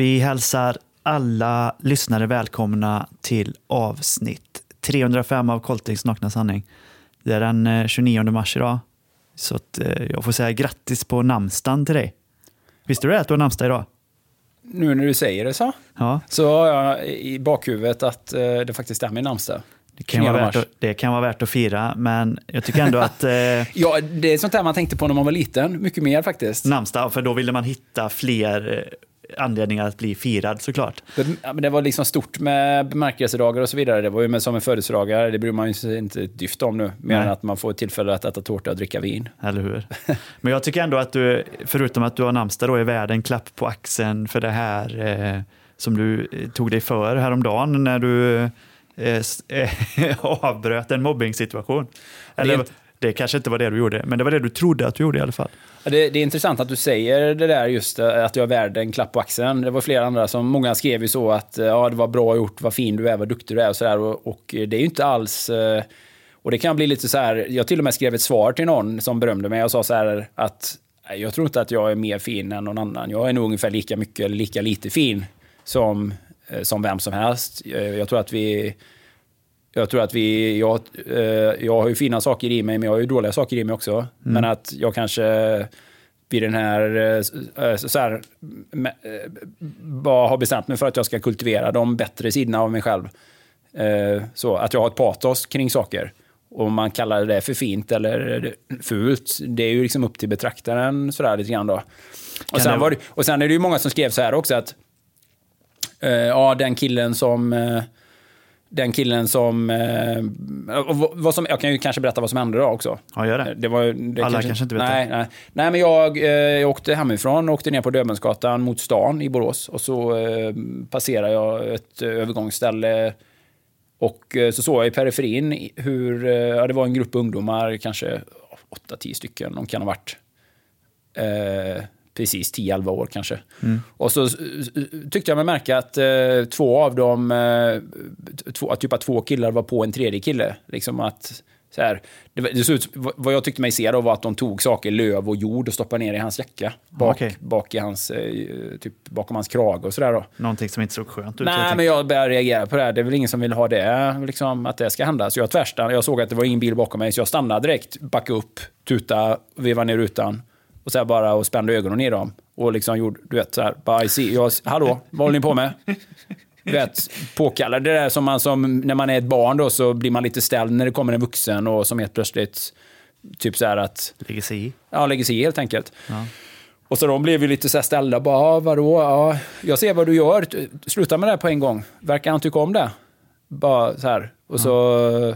Vi hälsar alla lyssnare välkomna till avsnitt 305 av Koltings nakna sanning. Det är den 29 mars idag. Så att jag får säga grattis på namnsdagen till dig. Visste du att du har namnsdag idag? Nu när du säger det så. Ja. Så har jag i bakhuvudet att det faktiskt är min namnsdag. Det kan vara värt att fira, men jag tycker ändå att... ja, det är sånt där man tänkte på när man var liten. Mycket mer faktiskt. Namnsdag, för då ville man hitta fler... anledningar att bli firad såklart. Men det var liksom stort med bemärkelsedagar och så vidare. Det var ju med som en födelsedagar. Det bryr man ju inte dyft om nu. Mer än att man får tillfälle att äta tårta och dricka vin. Eller hur? Men jag tycker ändå att du, förutom att du har namnsdag då, är värd en klapp på axeln för det här som du tog dig för häromdagen när du avbröt en mobbingsituation. Eller... Det kanske inte var det du gjorde, men det var det du trodde att du gjorde i alla fall. Det är intressant att du säger det där, just att jag är värd en klapp på axeln. Det var flera andra som, många skrev ju så att ja, det var bra gjort, vad fin du är, vad duktig du är och sådär. Och det är ju inte alls... Och det kan bli lite så här... Jag till och med skrev ett svar till någon som berömde mig och sa så här att jag tror inte att jag är mer fin än någon annan. Jag är nog ungefär lika mycket eller lika lite fin som vem som helst. Jag har ju fina saker i mig, men jag har ju dåliga saker i mig också. Mm. Men att jag kanske vid den här bara har bestämt mig för att jag ska kultivera de bättre sidorna av mig själv. Så att jag har ett patos kring saker. Och om man kallar det för fint eller fult, det är ju liksom upp till betraktaren sådär lite grann då. Och sen är det ju många som skrev så här också att ja, den killen som vad som, jag kan ju kanske berätta vad som hände då också. Ja, gör det. Det alla kanske inte vet. Nej, men jag åkte hemifrån, åkte ner på Döbelnsgatan mot stan i Borås och så passerade jag ett övergångsställe och så såg jag i periferin hur det var en grupp ungdomar, kanske 8-10 stycken, de kan ha varit precis 10-11 år kanske. Mm. Och så tyckte jag mig märka att två av dem, typ att två killar var på en tredje kille. Liksom att så här, det såg ut, vad jag tyckte mig se då var att de tog saker, löv och jord, och stoppade ner i hans jacka bak i hans typ bakom hans krage och sådär då. Någonting som inte såg skönt ut. Nej, men jag började reagera på det här. Det är väl ingen som vill ha det, liksom, att det ska hända. Så jag tvärstannade. Jag såg att det var ingen bil bakom mig, så jag stannade direkt, backade upp, tuta, veva ner rutan och så här bara, och spände ögonen i dem och liksom gjorde, du vet, så här, bara, hallå, vad håller ni på med? Vet, påkallade det där som man, som när man är ett barn då, så blir man lite ställd när det kommer en vuxen och som helt plötsligt typ så här att lägger sig i helt enkelt. Ja. Och så de blev ju lite så här ställda, bara vadå? Ja, jag ser vad du gör, sluta med det här på en gång. Verkar han tycka om det? Bara så här. Och så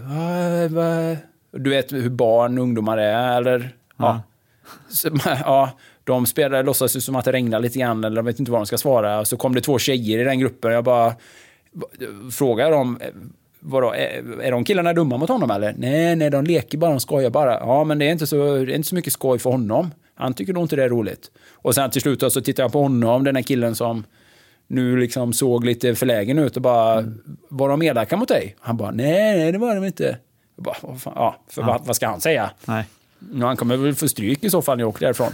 du vet hur barn och ungdomar är, eller ja. De spelade, låtsades som att det regnade lite grann, eller de vet inte vad de ska svara. Så kom det två tjejer i den gruppen. Jag bara frågade dem, vadå, är de killarna dumma mot honom eller? Nej, de leker bara, de skojar bara. Ja, men det är inte så mycket skoj för honom. Han tycker nog inte det är roligt. Och sen till slut så tittade jag på honom, den här killen som nu liksom såg lite förlägen ut, och bara, var de elaka mot dig? Han bara, nej, det var de inte. Jag bara, vad ska han säga? Nej. Ja, han kommer väl få stryk i så fall när jag åker därifrån.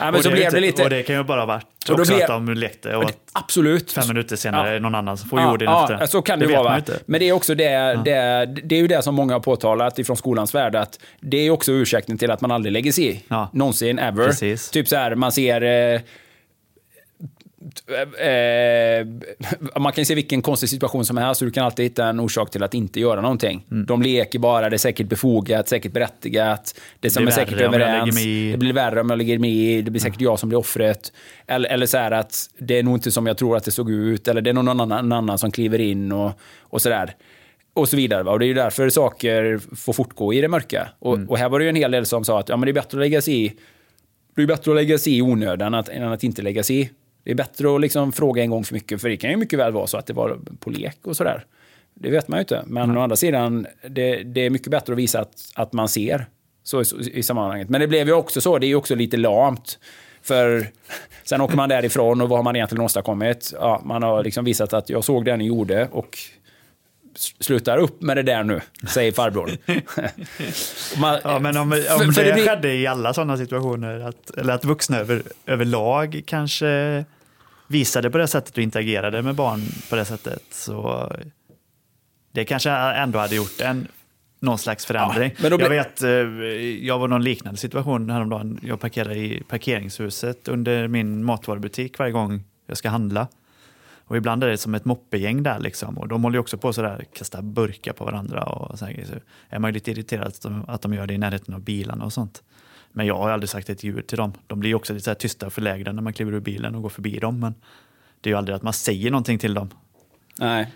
Nej, men så blev det lite. Och det kan ju bara ha varit att de lekte. Och absolut. 5 minuter senare är någon annan som får jord in efter. Ja, så kan det ju vara. Men det är också det är ju det som många har påtalat ifrån skolans värld, att det är också ursäkten till att man aldrig lägger sig i. Ja. Någonsin, ever. Precis. Typ så här, man ser man kan se vilken konstig situation som är, så du kan alltid hitta en orsak till att inte göra någonting. De leker bara, det är säkert befogat, säkert berättigat, det som är säkert överens, det blir värre om jag lägger mig i, det blir säkert jag som blir offret, eller så här att det är nog inte som jag tror att det såg ut, eller det är någon annan som kliver in och sådär och så vidare. Och det är ju därför saker får fortgå i det mörka, och här var det ju en hel del som sa att ja, men det är bättre att lägga sig i onödan än att inte lägga sig i. Det är bättre att liksom fråga en gång för mycket, för det kan ju mycket väl vara så att det var på lek och sådär. Det vet man ju inte. Men å andra sidan, det är mycket bättre att visa att man ser så i sammanhanget. Men det blev ju också så, det är ju också lite lamt. För sen åker man därifrån, och vad har man egentligen åstadkommit? Ja, man har liksom visat att jag såg det ni gjorde, och slutar upp med det där nu, säger farbror. Men om det skedde i alla sådana situationer, eller att vuxna överlag kanske visade på det sättet och interagerade med barn på det sättet, så det kanske ändå hade gjort någon slags förändring. Ja, men då jag var någon liknande situation häromdagen. Jag parkerade i parkeringshuset under min matvarubutik varje gång jag ska handla. Och ibland är det som ett moppegäng där liksom. Och de håller ju också på sådär, kasta burkar på varandra och sådär. Så är man ju lite irriterad att de gör det i närheten av bilarna och sånt. Men jag har aldrig sagt ett ljud till dem. De blir ju också lite så här tysta och förlägda när man kliver ur bilen och går förbi dem. Men det är ju aldrig att man säger någonting till dem. Nej.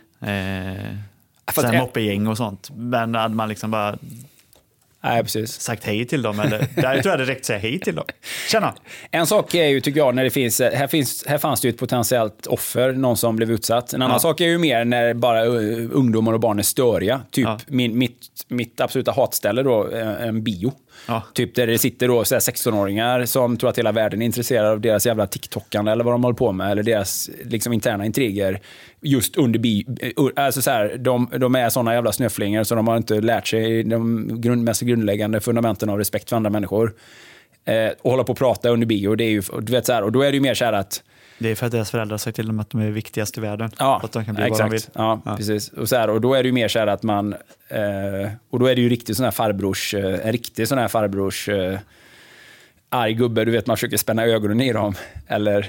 Sen moppegäng och sånt. Men hade man liksom bara... Nej, precis. Sagt hej till dem, eller jag tror jag direkt säga hej till dem. Tjena. En sak är ju, tycker jag, när det finns här fanns det ju ett potentiellt offer, någon som blev utsatt. En annan sak är ju mer när bara ungdomar och barn är störiga, typ mitt absoluta hatställe då, en bio. Ja. Typ där det sitter då så här 16-åringar som tror att hela världen är intresserad av deras jävla TikTokande eller vad de håller på med, eller deras liksom interna intriger just under alltså så här, de är såna jävla snöflingar, så de har inte lärt sig de grundläggande fundamenten av respekt för andra människor, och hålla på och prata under bio, det är ju, du vet, så här, och då är det ju mer så här att det är för att deras föräldrar säger till dem att de är viktigast i världen. Ja, att de kan bli exakt. Ja, precis. Och, så här, och då är det ju mer så här att man... och då är det ju riktigt sån här farbrors... en riktig sån här farbrors... arg gubbe, du vet, man försöker spänna ögonen i dem. Eller...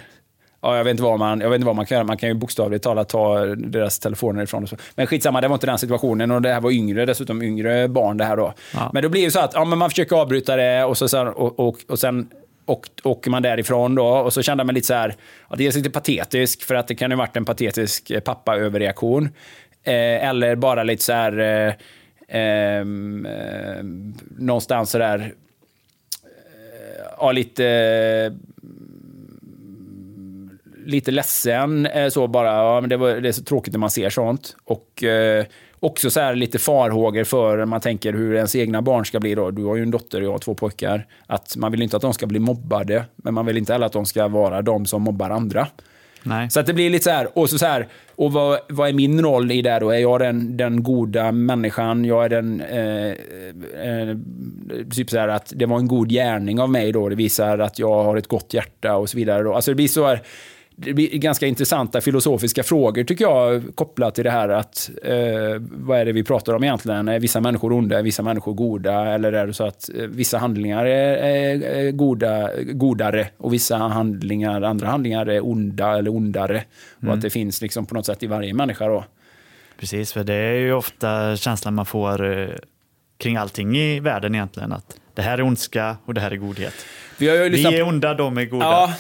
Ja, jag vet inte vad man kan göra. Man kan ju bokstavligt talat ta deras telefoner ifrån och så. Men skitsamma, det var inte den situationen, och det här var dessutom yngre barn det här då. Ja. Men då blir det så att man försöker avbryta det, och så och sen... Och åker man därifrån då, och så kände man lite så här, ja, det är lite patetisk, för att det kan ju varit en patetisk pappaöverreaktion, eller bara lite så här någonstans så där, lite lite ledsen, så bara, ja, men det är så tråkigt när man ser sånt, och också så här lite farhågor för man tänker hur ens egna barn ska bli då. Du har ju en dotter och jag har 2 pojkar. Att man vill inte att de ska bli mobbade, men man vill inte heller att de ska vara de som mobbar andra. Nej. Så att det blir lite så här, och så här, och vad är min roll i det då? Är jag den goda människan? Jag är den typ så här att det var en god gärning av mig då, det visar att jag har ett gott hjärta och så vidare då. Alltså det blir så här, det blir ganska intressanta filosofiska frågor tycker jag, kopplat till det här att vad är det vi pratar om egentligen? Är vissa människor onda? Är vissa människor goda? Eller är det så att vissa handlingar är godare och vissa handlingar, andra handlingar är onda eller ondare? Mm. Och att det finns liksom på något sätt i varje människa då. Precis, för det är ju ofta känslan man får kring allting i världen egentligen, att det här är ondska och det här är godhet. Vi är onda, de är goda.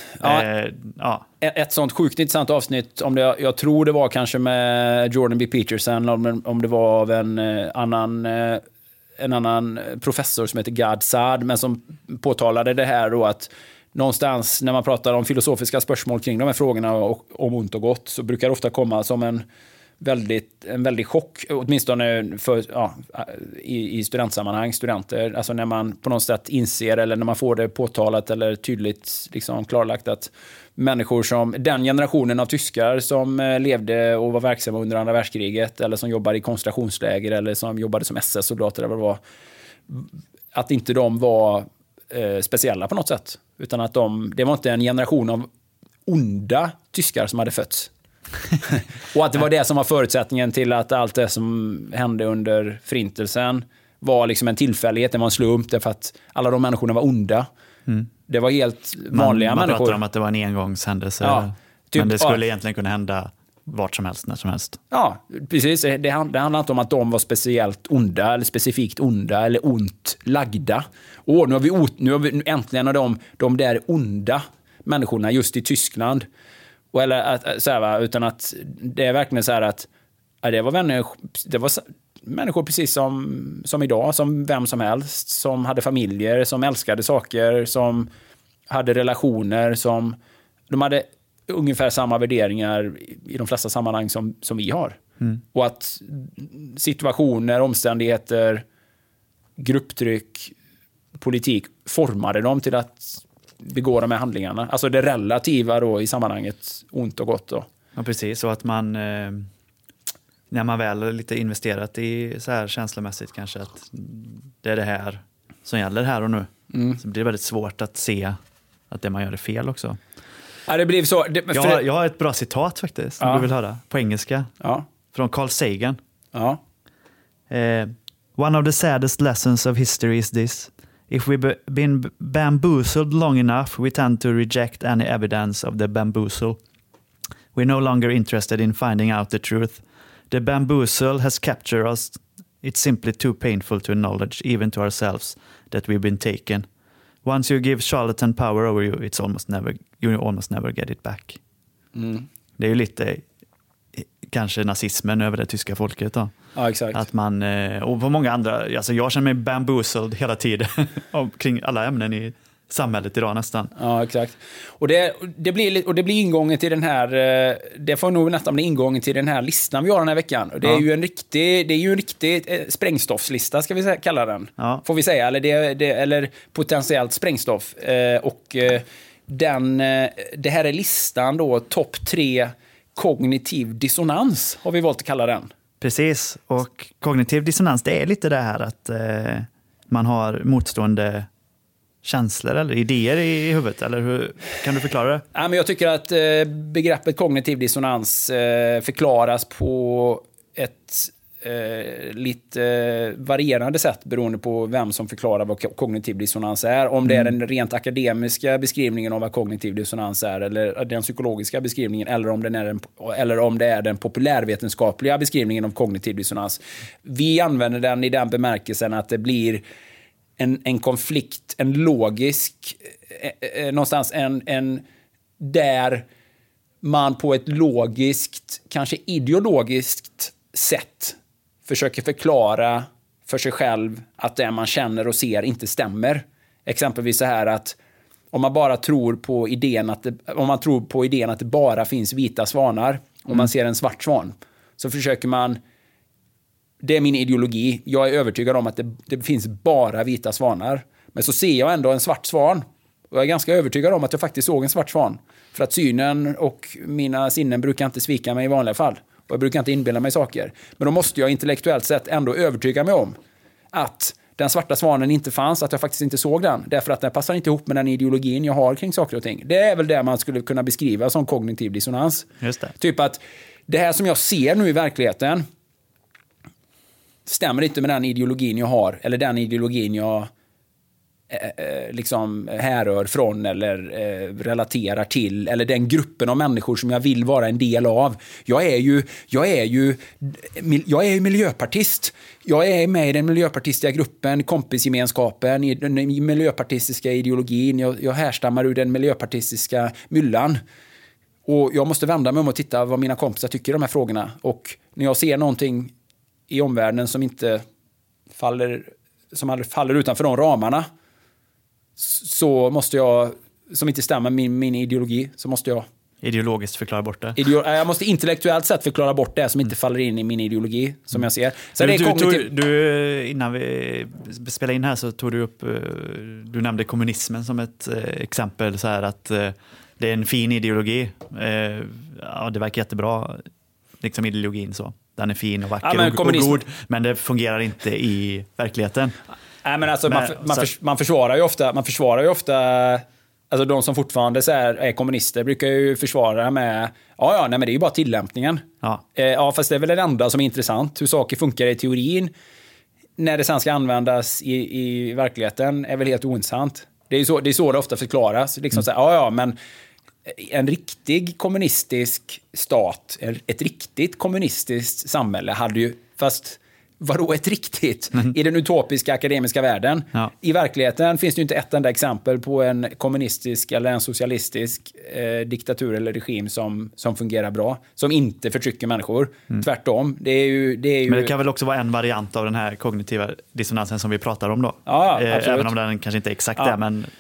Ja. Ett sånt sjukt intressant avsnitt, om det, jag tror det var kanske med Jordan B. Peterson, om det var av en annan professor som heter Gad Saad, men som påtalade det här då, att någonstans när man pratar om filosofiska spörsmål kring de här frågorna och om ont och gott, så brukar det ofta komma som en väldig chock, åtminstone för, ja, i studentsammanhang, studenter, alltså när man på något sätt inser, eller när man får det påtalat eller tydligt liksom klarlagt att människor som, den generationen av tyskar som levde och var verksamma under andra världskriget, eller som jobbade i koncentrationsläger, eller som jobbade som SS-soldater, eller vad det var, att inte de var speciella på något sätt, utan att det var inte en generation av onda tyskar som hade fötts. Och att det var det som var förutsättningen till att allt det som hände under förintelsen var liksom en tillfällighet, det var en slump, därför att alla de människorna var onda. Mm. Det var helt vanliga människor. Man pratar om att det var en engångshändelse, ja, typ, men det skulle egentligen kunna hända vart som helst, när som helst. Ja, precis. Det handlar inte om att de var speciellt onda, eller specifikt onda, eller ont lagda. Och nu har vi äntligen av de där onda människorna just i Tyskland, utan att det är verkligen så här att det var människor precis som idag, som vem som helst, som hade familjer, som älskade saker, som hade relationer, som de hade ungefär samma värderingar i de flesta sammanhang som vi har. Mm. Och att situationer, omständigheter, grupptryck, politik formade dem till att begår de här handlingarna. Alltså det relativa då i sammanhanget, ont och gott då. Ja, precis. Så att man när man väl är lite investerat i så här känslomässigt, kanske att det är det här som gäller här och nu. Mm. Så det blir väldigt svårt att se att det man gör är fel också. Ja, det blir så. Jag har ett bra citat faktiskt, om du vill höra. På engelska. Ja. Från Carl Sagan. Ja. One of the saddest lessons of history is this. If we've been bamboozled long enough, we tend to reject any evidence of the bamboozle. We're no longer interested in finding out the truth. The bamboozle has captured us. It's simply too painful to acknowledge, even to ourselves, that we've been taken. Once you give charlatan power over you, you almost never get it back. Mm. Det är ju lite kanske nazismen över det tyska folket då. Ja, exakt. Att man, och på många andra, alltså jag känner mig bamboozled hela tiden kring alla ämnen i samhället idag nästan. Ja, exakt. Och det blir ingången till den här, det får nog nästan bli ingången till den här listan vi har den här veckan. Det är ju en riktig sprängstoffslista, ska vi kalla den. Ja. Får vi säga, eller eller potentiellt sprängstoff. Och det här är listan då, topp 3 kognitiv dissonans har vi valt att kalla den. Precis, och kognitiv dissonans, det är lite det här att man har motstående känslor eller idéer i huvudet, eller hur kan du förklara det? Ja, men jag tycker att begreppet kognitiv dissonans förklaras på ett lite varierande sätt beroende på vem som förklarar vad kognitiv dissonans är. Om det är den rent akademiska beskrivningen av vad kognitiv dissonans är, eller den psykologiska beskrivningen, eller om det är den populärvetenskapliga beskrivningen av kognitiv dissonans. Vi använder den i den bemärkelsen att det blir en konflikt, en logisk någonstans en där man på ett logiskt, kanske ideologiskt sätt försöker förklara för sig själv att det man känner och ser inte stämmer. Exempelvis så här att om man bara tror på idén att det bara finns vita svanar och man ser en svart svan, så försöker man, det är min ideologi, jag är övertygad om att det finns bara vita svanar, men så ser jag ändå en svart svan Och jag är ganska övertygad om att jag faktiskt såg en svart svan. För att synen och mina sinnen brukar inte svika mig i vanliga fall. Och jag brukar inte inbilla mig saker. Men då måste jag intellektuellt sett ändå övertyga mig om att den svarta svanen inte fanns, att jag faktiskt inte såg den. Därför att den passar inte ihop med den ideologin jag har kring saker och ting. Det är väl det man skulle kunna beskriva som kognitiv dissonans. Just det. Typ att det här som jag ser nu i verkligheten stämmer inte med den ideologin jag har. Eller den ideologin jag liksom härrör från eller relaterar till, eller den gruppen av människor som jag vill vara en del av. Jag är ju miljöpartist. Jag är med i den miljöpartistiska gruppen, kompisgemenskapen, i den miljöpartistiska ideologin. Jag härstammar ur den miljöpartistiska myllan. Och jag måste vända mig om och titta vad mina kompisar tycker i de här frågorna. Och när jag ser någonting i omvärlden som faller utanför de ramarna, så måste jag, som inte stämmer min ideologi, så måste jag ideologiskt förklara bort det. Jag måste intellektuellt sett förklara bort det som inte faller in i min ideologi som jag ser. Så det är du innan vi spelade in här så tog du upp, du nämnde kommunismen som ett exempel, så här att det är en fin ideologi. Ja, det verkar jättebra liksom ideologin så. Den är fin och vacker, ja, men och god, men det fungerar inte i verkligheten. Nej, men alltså, man försvarar ju ofta alltså de som fortfarande så här är kommunister brukar ju försvara med nej, men det är ju bara tillämpningen. Ja. Fast det är väl det enda som är intressant, hur saker funkar i teorin när det sen ska användas i verkligheten är väl helt ointressant. Det är så det ofta förklaras liksom, så här, men en riktig kommunistisk stat, ett riktigt kommunistiskt samhälle hade ju, fast vadå ett riktigt? I den utopiska akademiska världen. Ja. I verkligheten finns det ju inte ett enda exempel på en kommunistisk eller en socialistisk diktatur eller regim som fungerar bra, som inte förtrycker människor. Tvärtom. Det är ju... Men det kan väl också vara en variant av den här kognitiva dissonansen som vi pratar om då? Ja, även om den kanske inte är exakt är,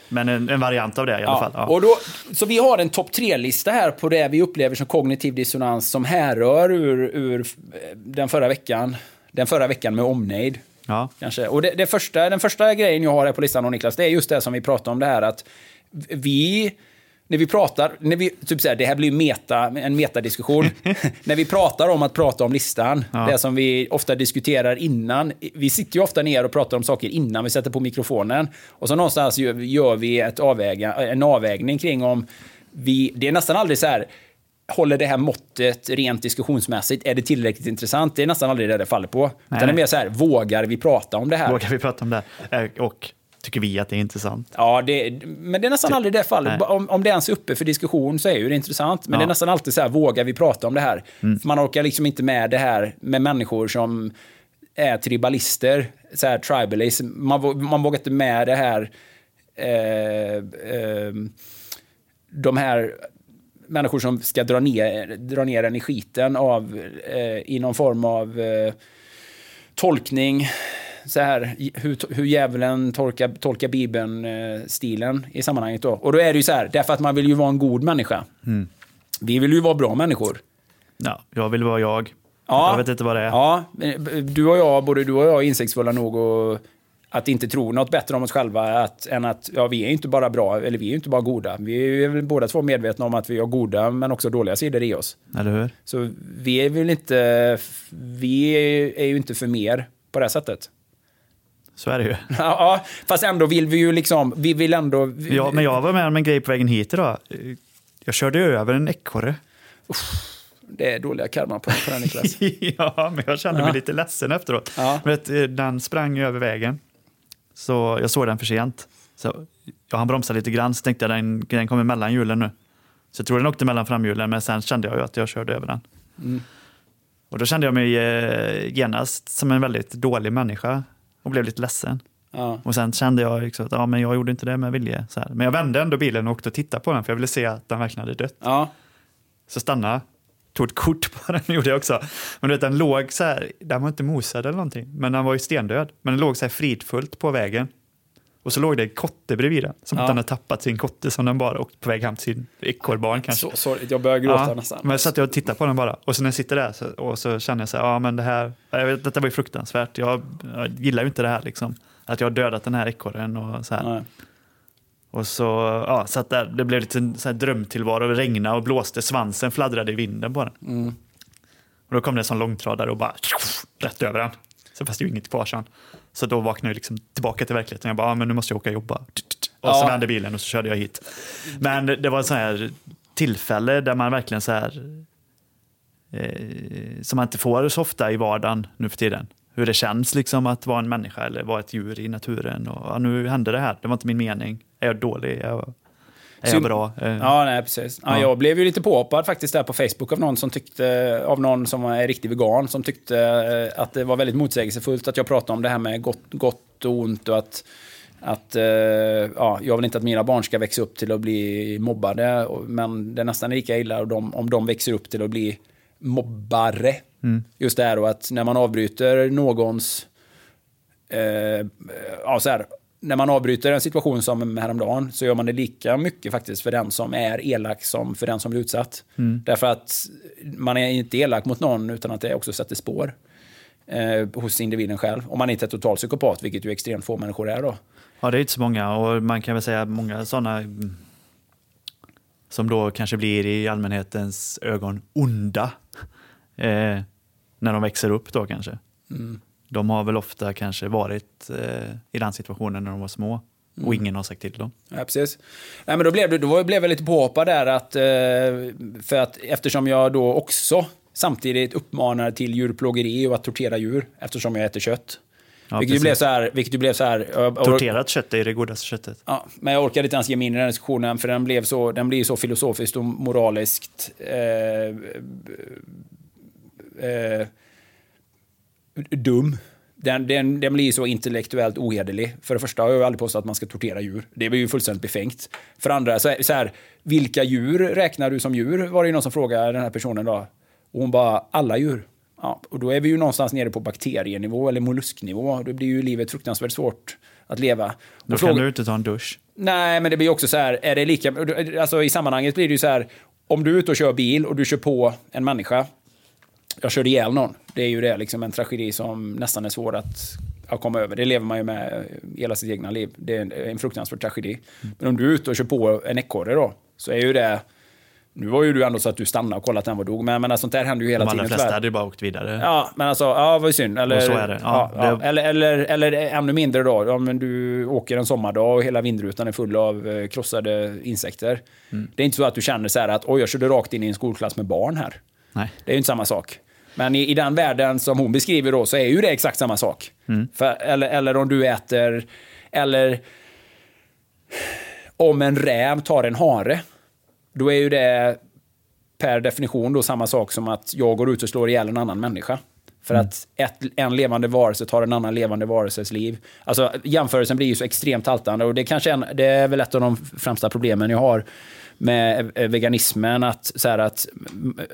men en variant av det i alla fall. Ja. Och då, så vi har en topp 3-lista här på det vi upplever som kognitiv dissonans som härrör ur den förra veckan med omnejd. Ja. Kanske. Och den första grejen jag har här på listan av Niklas, det är just det som vi pratar om, det här att vi, när vi typ så här, det här blir en metadiskussion när vi pratar om att prata om listan, det som vi ofta diskuterar innan, vi sitter ju ofta ner och pratar om saker innan vi sätter på mikrofonen och så någonstans gör vi en avvägning kring om vi, det är nästan aldrig så här, håller det här måttet rent diskussionsmässigt? Är det tillräckligt intressant? Det är nästan aldrig det faller på. Nej. Utan det är mer så här, vågar vi prata om det här? Vågar vi prata om det här? Och tycker vi att det är intressant? Ja, men det är nästan aldrig det faller. Om det ens är uppe för diskussion så är ju det intressant. Men det är nästan alltid så här, vågar vi prata om det här? Man orkar liksom inte med det här med människor som är tribalister. Så här tribalism. Man vågar inte med det här de här människor som ska dra ner den i skiten av i någon form av tolkning, så här hur djävulen tolkar Bibeln, stilen i sammanhanget då. Och då är det ju så här, därför att man vill ju vara en god människa. Vi vill ju vara bra människor. Ja, jag vill vara jag. Ja, jag vet inte vad det är. Ja, både du och jag är insiktsfulla nog och att inte tro något bättre om oss själva än att vi är inte bara bra, eller vi är inte bara goda. Vi är väl båda två medvetna om att vi har goda men också dåliga sidor i oss. Eller hur? Så vi är ju inte för mer på det här sättet. Så är det ju. Ja, fast ändå vill vi ju liksom, vi vill ändå... Ja, men jag var med om en grej på vägen hit idag. Jag körde över en ekorre. Det är dåliga karma på den Niklas. Ja, men jag kände mig lite ledsen efteråt. Ja. Men den sprang över vägen. Så jag såg den för sent. Så jag hann bromsa lite grann, så tänkte jag den kommer mellan hjulen nu. Så jag tror den åkte mellan framhjulen, men sen kände jag ju att jag körde över den. Och då kände jag mig genast som en väldigt dålig människa och blev lite ledsen. Ja. Och sen kände jag liksom att men jag gjorde inte det med vilje. Så här. Men jag vände ändå bilen och åkte och tittade på den, för jag ville se att den verkligen hade dött. Ja. Så stannade, tog ett kort på den, gjorde jag också. Men du vet, den låg så här, den var inte mosad eller någonting, men den var ju stendöd. Men den låg så här fridfullt på vägen. Och så låg det en kotte bredvid den, som att den hade tappat sin kotte som den bara åkt på väg hem till sin ekorbarn kanske. Så jag började gråta nästan. Men så satt jag och tittade på den bara. Och så när jag sitter där så känner jag så här, men det här, jag vet, detta var ju fruktansvärt. Jag gillar ju inte det här liksom. Att jag har dödat den här ekorren och så här. Nej. Och så, ja, så att där, det blev lite så här drömtillvaro. Det regnade och blåste, svansen fladdrade i vinden på den. Mm. Och då kom det en sån långtradare och bara rätt över den. Så fast det ju inget kvar sen. Så då vaknade jag liksom tillbaka till verkligheten. Jag bara, men nu måste jag åka och jobba. Och så vände bilen och så körde jag hit. Men det var en sån här tillfälle där man verkligen så här... som man inte får så ofta i vardagen nu för tiden. Hur det känns liksom att vara en människa eller vara ett djur i naturen. Och, ja, nu hände det här, det var inte min mening. Är jag dålig? Är jag bra? Ja, nej, precis. Ja. Ja, jag blev ju lite påhoppad faktiskt där på Facebook av någon som tyckte, av någon som är riktig vegan, som tyckte att det var väldigt motsägelsefullt att jag pratade om det här med gott och ont och att ja, jag vill inte att mina barn ska växa upp till att bli mobbade, men det är nästan lika illa om de växer upp till att bli mobbare. Mm. Just det här då, att när man avbryter någons ja, så här, när man avbryter en situation som häromdagen, så gör man det lika mycket faktiskt för den som är elak som för den som blir utsatt. Mm. Därför att man är inte elak mot någon utan att det också sätter spår hos individen själv. Om man inte är total psykopat, vilket ju extremt få människor är då. Ja, det är inte så många, och man kan väl säga många sådana som då kanske blir i allmänhetens ögon onda när de växer upp då kanske. Mm. De har väl ofta kanske varit i den situationen när de var små. Mm. Och ingen har sagt till dem. Ja, precis. Nej, men då blev jag lite påhoppad där att, för att eftersom jag då också samtidigt uppmanar till djurplågeri och att tortera djur eftersom jag äter kött. Ja, vilket blev så här torterat kött är det godaste köttet. Ja, men jag orkade inte ens ge mig in i den diskussionen, för den blir så filosofiskt och moraliskt dum. Den blir så intellektuellt ohederlig. För det första har jag ju aldrig påstått att man ska tortera djur. Det blir ju fullständigt befängt. För andra, så här, vilka djur räknar du som djur? Var det ju någon som frågade den här personen då. Och hon bara, alla djur. Ja, och då är vi ju någonstans nere på bakterienivå eller mollusknivå. Då blir ju livet fruktansvärt svårt att leva. Då kan du inte ta en dusch. Nej, men det blir också så här, är det lika... Alltså i sammanhanget blir det ju så här, om du är ute och kör bil och du kör på en människa... Jag körde ihjäl någon. Det är ju det, liksom en tragedi som nästan är svår att komma över. Det lever man ju med hela sitt egna liv. Det är en fruktansvärd tragedi. Mm. Men om du är ute och kör på en ekorre då, så är ju det... Nu var ju du ändå så att du stannade och kollade att den var dog. Men alltså, sånt där händer ju hela tiden. De allra flesta hade ju bara åkt vidare. Ja, men alltså, ja, vad synd. Eller, och så är det. Ja, ja, det... Eller ännu mindre då. Om du åker en sommardag och hela vindrutan är full av krossade insekter. Mm. Det är inte så att du känner så här att oj, jag körde rakt in i en skolklass med barn här. Nej. Det är ju inte samma sak. Men i den världen som hon beskriver då, så är ju det exakt samma sak. Mm. Eller om du äter, eller om en räv tar en hare, då är ju det per definition då samma sak som att jag går ut och slår ihjäl en annan människa. För att en levande varelse tar en annan levande varelses liv. Alltså jämförelsen blir ju så extremt haltande, och det är väl ett av de främsta problemen jag har med veganismen, att så här, att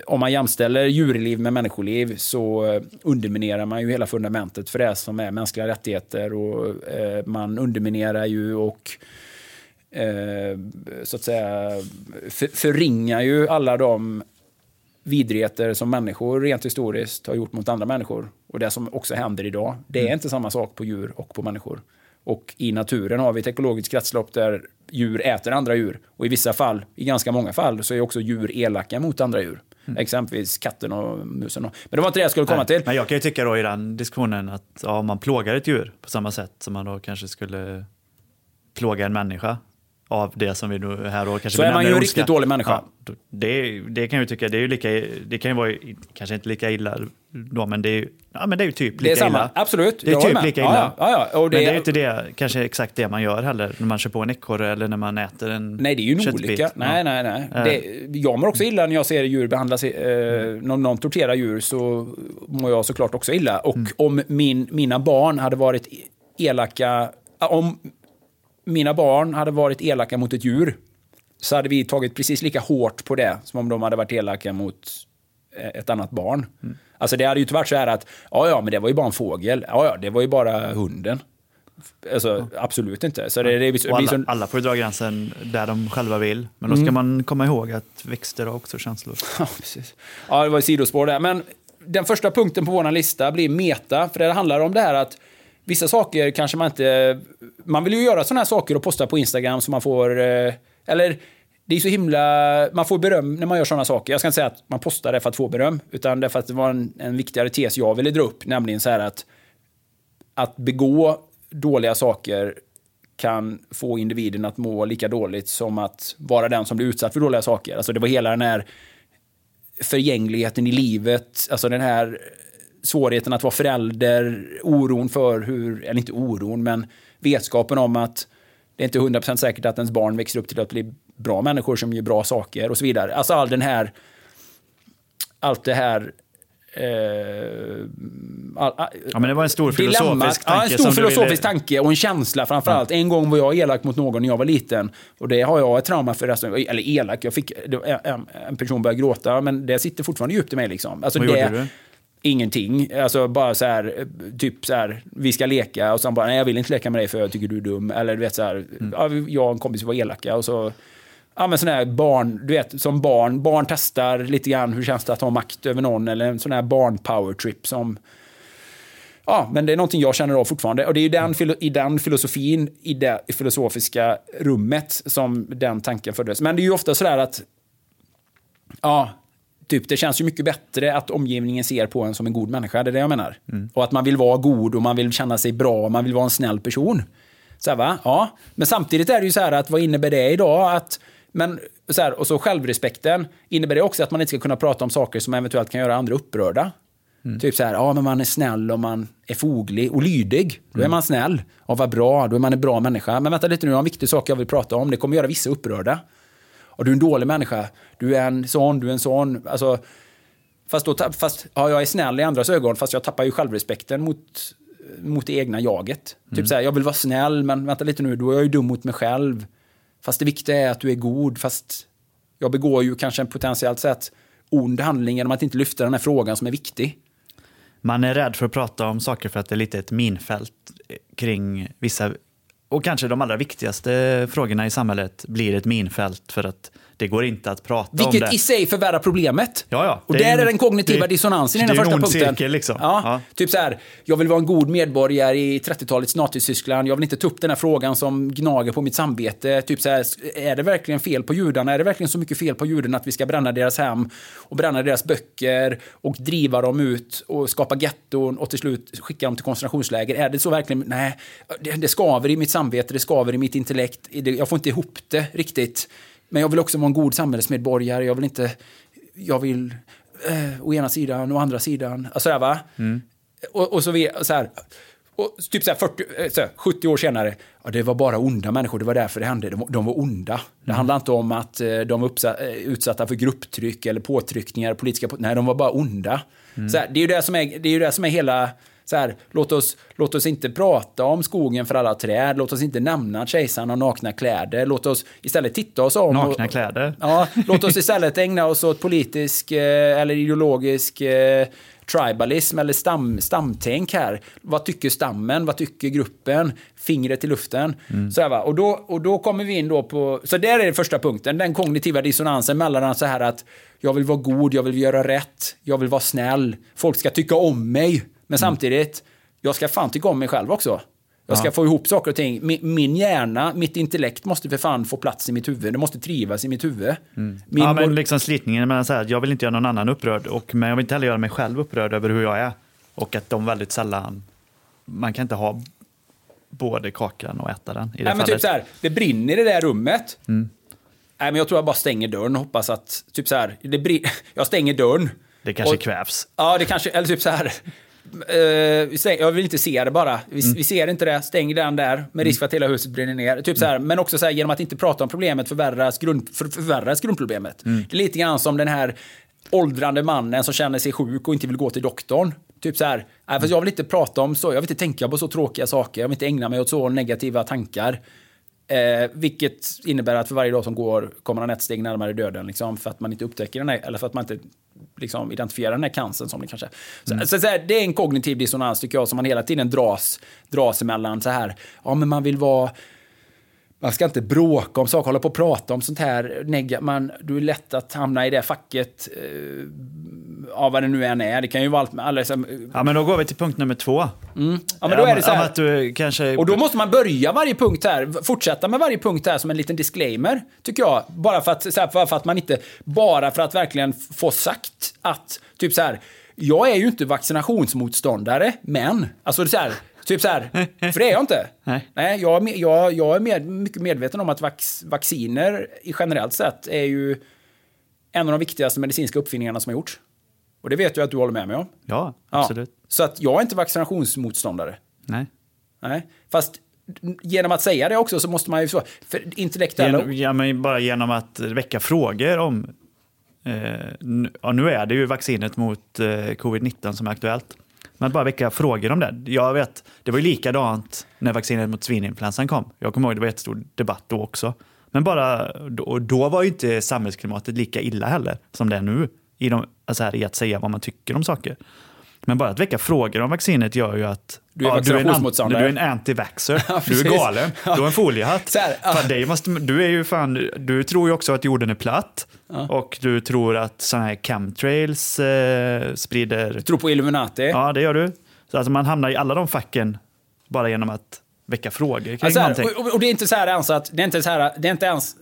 om man jämställer djurliv med människoliv så underminerar man ju hela fundamentet för det som är mänskliga rättigheter, och man underminerar ju och så att säga förringar ju alla de vidrigheter som människor rent historiskt har gjort mot andra människor, och det som också händer idag, det är inte samma sak på djur och på människor. Och i naturen har vi ett ekologiskt kretslopp där djur äter andra djur. Och i vissa fall, i ganska många fall, så är också djur elaka mot andra djur. Mm. Exempelvis katten och musen. Men det var inte det jag skulle komma till. Men jag kan ju tycka då i den diskussionen att ja, om man plågar ett djur på samma sätt som man då kanske skulle plåga en människa av det som vi nu här då kanske... Så är man ju en riktigt dålig människa. Ja, det kan jag ju tycka, det är ju lika, det kan ju vara kanske inte lika illa då, men det är ju, ja, men det är ju typ lika samma, illa. Absolut. Det är typ lika illa. Ja. Och det, men det är ju inte det, kanske exakt det man gör heller när man kör på en ekorre eller när man äter en... Nej, det är ju en olika. Nej. Det, jag mår också illa när jag ser djur behandlas, när någon torterar djur, så mår jag såklart också illa. Och om mina barn hade varit elaka, om mina barn hade varit elaka mot ett djur, så hade vi tagit precis lika hårt på det som om de hade varit elaka mot ett annat barn. Mm. Alltså det hade ju inte varit så här att ja, men det var ju bara en fågel. Ja, det var ju bara hunden. Alltså absolut inte. Så det alla får dra gränsen där de själva vill. Men då ska man komma ihåg att växter har också känslor. Ja, precis. Ja, det var ju sidospår där. Men den första punkten på vår lista blir meta. För det handlar om det här att vissa saker kanske man inte... Man vill ju göra sådana här saker och posta på Instagram så man får... Eller... Det är så himla... Man får beröm när man gör sådana saker. Jag ska inte säga att man postar det för att få beröm, utan det för att det var en viktigare tes jag ville dra upp. Nämligen så här att begå dåliga saker kan få individen att må lika dåligt som att vara den som blir utsatt för dåliga saker. Alltså det var hela den här förgängligheten i livet. Alltså den här svårigheten att vara förälder. Oron för hur... Eller inte oron, men vetskapen om att det är inte 100% säkert att ens barn växer upp till att bli bra människor som gör bra saker och så vidare. Alltså ja, men det var en stor filosofisk tanke. Ja, en stor filosofisk tanke och en känsla framförallt. En gång var jag elak mot någon när jag var liten och det har jag ett trauma för resten. Eller elak, en person började gråta, men det sitter fortfarande djupt i mig liksom. Alltså vad gjorde du? Ingenting, alltså bara så här typ så här, vi ska leka och sen bara, nej jag vill inte leka med dig för jag tycker du är dum, eller du vet så här, jag och en kompis var elaka och så, ja men sån här barn, du vet, som barn testar lite grann hur känns det att ha makt över någon, eller en sån här barn power trip som, ja men det är någonting jag känner av fortfarande, och det är ju i den filosofin, i det filosofiska rummet som den tanken föddes, men det är ju ofta så där att ja, typ, det känns ju mycket bättre att omgivningen ser på en som en god människa, det är det jag menar. Mm. Och att man vill vara god och man vill känna sig bra och man vill vara en snäll person. Så här, va? Ja. Men samtidigt är det ju så här att vad innebär det idag? Och så självrespekten, innebär det också att man inte ska kunna prata om saker som eventuellt kan göra andra upprörda. Mm. Typ så här, ja men man är snäll och man är foglig och lydig. Då är man snäll. Ja vad bra, då är man en bra människa. Men vänta lite nu, jag har en viktig sak jag vill prata om. Det kommer göra vissa upprörda. Och du är en dålig människa, du är en sån. Alltså, fast, jag är snäll i andras ögon, fast jag tappar ju självrespekten mot det egna jaget. Mm. Typ så här, jag vill vara snäll, men vänta lite nu, då är jag ju dum mot mig själv. Fast det viktiga är att du är god, fast jag begår ju kanske en potentiellt sett ond handling genom att inte lyfta den här frågan som är viktig. Man är rädd för att prata om saker för att det är lite ett minfält kring vissa... Och kanske de allra viktigaste frågorna i samhället blir ett minfält för att det går inte att prata om det. Vilket i sig förvärrar problemet. Ja. Och där är den kognitiva dissonansen i den första punkten. Det är en ond cirkel liksom. Ja. Typ så här, jag vill vara en god medborgare i 30-talets Nazityskland. Jag vill inte ta upp den här frågan som gnager på mitt samvete. Typ så här, är det verkligen fel på judarna? Är det verkligen så mycket fel på judarna att vi ska bränna deras hem och bränna deras böcker och driva dem ut och skapa getton och till slut skicka dem till koncentrationsläger? Är det så verkligen? Nej, det skaver i mitt samvete, det skaver i mitt intellekt. Jag får inte ihop det riktigt. Men jag vill också vara en god samhällsmedborgare. Jag vill å ena sidan, å andra sidan. Alltså där, va? Mm. Och så vi så här, och typ så här 70 år senare, ja, det var bara onda människor, det var därför det hände. De var onda. Det handlar inte om att de var utsatta för grupptryck eller påtryckningar, nej, de var bara onda. Mm. Så här, det är ju det som är hela så här, låt oss inte prata om skogen för alla träd. Låt oss inte nämna att kejsaren har nakna kläder. Låt oss istället titta oss om. Nakna kläder? Ja, låt oss istället ägna oss åt politisk eller ideologisk tribalism eller stamtänk här. Vad tycker stammen? Vad tycker gruppen? Fingret i luften. Mm. Så här, va? Och då kommer vi in då på... Så där är den första punkten. Den kognitiva dissonansen mellan så här att jag vill vara god, jag vill göra rätt, jag vill vara snäll. Folk ska tycka om mig. Men samtidigt, jag ska fan tycka om mig själv också. Jag ska få ihop saker och ting. Min hjärna, mitt intellekt måste för fan få plats i mitt huvud. Det måste trivas i mitt huvud. Mm. Men liksom slitningen mellan så här, jag vill inte göra någon annan upprörd. Men jag vill inte heller göra mig själv upprörd över hur jag är. Och att de väldigt sällan... Man kan inte ha både kakan och äta den. I det fallet. Men typ så här, det brinner i det där rummet. Mm. Nej, men jag tror jag bara stänger dörren och hoppas att... Typ så här, jag stänger dörren. Det kanske kvävs. Ja, det kanske... Eller typ så här... Jag vill inte se det bara. Vi ser inte det, stäng den där med risk för att hela huset brinner ner. Typ så här, men också så här, genom att inte prata om problemet förvärras grundproblemet. Mm. Det är lite grann som den här åldrande mannen som känner sig sjuk och inte vill gå till doktorn. Typ så här, fast jag vill inte prata om så, jag vill inte tänka på så tråkiga saker, jag vill inte ägna mig åt så negativa tankar. Vilket innebär att för varje dag som går kommer man ett steg närmare döden liksom, för att man inte upptäcker den här, eller för att man inte liksom identifierar den här cancern som det kanske. Så det är en kognitiv dissonans tycker jag som man hela tiden dras emellan så här. Ja men man vill vara, man ska inte bråka om saker, hålla på och prata om sånt här, du är lätt att hamna i det facket ja, vad det nu än är. Det kan ju vara allt med alla, liksom. Ja, men då går vi till punkt nummer 2. Mm. Ja, men då är det så här. Att du kanske... Och då måste man börja varje punkt här. Fortsätta med varje punkt här som en liten disclaimer, tycker jag. Bara för att, så här, för att man inte... Bara för att verkligen få sagt att... Typ så här... Jag är ju inte vaccinationsmotståndare, men... Alltså det är så här... Typ så här, för det är jag inte. Nej, jag är mycket medveten om att vacciner generellt sett är ju en av de viktigaste medicinska uppfinningarna som har gjorts. Och det vet jag att du håller med mig om. Ja, absolut. Ja, så att jag är inte vaccinationsmotståndare. Nej. Fast genom att säga det också så måste man ju så för intellektuella... men bara genom att väcka frågor om... nu är det ju vaccinet mot covid-19 som är aktuellt. Men bara väcka frågor om det. Jag vet, det var ju likadant när vaccinet mot svininfluensan kom. Jag kommer ihåg, det var ett stor debatt då också. Men bara, då var ju inte samhällsklimatet lika illa heller som det är nu. I att säga vad man tycker om saker. Men bara att väcka frågor om vaccinet gör ju att... Du är en anti-vaxxer. Ja, du är galen. Ja. Du är en foliehatt. Du är ju fan... Du tror ju också att jorden är platt. Ja. Och du tror att såna här chemtrails sprider... Du tror på Illuminati. Ja, det gör du. Så alltså man hamnar i alla de facken bara genom att väcka frågor kring någonting. Och det är inte så här ens att... Det är inte ens...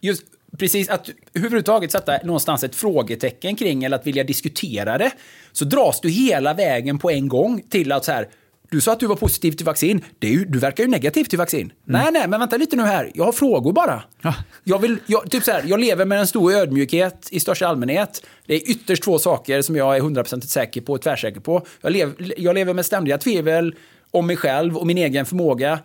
Just... Precis, att överhuvudtaget sätta någonstans ett frågetecken kring eller att vilja diskutera det, så dras du hela vägen på en gång till att så här, du sa att du var positiv till vaccin, du verkar ju negativ till vaccin. Mm. Nej, men vänta lite nu här, jag har frågor bara. Ja. Jag lever med en stor ödmjukhet i största allmänhet. Det är ytterst två saker som jag är 100% säker på och tvärsäker på. Jag lever med ständiga tvivel om mig själv och min egen förmåga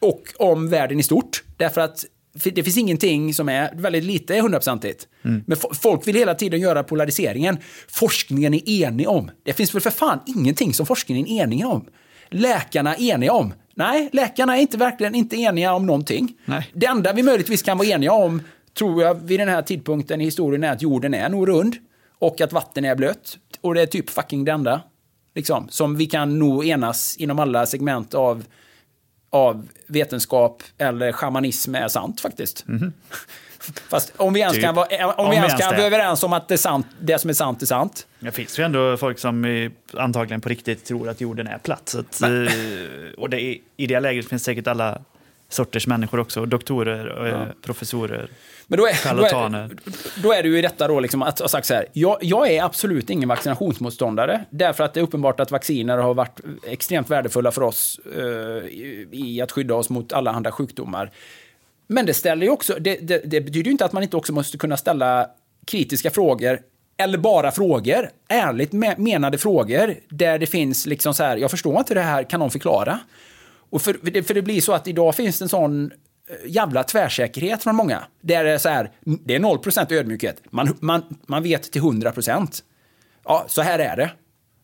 och om världen i stort, därför att det finns ingenting som är väldigt lite 100%igt. Mm. Men folk vill hela tiden göra polariseringen. Forskningen är enig om. Det finns väl för fan ingenting som forskningen är enig om. Läkarna är eniga om. Nej, läkarna är verkligen inte eniga om någonting. Nej. Det enda vi möjligtvis kan vara eniga om, tror jag, vid den här tidpunkten i historien, är att jorden är nog rund och att vatten är blött. Och det är typ fucking det enda liksom, som vi kan nog enas inom alla segment av vetenskap eller shamanism är sant faktiskt. Mm-hmm. Fast om vi ens typ. kan vara överens om att det är sant, det som är sant är sant. Det finns ju ändå folk som antagligen på riktigt tror att jorden är platt. Så att, och det är, i det läget finns säkert alla sorters människor också. Doktorer och professorer. Men då är det ju i detta då liksom att ha sagt så här, jag är absolut ingen vaccinationsmotståndare, därför att det är uppenbart att vacciner har varit extremt värdefulla för oss i att skydda oss mot alla andra sjukdomar. Men det ställer ju också, det betyder ju inte att man inte också måste kunna ställa kritiska frågor eller bara frågor, ärligt menade frågor, där det finns liksom så här, jag förstår inte det här, kan någon förklara? Och för det blir så att idag finns det en sån jävla tvärsäkerhet från många. Det är så här, det är 0% ödmjukhet. Man vet till 100%. Ja, så här är det.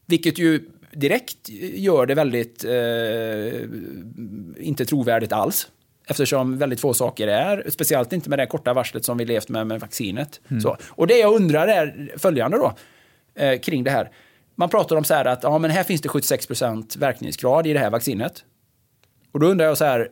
Vilket ju direkt gör det väldigt inte trovärdigt alls. Eftersom väldigt få saker är, speciellt inte med det korta varslet som vi levt med vaccinet. Mm. Så. Och det jag undrar är följande då, kring det här. Man pratar om så här att men här finns det 76% verkningsgrad i det här vaccinet. Och då undrar jag så här...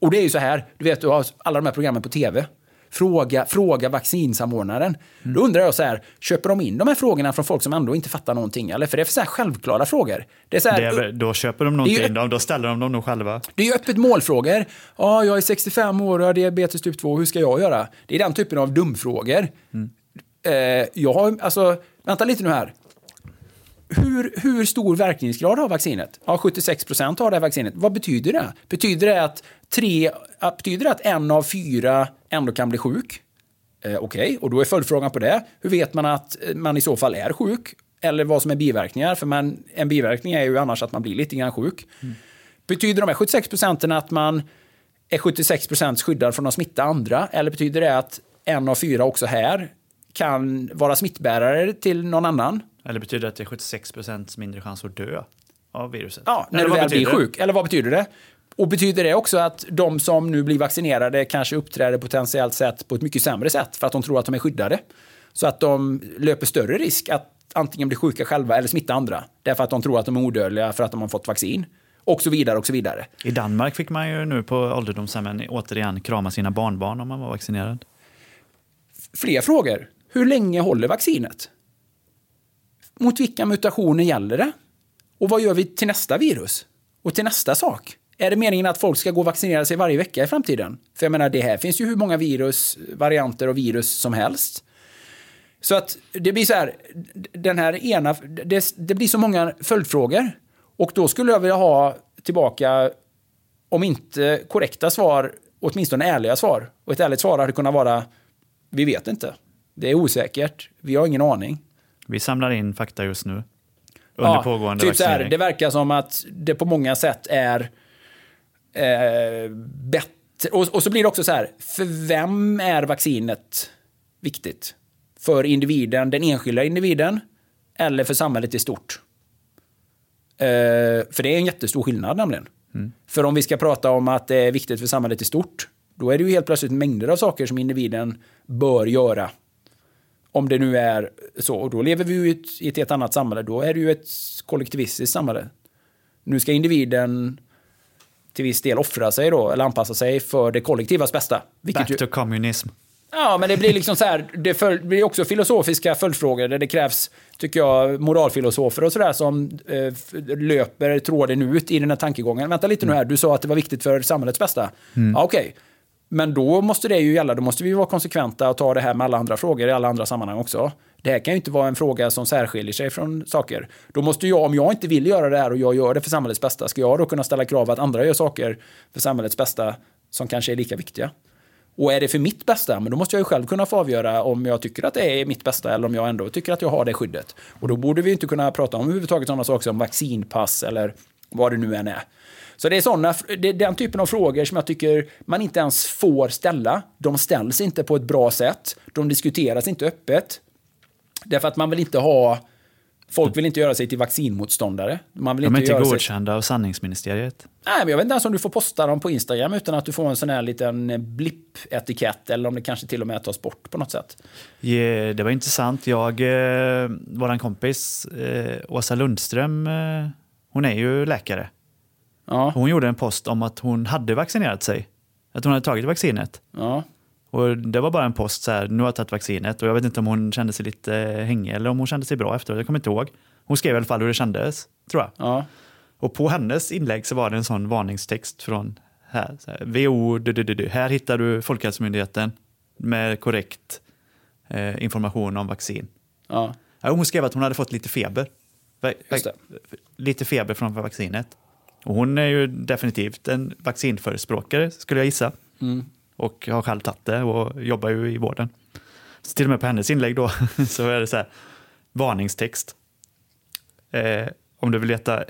Och det är ju så här, du vet, du har alla de här programmen på tv. Fråga vaccinsamordnaren. Då undrar jag så här, köper de in de här frågorna från folk som ändå inte fattar någonting? Eller? För det är för så här självklara frågor. Det är så här, då köper de någonting, då ställer de dem nog själva. Det är ju öppet målfrågor. Ja, jag är 65 år och har diabetes typ 2, hur ska jag göra? Det är den typen av dumfrågor. Mm. Vänta lite nu här. Hur stor verkningsgrad har vaccinet? Ja, 76% har det här vaccinet. Vad betyder det? Betyder det att 1 av 4 ändå kan bli sjuk? Okej, och då är följdfrågan på det. Hur vet man att man i så fall är sjuk? Eller vad som är biverkningar? För en biverkning är ju annars att man blir lite grann sjuk. Mm. Betyder de här 76% att man är 76% skyddad från att smitta andra? Eller betyder det att 1 av 4 också här kan vara smittbärare till någon annan? Eller betyder det att det är 76% mindre chans att dö av viruset? Ja, när du väl blir sjuk. Eller vad betyder det? Och betyder det också att de som nu blir vaccinerade kanske uppträder potentiellt sett på ett mycket sämre sätt för att de tror att de är skyddade? Så att de löper större risk att antingen bli sjuka själva eller smitta andra. Därför att de tror att de är odödliga för att de har fått vaccin. Och så vidare, och så vidare. I Danmark fick man ju nu på ålderdomshemmen återigen krama sina barnbarn om man var vaccinerad. Fler frågor. Hur länge håller vaccinet? mot vilka mutationer gäller det? Och vad gör vi till nästa virus? Och till nästa sak? Är det meningen att folk ska gå och vaccinera sig varje vecka i framtiden? För jag menar, det här finns ju hur många virus, varianter och virus som helst. Så att det blir så här, den här ena, det blir så många följdfrågor. Och då skulle jag vilja ha tillbaka, om inte korrekta svar, åtminstone ärliga svar. Och ett ärligt svar hade kunnat vara, vi vet inte. Det är osäkert, vi har ingen aning. Vi samlar in fakta just nu. Under pågående typ vaccinering. Så här, det verkar som att det på många sätt är bättre. Och så blir det också så här, för vem är vaccinet viktigt? För individen, den enskilda individen, eller för samhället i stort? För det är en jättestor skillnad nämligen. Mm. För om vi ska prata om att det är viktigt för samhället i stort, då är det ju helt plötsligt mängder av saker som individen bör göra. Om det nu är så, och då lever vi ju i ett helt annat samhälle. Då är det ju ett kollektivistiskt samhälle. Nu ska individen till viss del offra sig då, eller anpassa sig för det kollektivas bästa. Back to kommunism. Ja, men det blir liksom så här, det blir också filosofiska följdfrågor där det krävs, tycker jag, moralfilosofer och sådär som löper tråden ut i den här tankegången. Vänta lite nu här, du sa att det var viktigt för samhällets bästa. Mm. Ja, okej. Men då måste det ju gälla, då måste vi vara konsekventa och ta det här med alla andra frågor i alla andra sammanhang också. Det här kan ju inte vara en fråga som särskiljer sig från saker. Då måste jag, om jag inte vill göra det här och jag gör det för samhällets bästa, ska jag då kunna ställa krav att andra gör saker för samhällets bästa som kanske är lika viktiga? Och är det för mitt bästa, men då måste jag ju själv kunna få avgöra om jag tycker att det är mitt bästa eller om jag ändå tycker att jag har det skyddet. Och då borde vi inte kunna prata om överhuvudtaget sådana saker som vaccinpass eller vad det nu än är. Så det är såna, det är den typen av frågor som jag tycker man inte ens får ställa. De ställs inte på ett bra sätt. De diskuteras inte öppet. Därför att man vill inte ha... Folk vill inte göra sig till vaccinmotståndare. Man vill inte göra godkända av sanningsministeriet. Nej, men jag vet inte ens om du får posta dem på Instagram utan att du får en sån här liten blippetikett eller om det kanske till och med tas bort på något sätt. Yeah, det var intressant. Våran kompis Åsa Lundström, hon är ju läkare. Ja. Hon gjorde en post om att hon hade vaccinerat sig. Att hon hade tagit vaccinet. Ja. Och det var bara en post så här, nu har jag tagit vaccinet. Och jag vet inte om hon kände sig lite hängig eller om hon kände sig bra efteråt. Jag kommer inte ihåg. Hon skrev i alla fall hur det kändes, tror jag. Ja. Och på hennes inlägg så var det en sån varningstext från här. Så här WHO, här hittar du Folkhälsomyndigheten med korrekt information om vaccin. Ja. Ja, hon skrev att hon hade fått lite feber. Lite feber från vaccinet. Och hon är ju definitivt en vaccinförespråkare, skulle jag gissa. Mm. Och har själv tagit det och jobbar ju i vården. Så till och med på hennes inlägg då så är det så här, varningstext. Om du vill veta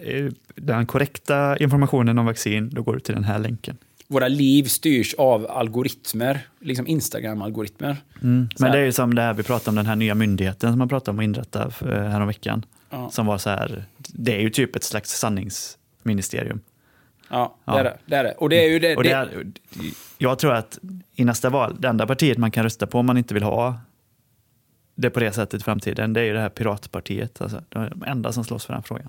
den korrekta informationen om vaccin, då går du till den här länken. Våra liv styrs av algoritmer, liksom Instagram-algoritmer. Mm. Men det är ju som det här vi pratade om, den här nya myndigheten som man pratade om att inrätta häromveckan. Ja. Som var så här, det är ju typ ett slags sanningsministerium. Ja, det är det. Och det är ju det. Jag tror att i nästa val, det enda partiet man kan rösta på om man inte vill ha det på det sättet i framtiden, det är ju det här piratpartiet. Alltså, de enda som slåss för den frågan.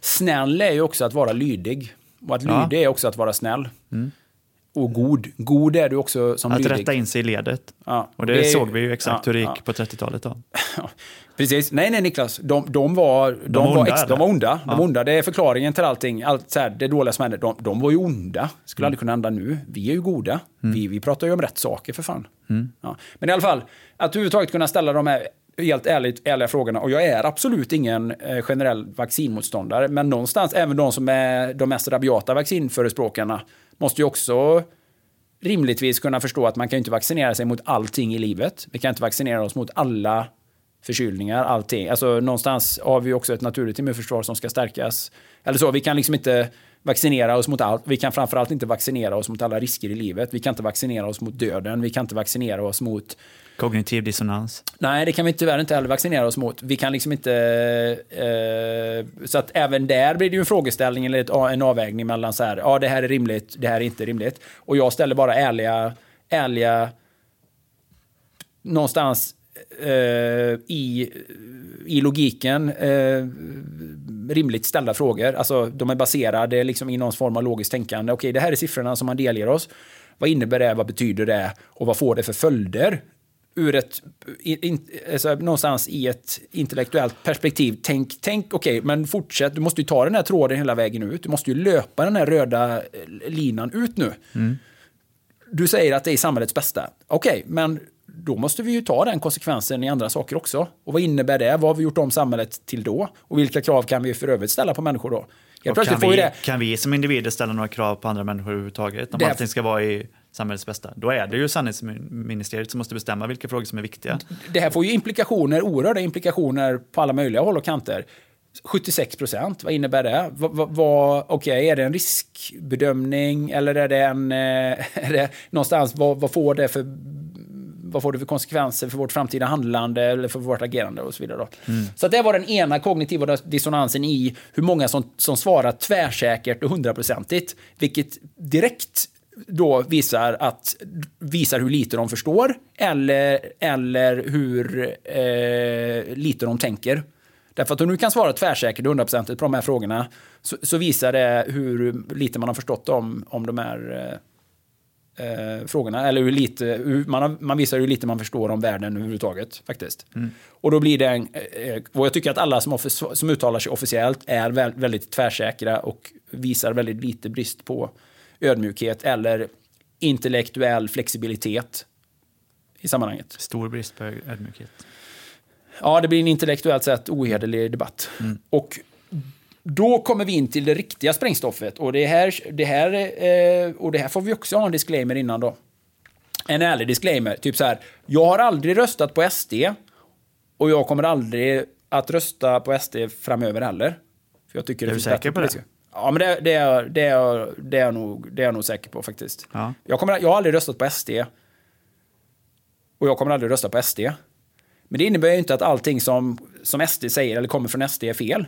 Snäll är ju också att vara lydig. Och att lydig är också att vara snäll. Mm. Och god. God är du också som att lydig. Att rätta in sig i ledet. Ja, och det såg vi ju exakt hur det gick på 30-talet då. Precis. Nej, Niklas. De var onda. Ja. De var onda. Det är förklaringen till allting. Allt så här, det dåliga som hände. De var ju onda. Skulle aldrig kunna hända nu. Vi är ju goda. Vi pratar ju om rätt saker för fan. Mm. Ja. Men i alla fall, att överhuvudtaget kunna ställa de här helt ärliga frågorna. Och jag är absolut ingen generell vaccinmotståndare. Men någonstans, även de som är de mest rabiata vaccinförespråkarna måste ju också rimligtvis kunna förstå att man kan inte vaccinera sig mot allting i livet. Vi kan inte vaccinera oss mot alla förkylningar, allting. Alltså någonstans har vi också ett naturligt immunförsvar som ska stärkas. Eller så, vi kan liksom inte vaccinera oss mot allt. Vi kan framförallt inte vaccinera oss mot alla risker i livet. Vi kan inte vaccinera oss mot döden. Vi kan inte vaccinera oss mot... kognitiv dissonans. Nej, det kan vi tyvärr inte heller vaccinera oss mot. Vi kan liksom inte... så att även där blir det ju en frågeställning eller en avvägning mellan så här, ja, det här är rimligt, det här är inte rimligt. Och jag ställer bara ärliga någonstans i logiken rimligt ställda frågor. Alltså, de är baserade liksom i någon form av logiskt tänkande. Okej, det här är siffrorna som man delger oss. Vad innebär det? Vad betyder det? Och vad får det för följder? ur ett någonstans i ett intellektuellt perspektiv. Tänk okej, men fortsätt. Du måste ju ta den här tråden hela vägen ut. Du måste ju löpa den här röda linan ut nu. Mm. Du säger att det är samhällets bästa. Okej, men då måste vi ju ta den konsekvensen i andra saker också. Och vad innebär det? Vad har vi gjort om samhället till då? Och vilka krav kan vi för övrigt ställa på människor då? Kan vi som individer ställa några krav på andra människor överhuvudtaget? Om allting ska vara i samhällets bästa. Då är det ju sanningsministeriet som måste bestämma vilka frågor som är viktiga. Det här får ju oerhörda implikationer på alla möjliga håll och kanter. 76%, vad innebär det? Okej, är det en riskbedömning eller är det någonstans, vad får det för konsekvenser för vårt framtida handlande eller för vårt agerande och så vidare. Då. Mm. Så att det var den ena kognitiva dissonansen i hur många som svarar tvärsäkert och 100%igt, vilket direkt då visar hur lite de förstår eller hur lite de tänker. Därför att om du kan svara tvärsäkert och 100%igt på de här frågorna så visar det hur lite man har förstått om de här frågorna, eller man visar hur lite man förstår om världen överhuvudtaget faktiskt. Mm. Och då blir det och jag tycker att alla som uttalar sig officiellt är väldigt tvärsäkra och visar väldigt lite brist på ödmjukhet eller intellektuell flexibilitet i sammanhanget. Stor brist på ödmjukhet. Ja, det blir en intellektuellt sett ohederlig debatt. Mm. Och då kommer vi in till det riktiga sprängstoffet. Och det här får vi också ha en disclaimer innan då. En ärlig disclaimer. Typ så här, jag har aldrig röstat på SD och jag kommer aldrig att rösta på SD framöver heller. För jag tycker det är du säker på det? Ja, men det är jag nog säker på faktiskt. Ja. Jag har aldrig röstat på SD och jag kommer aldrig rösta på SD. Men det innebär ju inte att allting som SD säger eller kommer från SD är fel.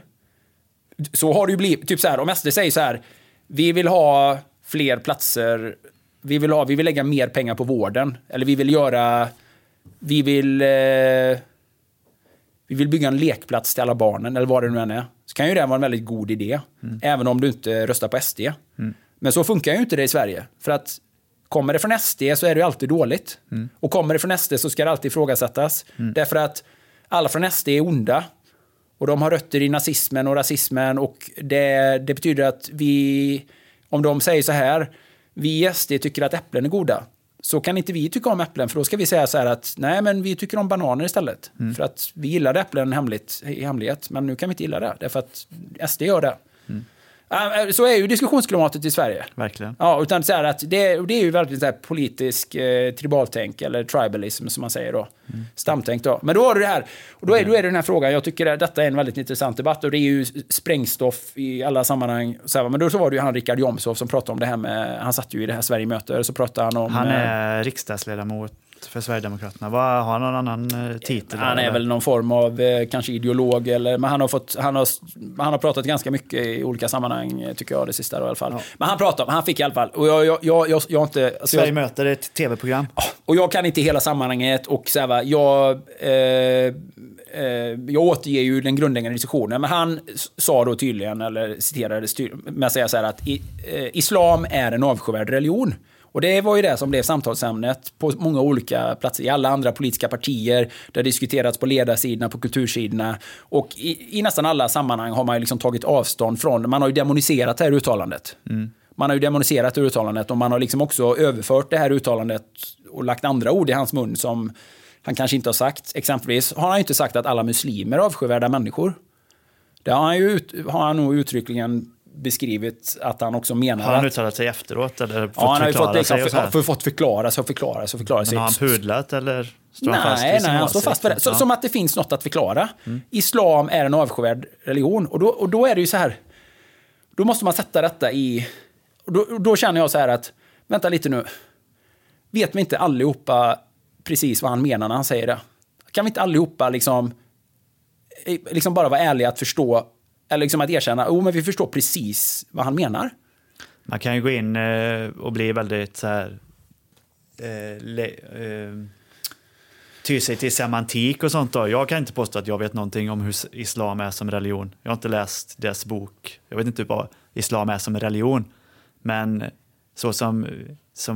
Så har det ju blivit, typ så här, om SD säger så här, vi vill ha fler platser, vi vill lägga mer pengar på vården, eller vi vill bygga en lekplats till alla barnen, eller vad det nu än är, så kan ju det vara en väldigt god idé, även om du inte röstar på SD. Mm. Men så funkar ju inte det i Sverige, för att kommer det från SD så är det ju alltid dåligt. Mm. Och kommer det från SD så ska det alltid ifrågasättas. Mm. Därför att alla från SD är onda. Och de har rötter i nazismen och rasismen. Och det betyder att om de säger så här, vi i SD tycker att äpplen är goda. Så kan inte vi tycka om äpplen. För då ska vi säga så här att, nej men vi tycker om bananer istället. Mm. För att vi gillade äpplen i hemlighet. Men nu kan vi inte gilla det. Därför att SD gör det. Mm. Så är ju diskussionsklimatet i Sverige. Verkligen. Ja, utan så här att det är ju verkligen så här politisk tribaltänk eller tribalism som man säger då. Mm. Stamtänk då. Men då har du det här. Och då är det den här frågan. Jag tycker att detta är en väldigt intressant debatt och det är ju sprängstoff i alla sammanhang. Så här, men då så var det ju han Richard Jomshof som pratade om det här med, han satt ju i det här Sverigemötet och så pratade han om... Han är riksdagsledamot för Sverigedemokraterna. Har han någon annan titel? Han är väl någon form av kanske ideolog eller, men han har pratat ganska mycket i olika sammanhang tycker jag det sista då, i alla fall. Ja. Men han fick i alla fall och jag har inte alltså, Sverigemöte är ett tv-program. Och jag kan inte hela sammanhanget och så här, va, jag återger ju den grundläggande diskussionen, men han sa då tydligen eller citerades med att säga så här att islam är en avskyvärd religion. Och det var ju det som blev samtalsämnet på många olika platser, i alla andra politiska partier, det har diskuterats på ledarsidorna, på kultursidorna och i nästan alla sammanhang har man ju liksom tagit avstånd från, man har ju demoniserat det här uttalandet. Mm. Man har ju demoniserat uttalandet och man har liksom också överfört det här uttalandet och lagt andra ord i hans mun som han kanske inte har sagt. Exempelvis har han ju inte sagt att alla muslimer är avskyvärda människor. Det har han nog uttryckligen beskrivit att han också menar. Har han uttalat sig efteråt eller fått förklara sig? Har han pudlat eller står fast? Nej, han står fast för det. Som att det finns något att förklara. Mm. Islam är en avskyvärd religion och då är det ju så här, då måste man sätta detta i då känner jag så här att vänta lite nu. Vet vi inte allihopa precis vad han menar när han säger det? Kan vi inte allihopa liksom bara vara ärliga att förstå eller liksom att erkänna, men vi förstår precis vad han menar. Man kan ju gå in och bli väldigt så här ty sig till semantik och sånt då. Jag kan inte påstå att jag vet någonting om hur islam är som religion. Jag har inte läst dess bok. Jag vet inte vad islam är som religion. Men så som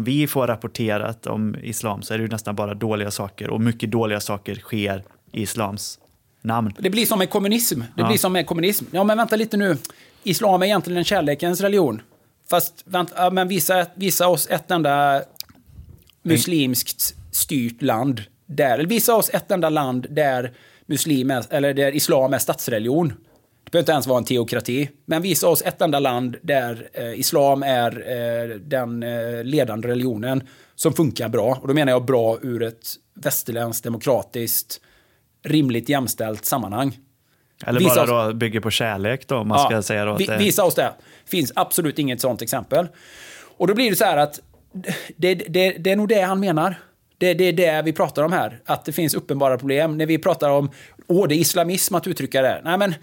vi får rapporterat om islam, så är det ju nästan bara dåliga saker, och mycket dåliga saker sker i islams namn. Det blir som med kommunism. Ja, men vänta lite nu. Islam är egentligen en kärlekens religion. Fast vänta, men visa oss ett enda muslimskt styrt land där. Visa oss ett enda land där muslimer, eller där islam är statsreligion. Det behöver inte ens vara en teokrati. Men visa oss ett enda land där islam är den ledande religionen som funkar bra. Och då menar jag bra ur ett västerländskt, demokratiskt, rimligt jämställt sammanhang. Eller visa bara oss, då bygger på kärlek då, om man ska säga då. Att visa oss det. Finns absolut inget sånt exempel. Och då blir det så här att det är nog det han menar. Det är det vi pratar om här. Att det finns uppenbara problem. När vi pratar om, det är islamism att uttrycka det. Nej, men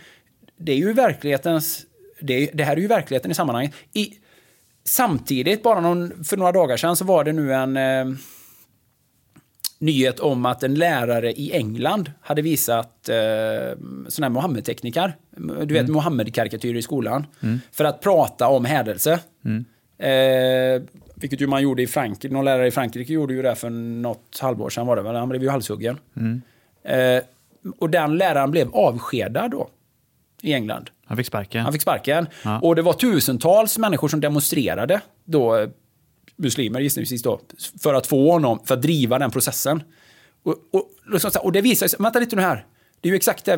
det är ju verklighetens, det här är ju verkligheten i sammanhanget. Samtidigt, bara för några dagar sedan, så var det nu en nyhet om att en lärare i England hade visat sådana här Mohammed-tekniker. Du vet, Mohammed-karikatyrer i skolan. För att prata om hädelse. Vilket ju man gjorde i Frankrike. Någon lärare i Frankrike gjorde ju det för något halvår sedan var det. Han blev ju halshuggen. Och den läraren blev avskedad då. I England. Han fick sparken. Ja. Och det var tusentals människor som demonstrerade då, muslimer gissningsvis då, för att få honom, för att driva den processen. Och det visar sig, vänta lite nu här. Det är ju exakt det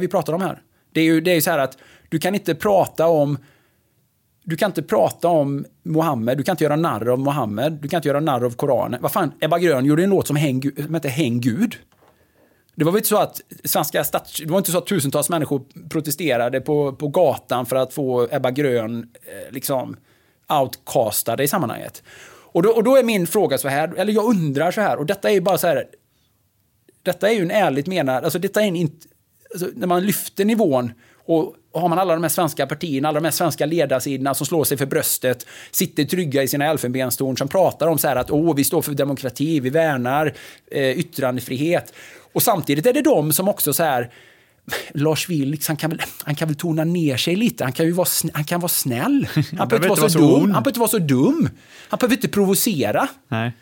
vi pratar om här. Det är ju så här att du kan inte prata om Mohammed, du kan inte göra narr av Mohammed, du kan inte göra narr av Koranen. Vad fan, Ebba Grön gjorde en låt som Häng Gud. Det var väl inte så att det var inte så att tusentals människor protesterade på gatan för att få Ebba Grön liksom outcastade i sammanhanget. Och då är min fråga så här, eller jag undrar så här, och detta är ju bara så här, detta är ju en ärligt menad, alltså detta är när man lyfter nivån, och har man alla de här svenska partierna, alla de här svenska ledarsidorna som slår sig för bröstet, sitter trygga i sina elfenbenstorn, som pratar om så här att vi står för demokrati, vi värnar yttrandefrihet. Och samtidigt är det de som också så här, Lars Wilks, han kan väl tona ner sig lite. Han kan vara snäll. Han behöver inte vara så dum. Han behöver inte provocera. Nej.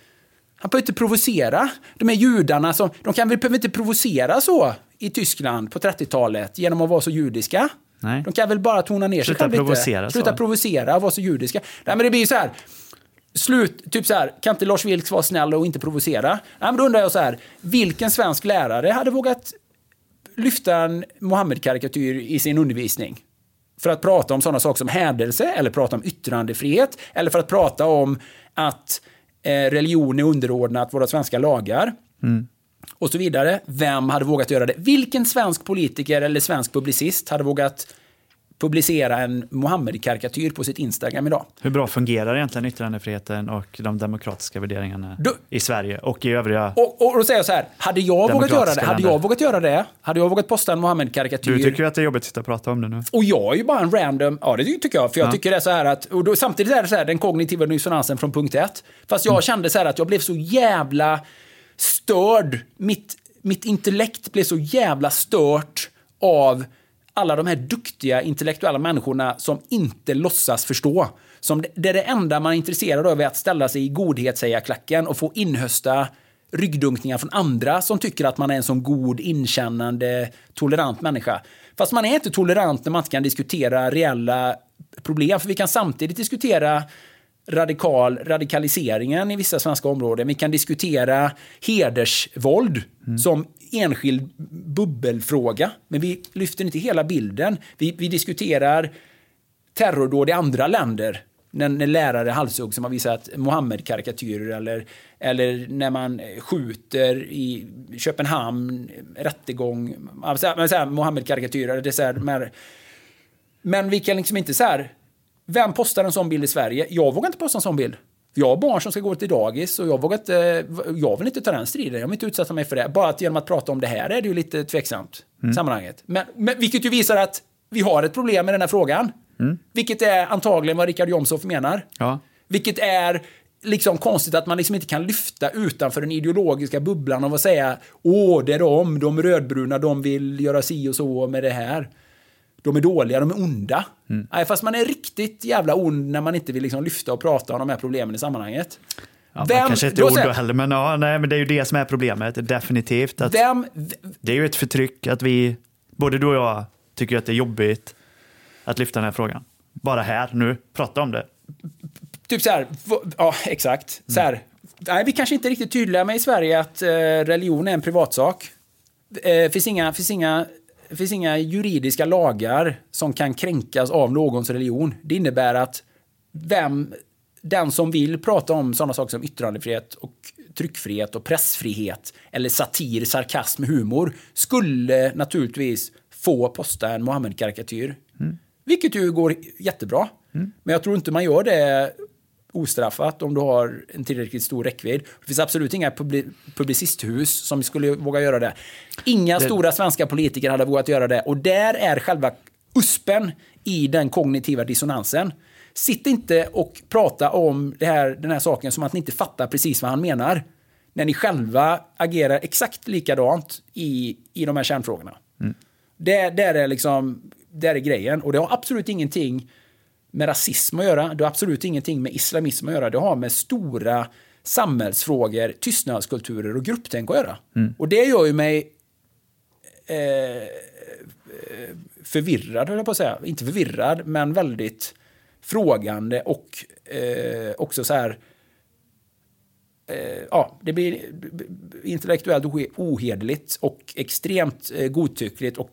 De här judarna som de kan väl inte provocera så i Tyskland på 30-talet genom att vara så judiska. Nej. De kan väl bara tona ner sig lite. Sluta provocera och vara så judiska. Nej, men det blir ju så här. Typ så här, kan inte Lars Wilks vara snäll och inte provocera? Nej, men då undrar jag så här, vilken svensk lärare hade vågat lyfta en Mohammed-karikatyr i sin undervisning för att prata om sådana saker som hädelse, eller prata om yttrandefrihet, eller för att prata om att religion är underordnat våra svenska lagar och så vidare? Vem hade vågat göra det? Vilken svensk politiker eller svensk publicist hade vågat publicera en Mohammed-karikatyr på sitt Instagram idag? Hur bra fungerar egentligen yttrandefriheten och de demokratiska värderingarna i Sverige och i övriga? Och då säger jag så här, hade jag vågat posta en Mohammed-karikatyr? Du tycker ju att det är jobbigt att sitta och prata om det nu. Och jag är ju bara en random, ja det tycker jag, för jag tycker det är så här att, och då, samtidigt är det så här, den kognitiva dissonansen från punkt 1, fast jag kände så här att jag blev så jävla störd, mitt intellekt blev så jävla stört av alla de här duktiga intellektuella människorna som inte låtsas förstå. Som det enda man är intresserad av är att ställa sig i godhet, säga klacken, och få inhösta ryggdunkningar från andra som tycker att man är en sån god, inkännande, tolerant människa. Fast man är inte tolerant när man inte kan diskutera reella problem. För vi kan samtidigt diskutera radikaliseringen i vissa svenska områden. Vi kan diskutera hedersvåld som enskild bubbelfråga, men vi lyfter inte hela bilden. Vi diskuterar terrordåd i andra länder, när lärare halshugg som har visat Mohammed-karikatyrer, eller när man skjuter i Köpenhamn, rättegång, Mohammed-karikatyrer, det är så här, men vi kan liksom inte så här, vem postar en sån bild i Sverige? Jag vågar inte posta en sån bild. Jag har barn som ska gå till dagis, och jag vill inte ta den striden. Jag vill inte utsätta mig för det. Bara att genom att prata om det här är det ju lite tveksamt sammanhanget. Men vilket ju visar att vi har ett problem med den här frågan. Vilket är antagligen vad Richard Jomshof menar. Ja. Vilket är liksom konstigt att man liksom inte kan lyfta utanför den ideologiska bubblan och säga, det är de rödbruna, de vill göra si och så med det här. de är dåliga, de är onda. Mm. Nej, fast man är riktigt jävla ond när man inte vill liksom lyfta och prata om de här problemen i sammanhanget. Ja, vem, kanske inte ord då heller, men, ja, nej, men det är ju det som är problemet, definitivt. Att det är ju ett förtryck att vi, både du och jag, tycker att det är jobbigt att lyfta den här frågan. Bara här, nu, prata om det. Typ så här, ja, exakt. Så här, nej, vi kanske inte är riktigt tydliga med i Sverige att religion är en privatsak. Det finns inga juridiska lagar som kan kränkas av någons religion. Det innebär att den som vill prata om sådana saker som yttrandefrihet och tryckfrihet och pressfrihet eller satir, sarkasm, humor skulle naturligtvis få posta en Mohammed-karikatyr. Mm. Vilket ju går jättebra. Mm. Men jag tror inte man gör det ostraffat om du har en tillräckligt stor räckvidd. Det finns absolut inga publicisthus som skulle våga göra det. Inga stora svenska politiker hade vågat göra det. Och där är själva uspen i den kognitiva dissonansen. Sitt inte och prata om den här saken som att ni inte fattar precis vad han menar. När ni själva agerar exakt likadant i de här kärnfrågorna. Mm. Där är grejen. Och det har absolut ingenting med rasism att göra. Det har absolut ingenting med islamism att göra. Det har med stora samhällsfrågor, tystnadskulturer och grupptänk att göra. Mm. Och det gör ju mig förvirrad, höll jag på att säga. Inte förvirrad, men väldigt frågande och också så här, det blir intellektuellt ohederligt och extremt godtyckligt och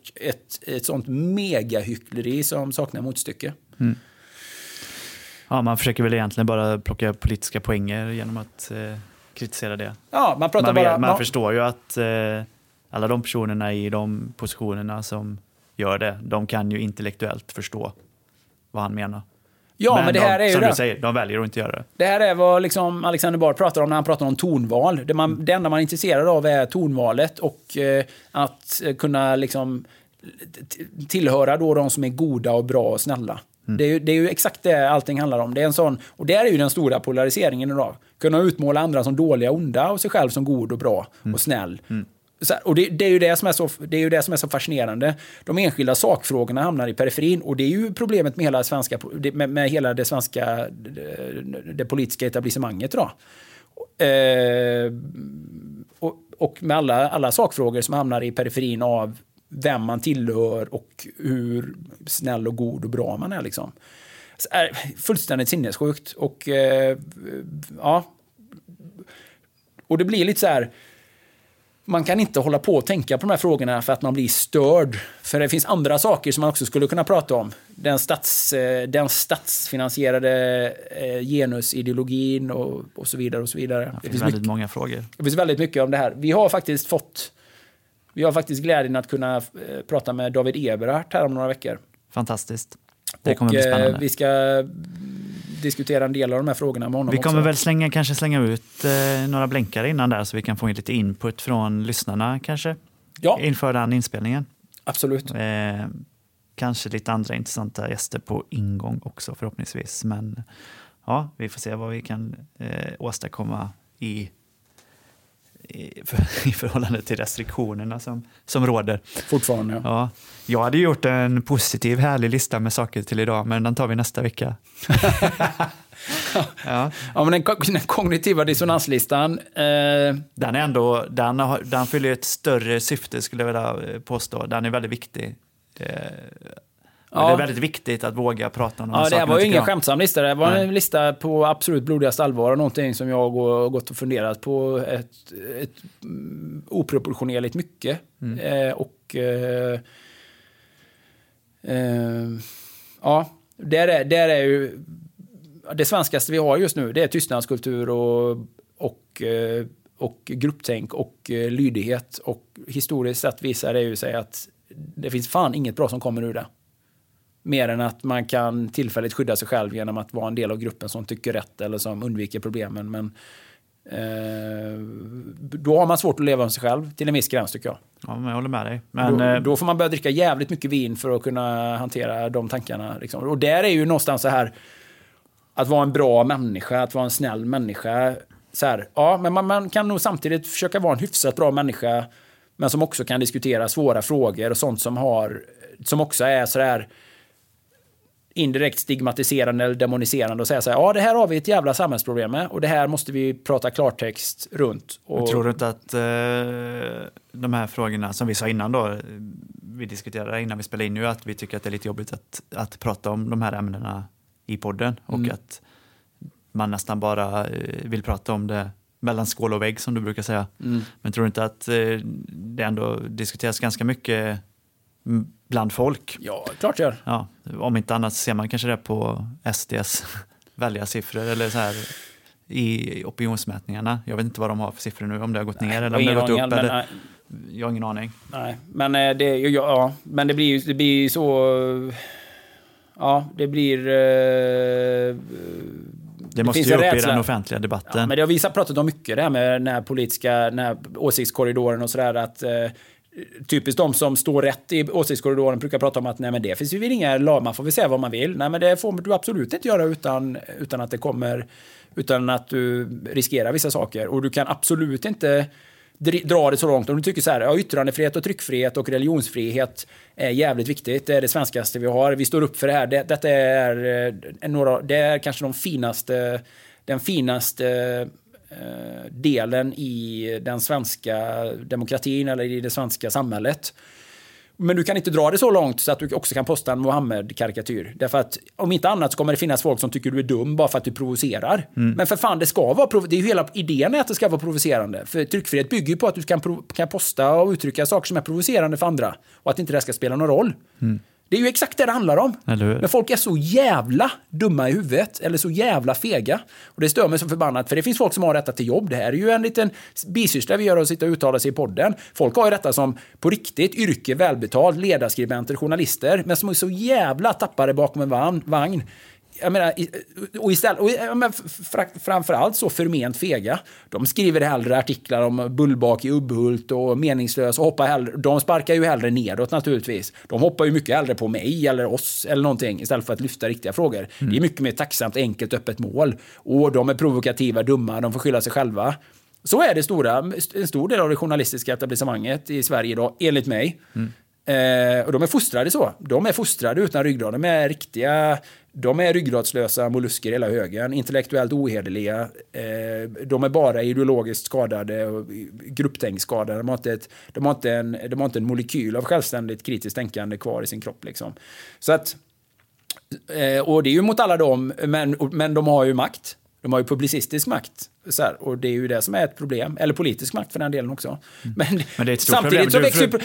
ett sånt megahyckleri som saknar motstycke. Mm. Ja, man försöker väl egentligen bara plocka politiska poänger genom att kritisera det. Ja, man förstår ju att alla de personerna i de positionerna som gör det, de kan ju intellektuellt förstå vad han menar. Ja, men det här är ju som det. Du säger, de väljer att inte göra det. Det här är vad liksom Alexander Bard pratar om när han pratar om tonval. Det enda man är intresserad av är tonvalet och att kunna liksom tillhöra då de som är goda och bra och snälla. Mm. Det är ju exakt det allting handlar om. Det är en sån, och det är ju den stora polariseringen idag. Kunna utmåla andra som dåliga och onda och sig själv som god och bra och snäll. Mm. Så, och det är ju det som är så fascinerande. De enskilda sakfrågorna hamnar i periferin, och det är ju problemet med hela svenska med hela det svenska det politiska etablissemanget idag. Och med alla sakfrågor som hamnar i periferin av vem man tillhör och hur snäll och god och bra man är liksom. Så är fullständigt sinnessjukt och ja. Och det blir lite så här, man kan inte hålla på och tänka på de här frågorna för att man blir störd. För det finns andra saker som man också skulle kunna prata om. Den statsfinansierade genusideologin och så vidare och så vidare. Ja, det finns väldigt många frågor. Det finns väldigt mycket om det här. Vi har faktiskt glädjen att kunna prata med David Eberhardt här om några veckor. Fantastiskt. Det kommer bli spännande. Vi ska diskutera en del av de här frågorna med honom. Vi kommer också väl kanske slänga ut några blänkare innan där, så vi kan få in lite input från lyssnarna kanske. Ja. Inför den inspelningen. Absolut. Kanske lite andra intressanta gäster på ingång också förhoppningsvis. Men ja, vi får se vad vi kan åstadkomma i förhållande till restriktionerna som råder. Fortfarande, ja. Jag hade gjort en positiv, härlig lista med saker till idag, men den tar vi nästa vecka. Ja. Ja, men den kognitiva dissonanslistan, den fyller ett större syfte, skulle jag vilja påstå. Den är väldigt viktig. Ja. Det är väldigt viktigt att våga prata om de här sakerna. Det var ju ingen skämtsam lista. Det var en lista på absolut blodigast allvar. Någonting som jag har gått och funderat på ett oproportionerligt mycket. Mm. Där är ju det svenskaste vi har just nu. Det är tystnadskultur och grupptänk och lydighet. Och historiskt sett visar det ju sig att det finns fan inget bra som kommer ur det. Mer än att man kan tillfälligt skydda sig själv genom att vara en del av gruppen som tycker rätt eller som undviker problemen. Men då har man svårt att leva om sig själv till en viss gräns, tycker jag. Ja, men jag håller med dig. Men då får man börja dricka jävligt mycket vin för att kunna hantera de tankarna. Liksom. Och där är ju någonstans så här, att vara en bra människa, att vara en snäll människa. Så här, ja, men man kan nog samtidigt försöka vara en hyfsat bra människa men som också kan diskutera svåra frågor och sånt som också är så där indirekt stigmatiserande eller demoniserande och säga så här, ja, det här har vi ett jävla samhällsproblem med och det här måste vi prata klartext runt. Och... Jag tror inte att de här frågorna som vi sa innan då, vi diskuterade innan vi spelade in nu, att vi tycker att det är lite jobbigt att prata om de här ämnena i podden och att man nästan bara vill prata om det mellan skål och vägg, som du brukar säga. Men tror inte att det ändå diskuteras ganska mycket bland folk? Ja, klart gör. Ja, om inte annat ser man kanske det på SDs väljarsiffror eller så här i opinionsmätningarna. Jag vet inte vad de har för siffror nu, om det har gått ner eller om det har gått upp. Men, eller... Jag har ingen aning. Nej, men men det blir så... Ja, det blir... Det måste ju upp rädsla i den offentliga debatten. Ja, men det har vi pratat om mycket, det här med den här åsiktskorridoren och sådär, att... typiskt de som står rätt i åsiktskorridoren brukar prata om att nej, men det finns ju inga lag, man får väl säga vad man vill. Nej, men det får du absolut inte göra utan att det kommer, utan att du riskerar vissa saker, och du kan absolut inte dra det så långt. Om du tycker så här, ja, yttrandefrihet och tryckfrihet och religionsfrihet är jävligt viktigt, det är det svenskaste vi har, vi står upp för det här, det är kanske den finaste delen i den svenska demokratin eller i det svenska samhället. Men du kan inte dra det så långt så att du också kan posta en Mohammed-karikatyr. Därför att om inte annat så kommer det finnas folk som tycker du är dum bara för att du provocerar. Men för fan, det ska vara det är ju hela idén att det ska vara provocerande. För tryckfrihet bygger ju på att du kan posta och uttrycka saker som är provocerande för andra och att inte det ska spela någon roll. Det är ju exakt det det handlar om. Men folk är så jävla dumma i huvudet eller så jävla fega. Och det stör mig så förbannat, för det finns folk som har detta till jobb. Det här är ju en liten bisyssla vi gör att sitta och uttala sig i podden. Folk har ju detta som på riktigt yrke, välbetalt, ledarskribenter, journalister, men som är så jävla tappade bakom en vagn. Jag menar, och istället, framförallt så förment fega. De skriver hellre artiklar om bullbak i Ubbhult och meningslös och hoppar hellre, de sparkar ju hellre nedåt naturligtvis. De hoppar ju mycket hellre på mig eller oss eller någonting istället för att lyfta riktiga frågor. Det är mycket mer tacksamt, enkelt, öppet mål. Och de är provokativa, dumma, de får skylla sig själva. Så är det en stor del av det journalistiska etablissemanget i Sverige idag, enligt mig. Och de är fostrade så. De är fostrade utan ryggrad. De är ryggradslösa mollusker i hela högen, intellektuellt ohederliga. De är bara ideologiskt skadade och grupptänkskadade. De har inte en molekyl av självständigt kritiskt tänkande kvar i sin kropp. Liksom. Så att, och det är ju mot alla dem, men de har ju makt. De har ju publicistisk makt. Så här, och det är ju det som är ett problem. Eller politisk makt för den delen också. Men det är ett stort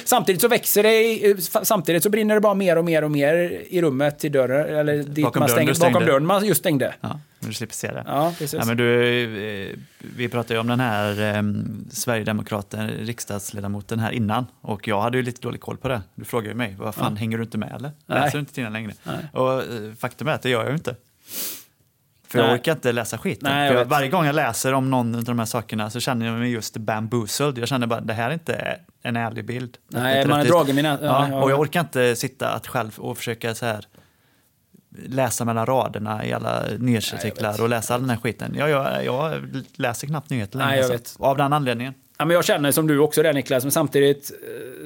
samtidigt problem. Samtidigt så brinner det bara mer och mer i rummet till dörren. Eller dit bakom man stänger, bakom dörren man just stängde. Ja, du slipper se det. Ja, ja, men vi pratade ju om den här Sverigedemokraten, riksdagsledamoten här innan. Och jag hade ju lite dålig koll på det. Du frågade ju mig, vad fan, hänger du inte med eller? Läser du inte tidningen längre? Nej. Och faktum är att det gör jag ju inte. För jag orkar inte läsa skit. Nej, varje gång jag läser om någon av de här sakerna så känner jag mig just bamboozled. Jag känner bara, det här är inte en ärlig bild. Nej, man har dragit mina... Ja. Och jag orkar inte sitta själv och försöka så här läsa mellan raderna i alla nyhetsartiklar och läsa all den här skiten. Jag läser knappt nyheter längre. Av den anledningen. Ja, men jag känner som du också där, Niklas, men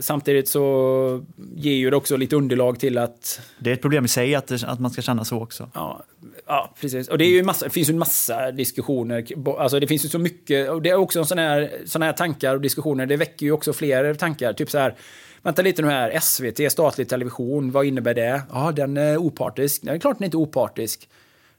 samtidigt så ger ju det också lite underlag till att... Det är ett problem i sig att man ska känna så också. Ja, precis. Och det är ju det finns ju en massa diskussioner. Alltså det finns ju så mycket, och det är också såna här tankar och diskussioner, det väcker ju också fler tankar. Typ så här, vänta lite nu här, SVT, statlig television, vad innebär det? Ja, den är opartisk. Nej, det är klart den är inte opartisk.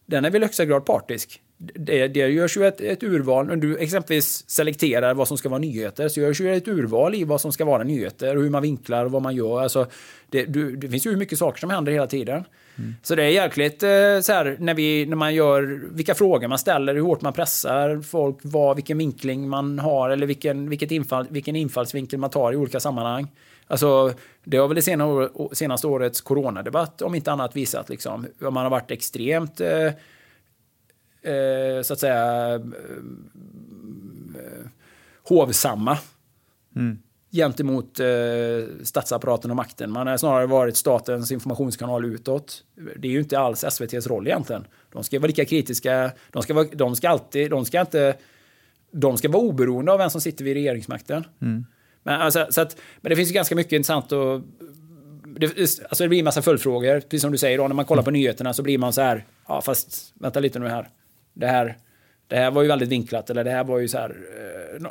Den är väl högsta grad partisk. Det görs ju ett urval. Om du exempelvis selekterar vad som ska vara nyheter, så görs ju ett urval i vad som ska vara nyheter och hur man vinklar och vad man gör. Alltså, det finns ju hur mycket saker som händer hela tiden. Så det är jäkligt så här, när man gör vilka frågor man ställer, hur hårt man pressar folk, vilken vinkling man har eller vilken infallsvinkel man tar i olika sammanhang. Alltså, det har väl det senaste årets coronadebatt om inte annat visat, liksom. Man har varit extremt så att säga hovsamma gentemot statsapparaten och makten. Man har snarare varit statens informationskanal utåt. Det är ju inte alls SVT:s roll egentligen. De ska vara lika kritiska. De ska alltid, de ska vara oberoende av vem som sitter vid regeringsmakten. Men, alltså, så att, men det finns ju ganska mycket intressant och alltså det blir en massa följdfrågor, precis som du säger då, när man kollar på nyheterna så blir man så här, ja fast vänta lite nu här. Det här var ju väldigt vinklat, eller det här var ju så här,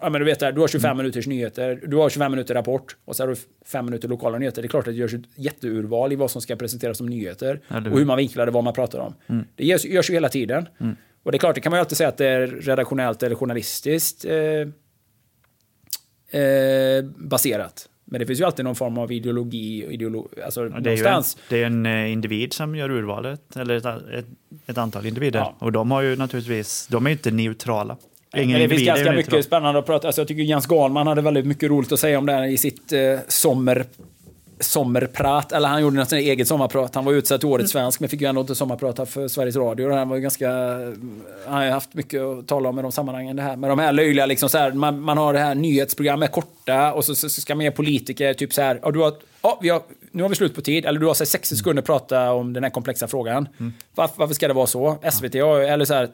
ja men du vet det här, du har 25 minuters nyheter, du har 25 minuter rapport och så har du 5 minuter lokala nyheter. Det är klart att det görs ett jätteurval i vad som ska presenteras som nyheter och hur man vinklar det, vad man pratar om. Mm. Det görs ju hela tiden. Mm. Och det är klart, det kan man ju alltid säga att det är redaktionellt eller journalistiskt baserat. Men det finns ju alltid någon form av ideologi alltså ja, någonstans. Det är en individ som gör urvalet, eller ett antal individer. Ja. Och de har ju naturligtvis, de är ju inte neutrala. Ingen det finns ganska mycket spännande att prata. Alltså jag tycker Jens Gahlman hade väldigt mycket roligt att säga om det här i sitt sommarprat. Eller han gjorde nästan eget sommarprat. Han var utsatt till årets svensk, men fick ju ändå inte sommarprata för Sveriges Radio. Han var ju ganska, han har haft mycket att tala om i de sammanhangen det här. Men de här löjliga liksom så här, man har det här nyhetsprogrammet korta och så ska man ge politiker typ så här, nu har vi slut på tid, eller du har 60 sekunder prata om den här komplexa frågan. Mm. Varför ska det vara så? SVT eller så här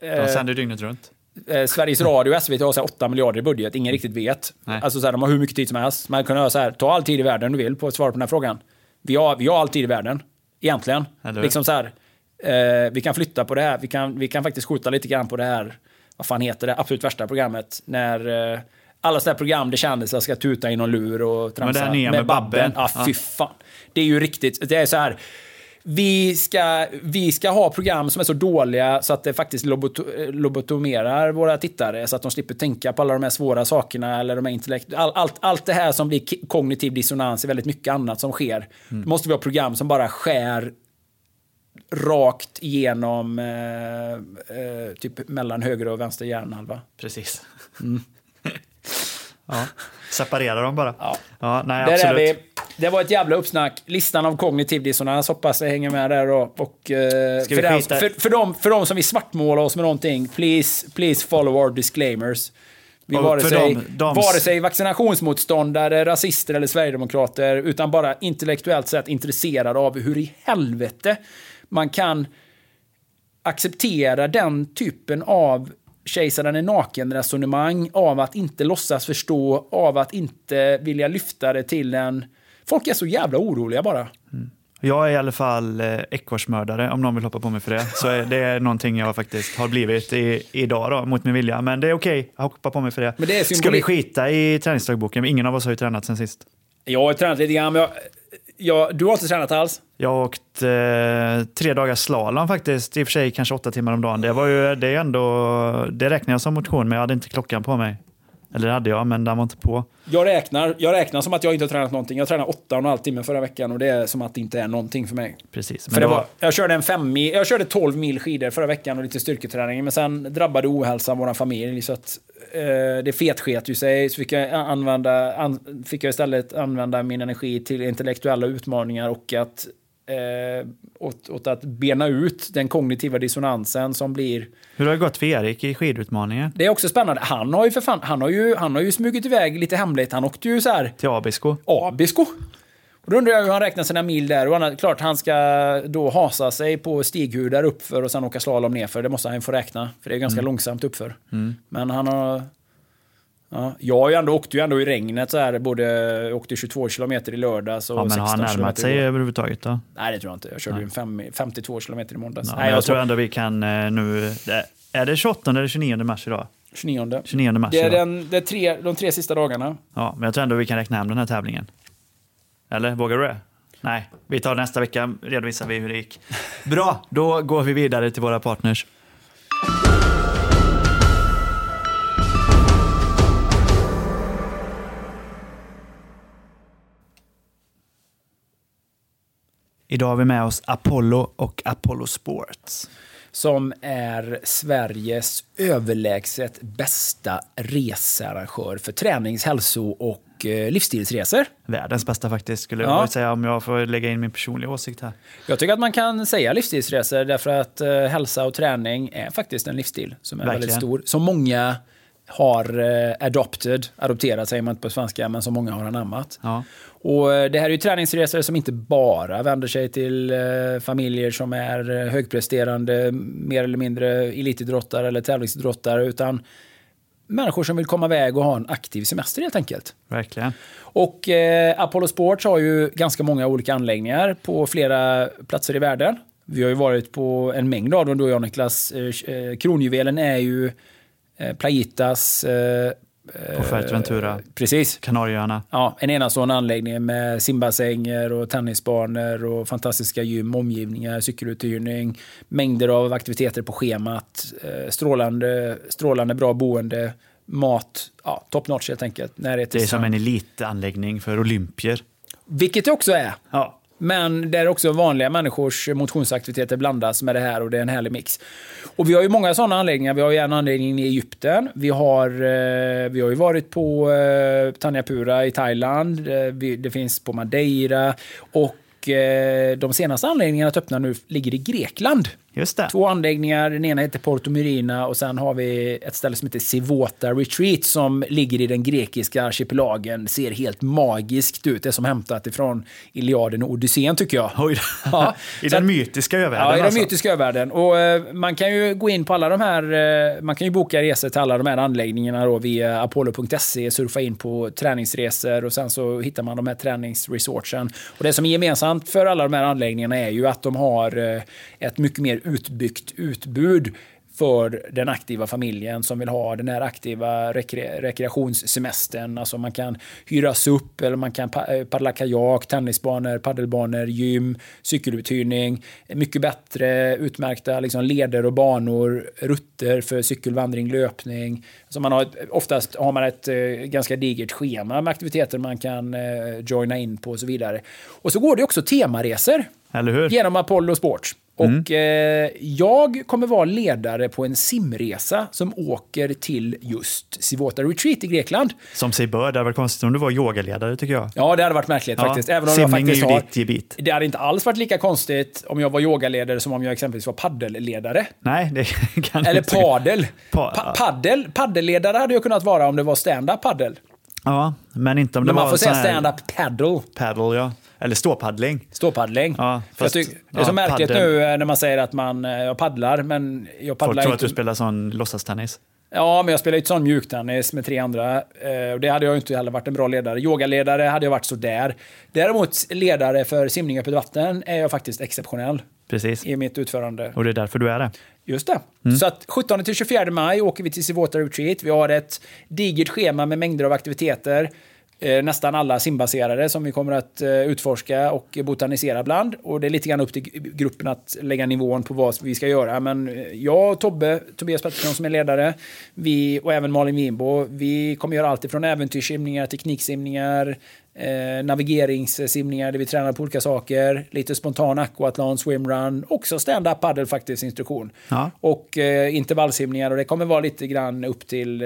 de sänder dygnet runt. Sveriges Radio och SVT har så här 8 miljarder i budget. Ingen riktigt vet. Nej. Alltså så här, de har hur mycket tid som helst. Man kan göra så här, ta all tid i världen du vill på att svara på den här frågan. Vi har all tid i världen egentligen. Liksom så här, vi kan flytta på det här. Vi kan faktiskt skjuta lite grann på det här. Vad fan heter det? Absolut värsta programmet när alla sådana här program det kändes att ska tuta in någon lur och tramsa det nya med babben. Ja, fy fan. Det är ju riktigt. Det är så här, vi ska ha program som är så dåliga så att det faktiskt lobotomerar våra tittare så att de slipper tänka på alla de här svåra sakerna eller de här allt det här som blir kognitiv dissonans är väldigt mycket annat som sker. Mm. Då måste vi ha program som bara skär rakt igenom typ mellan höger och vänster hjärnhalva. Precis. Mm. Ja, separera dem bara. Ja. Ja, nej, absolut. Det var ett jävla uppsnack. Listan av kognitiv dissonans, hoppas jag hänger med där. Och för dem som vill svartmåla oss med någonting, please follow our disclaimers. Vi vare sig vaccinationsmotståndare, rasister eller sverigedemokrater, utan bara intellektuellt sett intresserade av hur i helvete man kan acceptera den typen av kejsaren är naken-resonemang, av att inte låtsas förstå, av att inte vilja lyfta det till en... Folk är så jävla oroliga bara. Mm. Jag är i alla fall ekorrsmördare, om någon vill hoppa på mig för det. Så det är någonting jag faktiskt har blivit idag då, mot min vilja. Men det är okej, jag hoppar på mig för det. Men det är ska vi skita i träningsdagboken? Ingen av oss har ju tränat sen sist. Jag har tränat lite grann, men du har inte tränat alls? Jag har åkt 3 dagars slalom faktiskt. I och för sig kanske 8 timmar om dagen. Det räknar jag som motion, men jag hade inte klockan på mig. Eller hade jag, men den var inte på. Jag räknar som att jag inte har tränat någonting. Jag tränade 8,5 timmar förra veckan och det är som att det inte är någonting för mig. Precis. Men för jag körde 12 mil skidor förra veckan och lite styrketräning, men sen drabbade ohälsan vår familj så att det fetsket ju sig, så fick jag istället använda min energi till intellektuella utmaningar och att åt att bena ut den kognitiva dissonansen som blir... Hur har det gått för Erik i skidutmaningen? Det är också spännande. Han har ju smugit iväg lite hemligt. Han åkte ju så här... Till Abisko. Och då undrar jag hur han räknar sina mil där. Och han ska då hasa sig på stighudar uppför och sen åka slalom nerför. Det måste han få räkna, för det är ganska långsamt uppför. Mm. Men han har... Ja, jag åkte ju ändå i regnet så här, både åkte 22 km i lördags och 16 km. Men har han närmat sig överhuvudtaget då? Nej, det tror jag inte. Jag körde ju 52 km i måndags. Ja, nej, jag tror ändå vi kan nu... Är det 28 eller 29 mars idag? 29 mars. Det är de tre sista dagarna. Ja, men jag tror ändå vi kan räkna hem den här tävlingen. Eller? Vågar du det? Nej, vi tar nästa vecka, redovisar vi hur det gick. Bra, då går vi vidare till våra partners. Idag har vi med oss Apollo och Apollo Sports, som är Sveriges överlägset bästa researrangör för tränings-, hälso- och livsstilsresor. Världens bästa faktiskt, skulle jag säga, om jag får lägga in min personliga åsikt här. Jag tycker att man kan säga livsstilsresor, därför att hälsa och träning är faktiskt en livsstil som är väldigt stor. Som många har adopterat säger man inte på svenska, men som många har anammat. Ja. Och det här är ju träningsresor som inte bara vänder sig till familjer som är högpresterande, mer eller mindre elitidrottare eller tävlingsidrottare, utan människor som vill komma iväg och ha en aktiv semester helt enkelt. Verkligen. Och Apollo Sports har ju ganska många olika anläggningar på flera platser i världen. Vi har ju varit på en mängd av dem då, jag och Niklas. Kronjuvelen är ju Playitas... på Fuerteventura. Precis. Kanarieöarna. Ja, en ena sån anläggning med simbassänger och tennisbanor och fantastiska gym, omgivningar, cykeluthyrning, mängder av aktiviteter på schemat, strålande bra boende, mat, ja, top notch helt enkelt. Det är som en elitanläggning för olympier. Vilket det också är. Ja. Men där också vanliga människors motionsaktiviteter blandas med det här, och det är en härlig mix. Och vi har ju många sådana anläggningar. Vi har ju en anläggning i Egypten. Vi har ju varit på Tanjapura i Thailand. Det finns på Madeira. Och de senaste anläggningarna att öppna nu ligger i Grekland. Just det. 2 anläggningar. Den ena heter Porto Myrina och sen har vi ett ställe som heter Sivota Retreat som ligger i den grekiska archipelagen. Ser helt magiskt ut. Det är som hämtat ifrån Iliaden och Odysseen, tycker jag. Oj, ja. I den mytiska övärlden. Ja, i den mytiska övärlden. Och man kan ju gå in på alla de här, man kan ju boka resor till alla de här anläggningarna då via apollo.se, surfa in på träningsresor och sen så hittar man de här träningsresortsen. Och det som är gemensamt för alla de här anläggningarna är ju att de har ett mycket mer utbyggt utbud för den aktiva familjen som vill ha den här aktiva rekreationssemestern. Alltså man kan hyras upp eller man kan paddla kajak, tennisbanor, paddelbanor, gym, cykeluthyrning. Mycket bättre utmärkta liksom leder och banor, rutter för cykelvandring, löpning. Alltså man har oftast har man ett ganska digert schema med aktiviteter man kan joina in på och så vidare. Och så går det också temaresor. Eller hur? Genom Apollo Sports. Och jag kommer vara ledare på en simresa som åker till just Sivota Retreat i Grekland. Som sig bör, det hade varit konstigt om du var yogaledare, tycker jag. Ja, det hade varit märkligt faktiskt. Även om simning jag faktiskt är ju ditt gebit. Det hade inte alls varit lika konstigt om jag var yogaledare som om jag exempelvis var paddelledare. Nej, det kan eller inte. Eller padel. Paddelledare hade jag kunnat vara om det var stand-up paddel. Ja, men inte om det var... Man får säga stand-up paddle. Paddle, ja. Eller ståpaddling. Ståpaddling. Ja, fast, jag tycker, det är så märkligt paddel. Nu när man säger att jag paddlar, men jag paddlar inte. Folk tror att du spelar sån låtsastennis. Ja, men jag spelar ju sån mjuktennis med 3 andra. Och det hade jag inte heller varit en bra ledare. Yogaledare hade jag varit så där. Däremot ledare för simning öppet vatten är jag faktiskt exceptionell. Precis. I mitt utförande. Och det är därför du är det. Just det. Mm. Så att 17-24 maj åker vi till Sivota Retreat. Vi har ett digert schema med mängder av aktiviteter. Nästan alla simbaserade som vi kommer att utforska och botanisera bland. Och det är lite grann upp till gruppen att lägga nivån på vad vi ska göra. Men jag och Tobias Pettersson som är ledare, vi och även Malin Winbo, vi kommer göra allt ifrån äventyrssimningar, tekniksimningar, navigeringssimningar där vi tränar på olika saker, lite spontan aquathlon, swimrun, också stand-up paddle faktiskt, instruktion. Ja. Och intervallsimningar, och det kommer vara lite grann upp till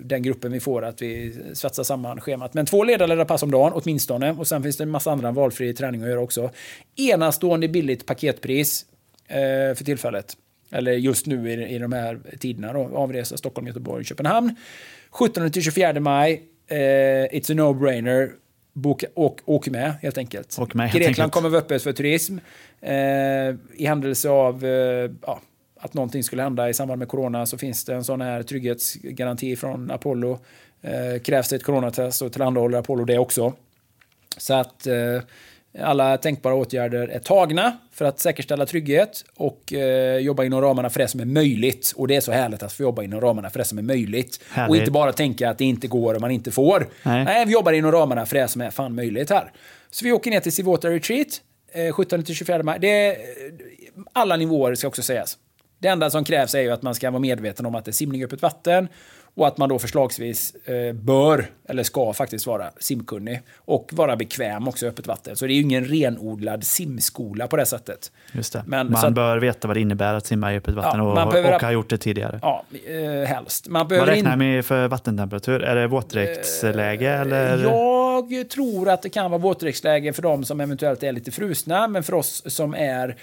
den gruppen vi får att vi svetsar samman schemat. Men 2 ledarpass om dagen åtminstone, och sen finns det en massa andra valfri träning att göra också. Enastående billigt paketpris för tillfället, eller just nu i de här tiderna då, avresa Stockholm, Göteborg, Köpenhamn. 17-24 maj. It's a no-brainer. Åk med helt enkelt. Grekland kommer vara öppet för turism i händelse av att någonting skulle hända i samband med corona, så finns det en sån här trygghetsgaranti från Apollo. Krävs det ett coronatest och tillhandahåller Apollo det också. Så att alla tänkbara åtgärder är tagna för att säkerställa trygghet och jobba inom ramarna för det som är möjligt. Och det är så härligt att få jobba inom ramarna för det som är möjligt. Härligt. Och inte bara tänka att det inte går och man inte får. Nej, vi jobbar inom ramarna för det som är fan möjligt här. Så vi åker ner till Sivota Retreat 17-24 maj. Alla nivåer ska också sägas. Det enda som krävs är ju att man ska vara medveten om att det är simning öppet vatten och att man då förslagsvis bör, eller ska faktiskt vara simkunnig och vara bekväm också i öppet vatten. Så det är ju ingen renodlad simskola på det sättet. Just det. Men, man bör veta vad det innebär att simma i öppet vatten, ja, och ha gjort det tidigare. Ja, helst. Vad räknar med för vattentemperatur? Är det våtdräktsläge? Eller? Jag tror att det kan vara våtdräktsläge för de som eventuellt är lite frusna, men för oss som är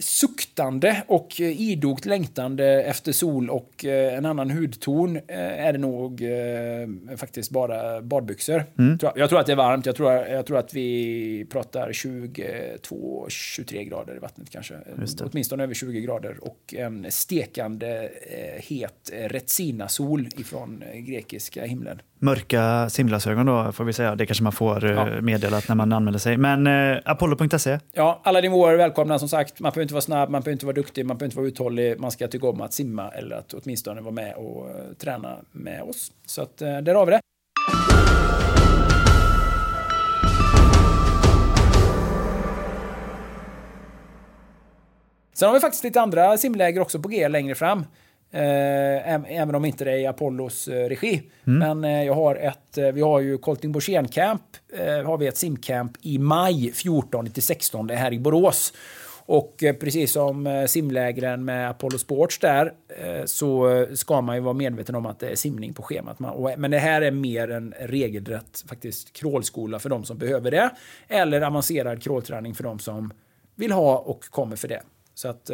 suktande och idogt längtande efter sol och en annan hudton är det nog faktiskt bara badbyxor. Mm. Jag tror att det är varmt. Jag tror att vi pratar 22-23 grader i vattnet kanske. Åtminstone över 20 grader och en stekande het retsinasol ifrån grekiska himlen. Mörka simglasögon då får vi säga. Det kanske man får meddelat när man anmäler sig. Men apollo.se. Ja, alla nivåer är välkomna som sagt. Man får inte vara snabb, man får inte vara duktig, man får inte vara uthållig. Man ska tycka om att simma eller att åtminstone vara med och träna med oss. Så att där har vi det. Sen har vi faktiskt lite andra simläger också på G längre fram. Även om inte det är i Apollos regi. Men vi har ju Colting Camp. Har vi ett simcamp i maj 14-16 det här i Borås. Och precis som simlägren med Apollo Sports där så ska man ju vara medveten om att det är simning på schemat. Men det här är mer en regelrätt faktiskt crawlskola för de som behöver det. Eller avancerad crawlträning för de som vill ha och kommer för det. Så att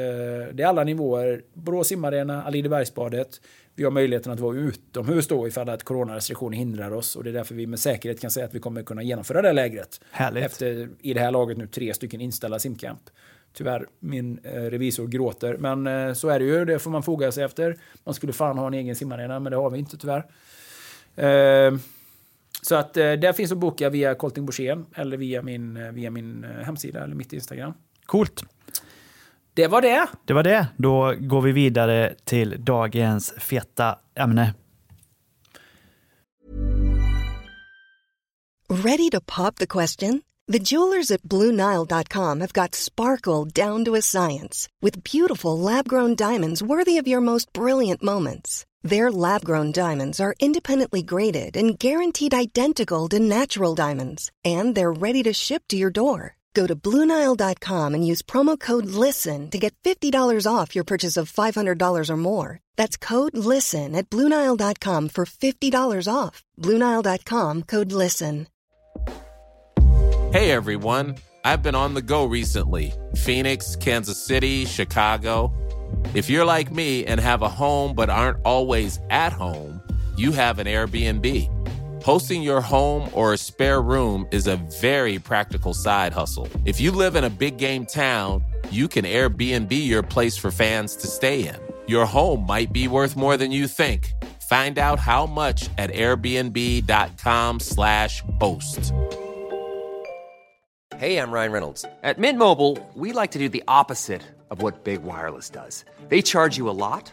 det är alla nivåer. Borås simarena, Alidebergsbadet. Vi har möjligheten att vara utomhus då ifall att coronarestriktioner hindrar oss. Och det är därför vi med säkerhet kan säga att vi kommer kunna genomföra det lägret. Härligt. Efter i det här laget nu 3 stycken inställda simcamp. Tyvärr, min revisor gråter. Men så är det ju, det får man foga sig efter. Man skulle fan ha en egen simarena, men det har vi inte tyvärr. Så att där finns att boka via Kolting Borsen eller via min hemsida eller mitt Instagram. Coolt. Det var det. Det var det. Då går vi vidare till dagens feta ämne. Ready to pop the question? The jewelers at BlueNile.com have got sparkle down to a science with beautiful lab-grown diamonds worthy of your most brilliant moments. Their lab-grown diamonds are independently graded and guaranteed identical to natural diamonds, and they're ready to ship to your door. Go to BlueNile.com and use promo code LISTEN to get $50 off your purchase of $500 or more. That's code LISTEN at BlueNile.com for $50 off. BlueNile.com, code LISTEN. Hey everyone, I've been on the go recently. Phoenix, Kansas City, Chicago. If you're like me and have a home but aren't always at home, you have an Airbnb. Hosting your home or a spare room is a very practical side hustle. If you live in a big game town, you can Airbnb your place for fans to stay in. Your home might be worth more than you think. Find out how much at airbnb.com/host. Hey, I'm Ryan Reynolds. At Mint Mobile, we like to do the opposite of what Big Wireless does. They charge you a lot,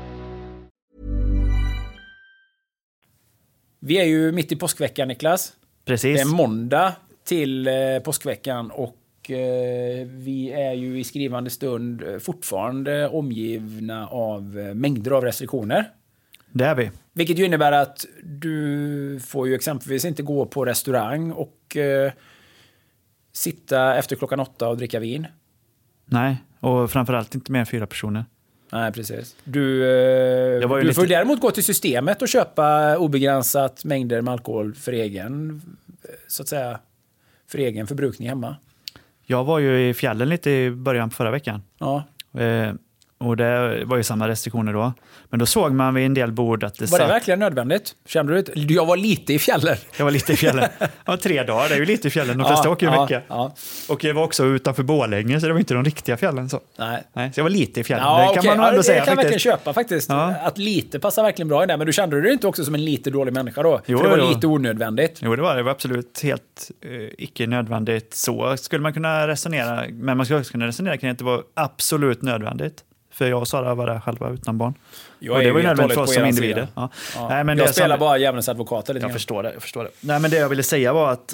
Vi är ju mitt i påskveckan, Niklas. Precis. Det är måndag till påskveckan och vi är ju i skrivande stund fortfarande omgivna av mängder av restriktioner. Det är vi. Vilket ju innebär att du får ju exempelvis inte gå på restaurang och sitta efter klockan 8 och dricka vin. Nej, och framförallt inte mer än 4 personer. Nej, precis. Du får däremot gå till systemet och köpa obegränsat mängder med alkohol för egen, så att säga, för egen förbrukning hemma. Jag var ju i fjällen lite i början på förra veckan. Ja. Och det var ju samma restriktioner då. Men då såg man vid en del bord att det var det verkligen nödvändigt? Kände du inte? Jag var lite i fjällen. Jag var lite i fjällen. Ja, 3 dagar, det är ju lite i fjällen. De flesta åker ju mycket. Ja. Och jag var också utanför Borlänge, så det var inte de riktiga fjällen. Så. Nej. Så jag var lite i fjällen. Ja, det kan man ändå säga. Jag kan verkligen köpa faktiskt. Ja. Att lite passar verkligen bra i det. Men du kände du inte också som en lite dålig människa då? Jo, för det var lite onödvändigt. Jo, det var absolut helt icke nödvändigt. Så skulle man kunna resonera. Men man skulle också kunna resonera kring att det var absolut nödvändigt. För jag och Sara var där själva utan barn. Jag och det var ju nödvändigt för oss som individer. Ja. Ja. Nej, men jag spelar bara djävulens advokat lite. Jag förstår det. Nej, men det jag ville säga var att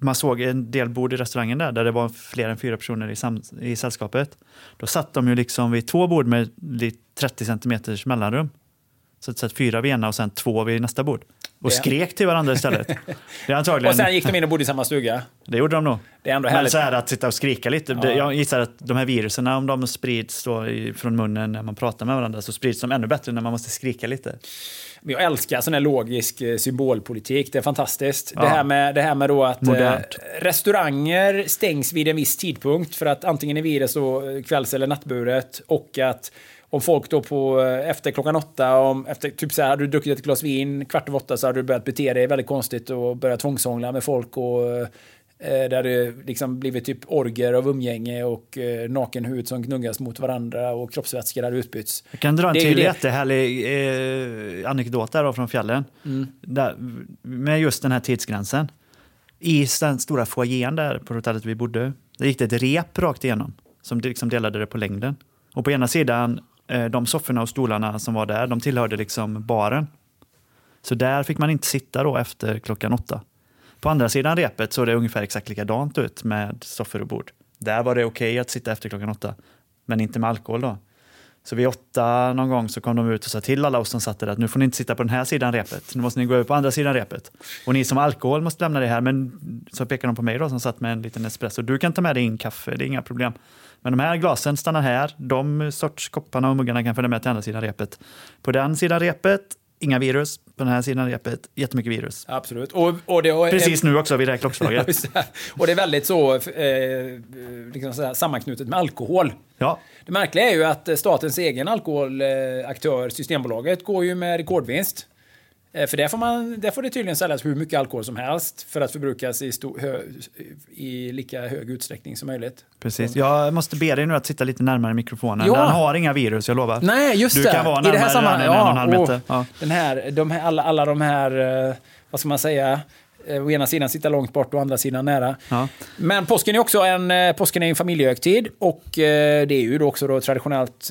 man såg en del bord i restaurangen där det var fler än 4 personer i sällskapet. Då satt de ju liksom vid 2 bord med 30 centimeters mellanrum. Så att 4 vid ena och sen 2 vid nästa bord. Och skrek till varandra istället. Det är antagligen. Och sen gick de in och bodde i samma stuga. Det gjorde de nog. Det är ändå härligt. Men så här att sitta och skrika lite. Ja. Jag gissar att de här viruserna, om de sprids då från munnen när man pratar med varandra, så sprids de ännu bättre när man måste skrika lite. Jag älskar sån här logisk symbolpolitik. Det är fantastiskt. Ja. Det här med då att restauranger stängs vid en viss tidpunkt för att antingen är virus och kvälls- eller nattburet, och att om folk då efter klockan 8, efter typ så här, hade du druckit ett glas vin 7:15, så hade du börjat bete dig väldigt konstigt och börjat tvångshångla med folk, och där det liksom blivit typ orger av umgänge och nakenhud som gnuggas mot varandra och kroppsvätskor hade utbytts. Jag kan dra en till jättehärlig anekdot där från fjällen. Mm. Där, med just den här tidsgränsen. I den stora foajén där på hotellet vi bodde, det gick det ett rep rakt igenom som liksom delade det på längden. Och på ena sidan, de sofforna och stolarna som var där, de tillhörde liksom baren. Så där fick man inte sitta då efter klockan 8. På andra sidan repet såg det ungefär exakt likadant ut med soffor och bord. Där var det okej att sitta efter klockan 8, men inte med alkohol då. Så vid 8 någon gång så kom de ut och sa till alla oss som satt där att nu får ni inte sitta på den här sidan repet. Nu måste ni gå över på andra sidan repet. Och ni som alkohol måste lämna det här. Men så pekade de på mig då som satt med en liten espresso. Du kan ta med dig in kaffe, det är inga problem. Men de här glasen stannar här. De sorts kopparna och muggarna kan följa med till andra sidan repet. På den sidan repet, inga virus. På den här sidan repet, jättemycket virus. Absolut. Och precis nu också vid det här klockslaget. Och det är väldigt så, liksom så här, sammanknutet med alkohol. Ja. Det märkliga är ju att statens egen alkoholaktör, Systembolaget, går ju med rekordvinst. För där får det tydligen säljas hur mycket alkohol som helst för att förbrukas i lika hög utsträckning som möjligt. Precis. Jag måste be dig nu att sitta lite närmare mikrofonen. Ja. Den har inga virus, jag lovar. Nej, just det. Du kan vara närmare i det här sammanhanget. Ja. Alla de här, vad ska man säga, å ena sidan sitta långt bort och å andra sidan nära. Ja. Men påsken är också en familjehögtid, och det är ju då också då traditionellt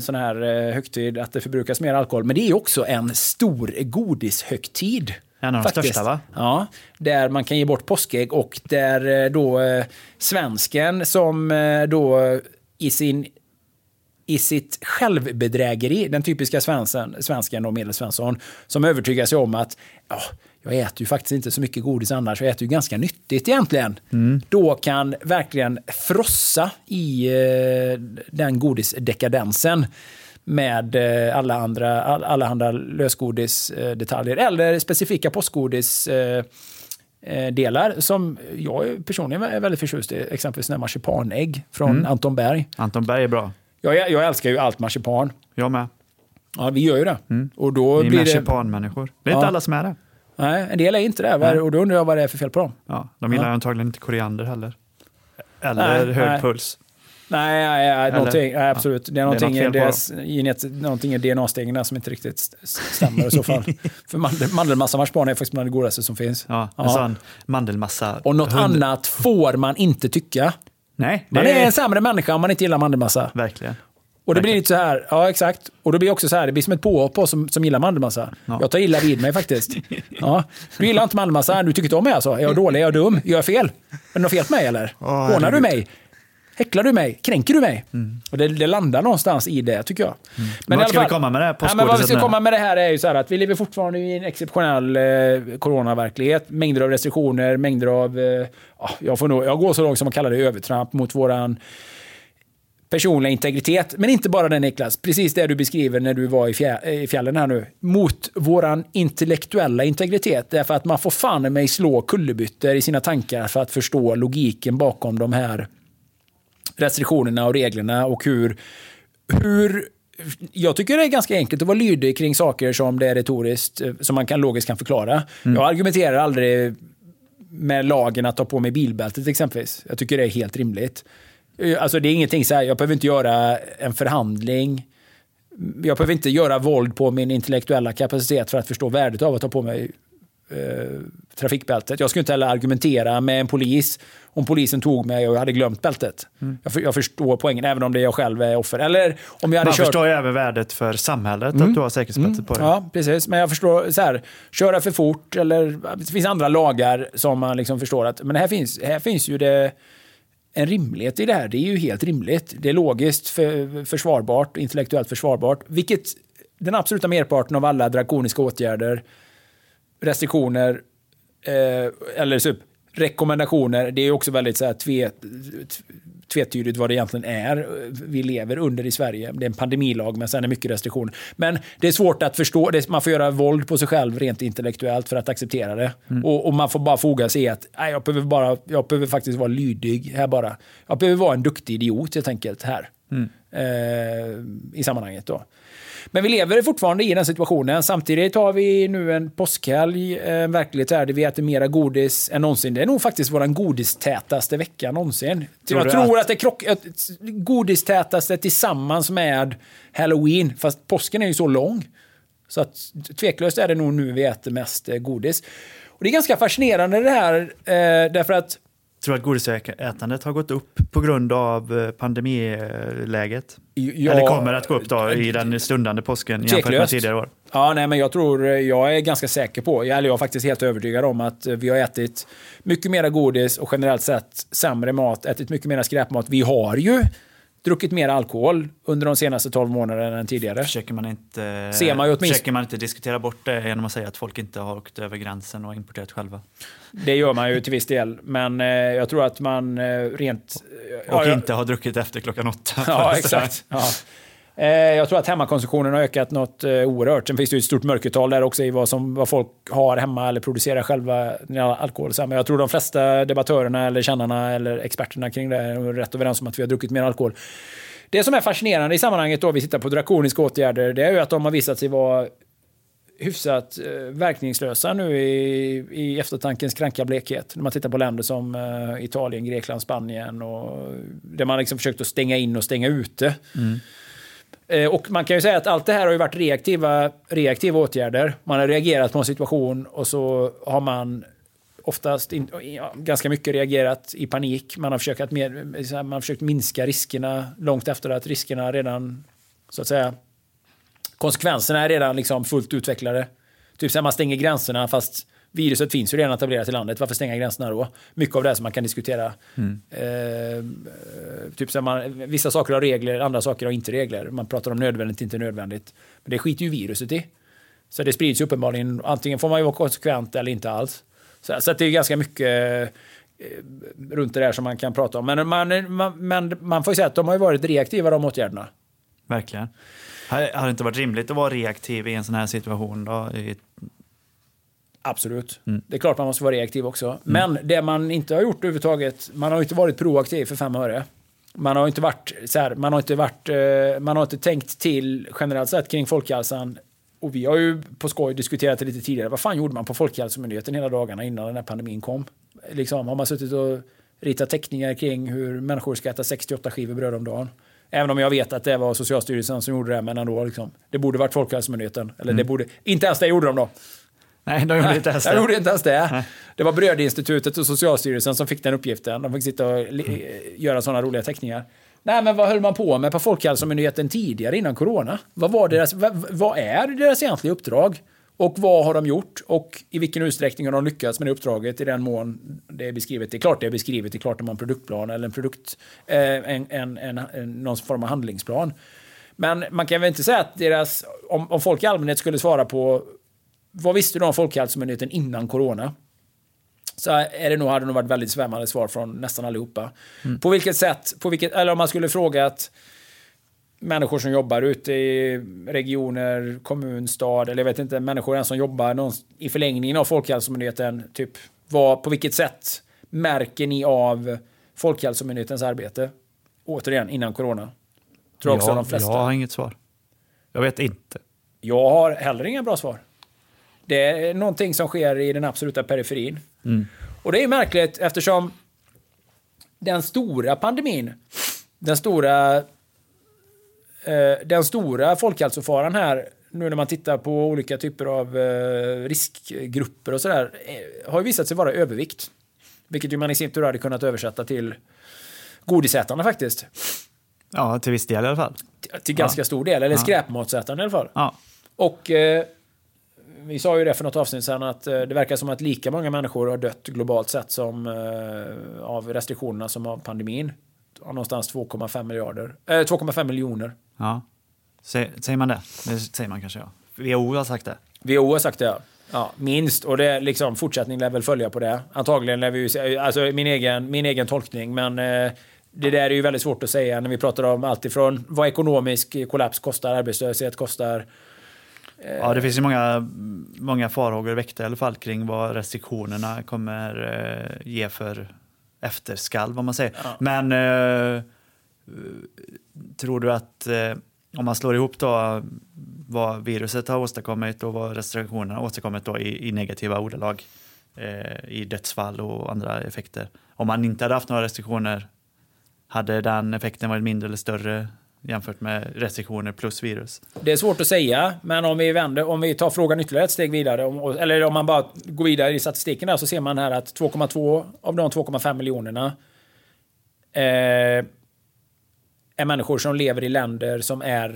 sån här högtid att det förbrukas mer alkohol. Men det är också en stor godishögtid. En av de största, va? Ja, där man kan ge bort påskägg och där då svensken som då i sitt självbedrägeri, den typiska svensken och medelsvensson som övertygar sig om att jag äter ju faktiskt inte så mycket godis annars, jag äter ju ganska nyttigt egentligen. Mm. Då kan verkligen frossa i den godisdekadensen med alla andra lösgodisdetaljer eller specifika påskgodisdelar som jag personligen är väldigt förtjust i, exempelvis marsipanägg från Anton Berg. Anton Berg är bra. Jag älskar ju allt marsipan. Jag med. Ja, vi gör ju det. Mm. Och då vi blir marsipanmänniskor. Det är inte alla som är det. Nej, en del är inte det. Nej. Och då undrar jag vad det är för fel på dem. Ja, de gillar antagligen inte koriander heller. Eller hög puls. Nej, absolut. Det är någonting i DNA-stegen som inte riktigt stämmer i så fall. För mandelmassa marsipan är faktiskt bland det godaste som finns. Ja, en sån mandelmassa. Och något annat får man inte tycka. Nej, man är en sämre människa om man inte gillar mandelmassa. Verkligen. Och det blir lite så här, ja exakt. Och då blir också så här, det blir som ett påhopp på som gillar mandelmassa. Ja. Jag tar illa vid mig faktiskt. Ja. Du gillar inte mandelmassa, du tycker inte om mig alltså. Är jag dålig, är jag dum, gör jag fel? Är det något fel med mig eller? Hånar du mig? Häcklar du mig? Kränker du mig? Mm. Och det landar någonstans i det, tycker jag. Mm. Men vad ska vi komma med det här? Ja, men vad vi ska komma med det här är ju så här att vi lever fortfarande i en exceptionell coronaverklighet. Mängder av restriktioner, mängder av... jag går så långt som att kalla det övertramp mot våran personliga integritet. Men inte bara den, Niklas. Precis det du beskriver när du var i fjällen här nu. Mot våran intellektuella integritet. Därför att man får fan med slå kullerbyttor i sina tankar för att förstå logiken bakom de här restriktionerna och reglerna och hur jag tycker det är ganska enkelt att vara lydig kring saker som det är retoriskt som man logiskt kan förklara. Jag argumenterar aldrig med lagen att ta på mig bilbältet exempelvis. Jag tycker det är helt rimligt. Alltså det är ingenting så här, jag behöver inte göra en förhandling. Jag behöver inte göra våld på min intellektuella kapacitet för att förstå värdet av att ta på mig trafikbältet. Jag skulle inte heller argumentera med en polis om polisen tog mig och jag hade glömt bältet. Jag förstår poängen, även om det jag själv är offer. Eller om jag hade förstår ju även värdet för samhället att du har säkerhetsbältet på dig. Ja, precis. Men jag förstår så här, köra för fort eller det finns andra lagar som man liksom förstår att men här finns ju det en rimlighet i det här. Det är ju helt rimligt. Det är logiskt försvarbart, intellektuellt försvarbart, vilket den absoluta merparten av alla drakoniska åtgärder, restriktioner eller typ rekommendationer, det är också väldigt så här tvetydigt vad det egentligen är vi lever under i Sverige. Det är en pandemilag, men sen är mycket restriktioner. Men det är svårt att förstå, man får göra våld på sig själv rent intellektuellt för att acceptera det. Och man får bara foga sig i att jag behöver faktiskt vara lydig här bara. Jag behöver vara en duktig idiot helt enkelt här i sammanhanget då. Men vi lever fortfarande i den situationen. Samtidigt har vi nu en påskhelg, verklighet där vi äter mera godis än någonsin. Det är nog faktiskt vår godistätaste vecka någonsin. Jag tror att det är godistätaste tillsammans med Halloween. Fast påsken är ju så lång. Så att, tveklöst är det nog nu vi äter mest godis. Och det är ganska fascinerande det här, därför att... Jag tror att godisätandet har gått upp på grund av pandemiläget. Ja, eller kommer att gå upp då i den stundande påsken jämfört med tidigare år. Ja, nej, men jag är ganska säker på, jag är faktiskt helt övertygad om att vi har ätit mycket mer godis och generellt sett sämre mat, ätit mycket mer skräpmat. Vi har ju druckit mer alkohol under de senaste 12 månaderna än tidigare. Försöker man inte diskutera bort det genom att säga att folk inte har åkt över gränsen och importerat själva? Det gör man ju till viss del, men jag tror att man rent... inte har druckit efter klockan 8. Ja, exakt. Ja. Jag tror att hemmakonsumtionen har ökat något oerhört. Sen finns det ju ett stort mörkertal där också i vad folk har hemma eller producerar själva alkohol. Men jag tror de flesta debattörerna eller kännarna eller experterna kring det är rätt överens om att vi har druckit mer alkohol. Det som är fascinerande i sammanhanget då vi tittar på drakoniska åtgärder, det är ju att de har visat sig vara hyfsat verkningslösa nu i eftertankens kranka blekhet. När man tittar på länder som Italien, Grekland, Spanien och där man liksom försökt att stänga in och stänga ute. Mm. Och man kan ju säga att allt det här har ju varit reaktiva åtgärder. Man har reagerat på en situation och så har man oftast ganska mycket reagerat i panik. Man har försökt minska riskerna långt efter att riskerna redan, så att säga, konsekvenserna är redan liksom fullt utvecklade. Typ så här, man stänger gränserna fast viruset finns ju redan etablerat i landet. Varför stänga gränserna då? Mycket av det som man kan diskutera. Mm. Typ så här, vissa saker har regler, andra saker har inte regler. Man pratar om nödvändigt, inte nödvändigt. Men det skiter ju viruset i. Så det sprids uppenbarligen. Antingen får man ju vara konsekvent eller inte alls. Så att det är ganska mycket runt det där som man kan prata om. Men man får ju säga att de har ju varit reaktiva, de åtgärderna. Verkligen. Har det inte varit rimligt att vara reaktiv i en sån här situation då? Absolut. Mm. Det är klart man måste vara reaktiv också. Mm. Men det man inte har gjort överhuvudtaget, man har inte varit proaktiv för 5 öre. Man har inte tänkt till generellt sett kring folkhälsan. Och vi har ju på skoj diskuterat det lite tidigare. Vad fan gjorde man på Folkhälsomyndigheten hela dagarna innan den här pandemin kom? Liksom, har man suttit och ritat teckningar kring hur människor ska äta 68 skivor bröd om dagen? Även om jag vet att det var Socialstyrelsen som gjorde det, men ändå liksom. Det borde varit Folkhälsomyndigheten. Eller det borde... Inte ens det gjorde de då. Nej, de gjorde inte ens det. Nej. Det var Brödinstitutet och Socialstyrelsen som fick den uppgiften. De fick sitta och göra sådana roliga teckningar. Nej, men vad höll man på med på Folkhälsomyndigheten tidigare innan corona? Vad är deras egentliga uppdrag? Och vad har de gjort? Och i vilken utsträckning har de lyckats med det uppdraget i den mån det är beskrivet? Det är klart det är beskrivet. Det är klart de har en produktplan eller en produkt, någon form av handlingsplan. Men man kan väl inte säga att deras... Om folk i allmänhet skulle svara på vad visste du om Folkhälsomyndigheten innan corona? Så hade det nog varit väldigt svämmande svar från nästan allihopa. Mm. På vilket sätt, eller om man skulle fråga att människor som jobbar ute i regioner, kommun, stad, eller jag vet inte, människor ens som jobbar i förlängningen av Folkhälsomyndigheten, typ, på vilket sätt märker ni av Folkhälsomyndighetens arbete? Återigen, innan corona. Tror också de flesta. Jag har inget svar. Jag vet inte. Jag har heller inga bra svar. Det är någonting som sker i den absoluta periferin. Mm. Och det är märkligt eftersom den stora pandemin, den stora folkhälsofaran här, nu när man tittar på olika typer av riskgrupper och sådär, har ju visat sig vara övervikt. Vilket ju man i sin tur hade kunnat översätta till godisätarna faktiskt. Ja, till viss del i alla fall. Till ganska stor del, eller skräpmatsätarna i alla fall. Ja. Och... vi sa ju det för något avsnitt sedan att det verkar som att lika många människor har dött globalt sett som av restriktionerna som av pandemin. Någonstans 2,5 miljoner. Ja. Säger man det? Det säger man kanske, ja. WHO har sagt det. Ja, minst. Och det liksom, fortsättning lär väl följa på det. Antagligen lär vi ju... Alltså min egen tolkning, men... Det där är ju väldigt svårt att säga när vi pratar om allt ifrån vad ekonomisk kollaps kostar, arbetslöshet kostar... Ja, det finns ju många farhågor väckta i alla fall kring vad restriktionerna kommer ge för efterskalv, vad man säger. Ja. Men tror du att om man slår ihop då vad viruset har åstadkommit och vad restriktionerna har åstadkommit då i negativa ordalag i dödsfall och andra effekter. Om man inte hade haft några restriktioner, hade den effekten varit mindre eller större jämfört med restriktioner plus virus? Det är svårt att säga, men om vi tar frågan ytterligare ett steg vidare, eller om man bara går vidare i statistiken där, så ser man här att 2,2 av de 2,5 miljonerna är människor som lever i länder som är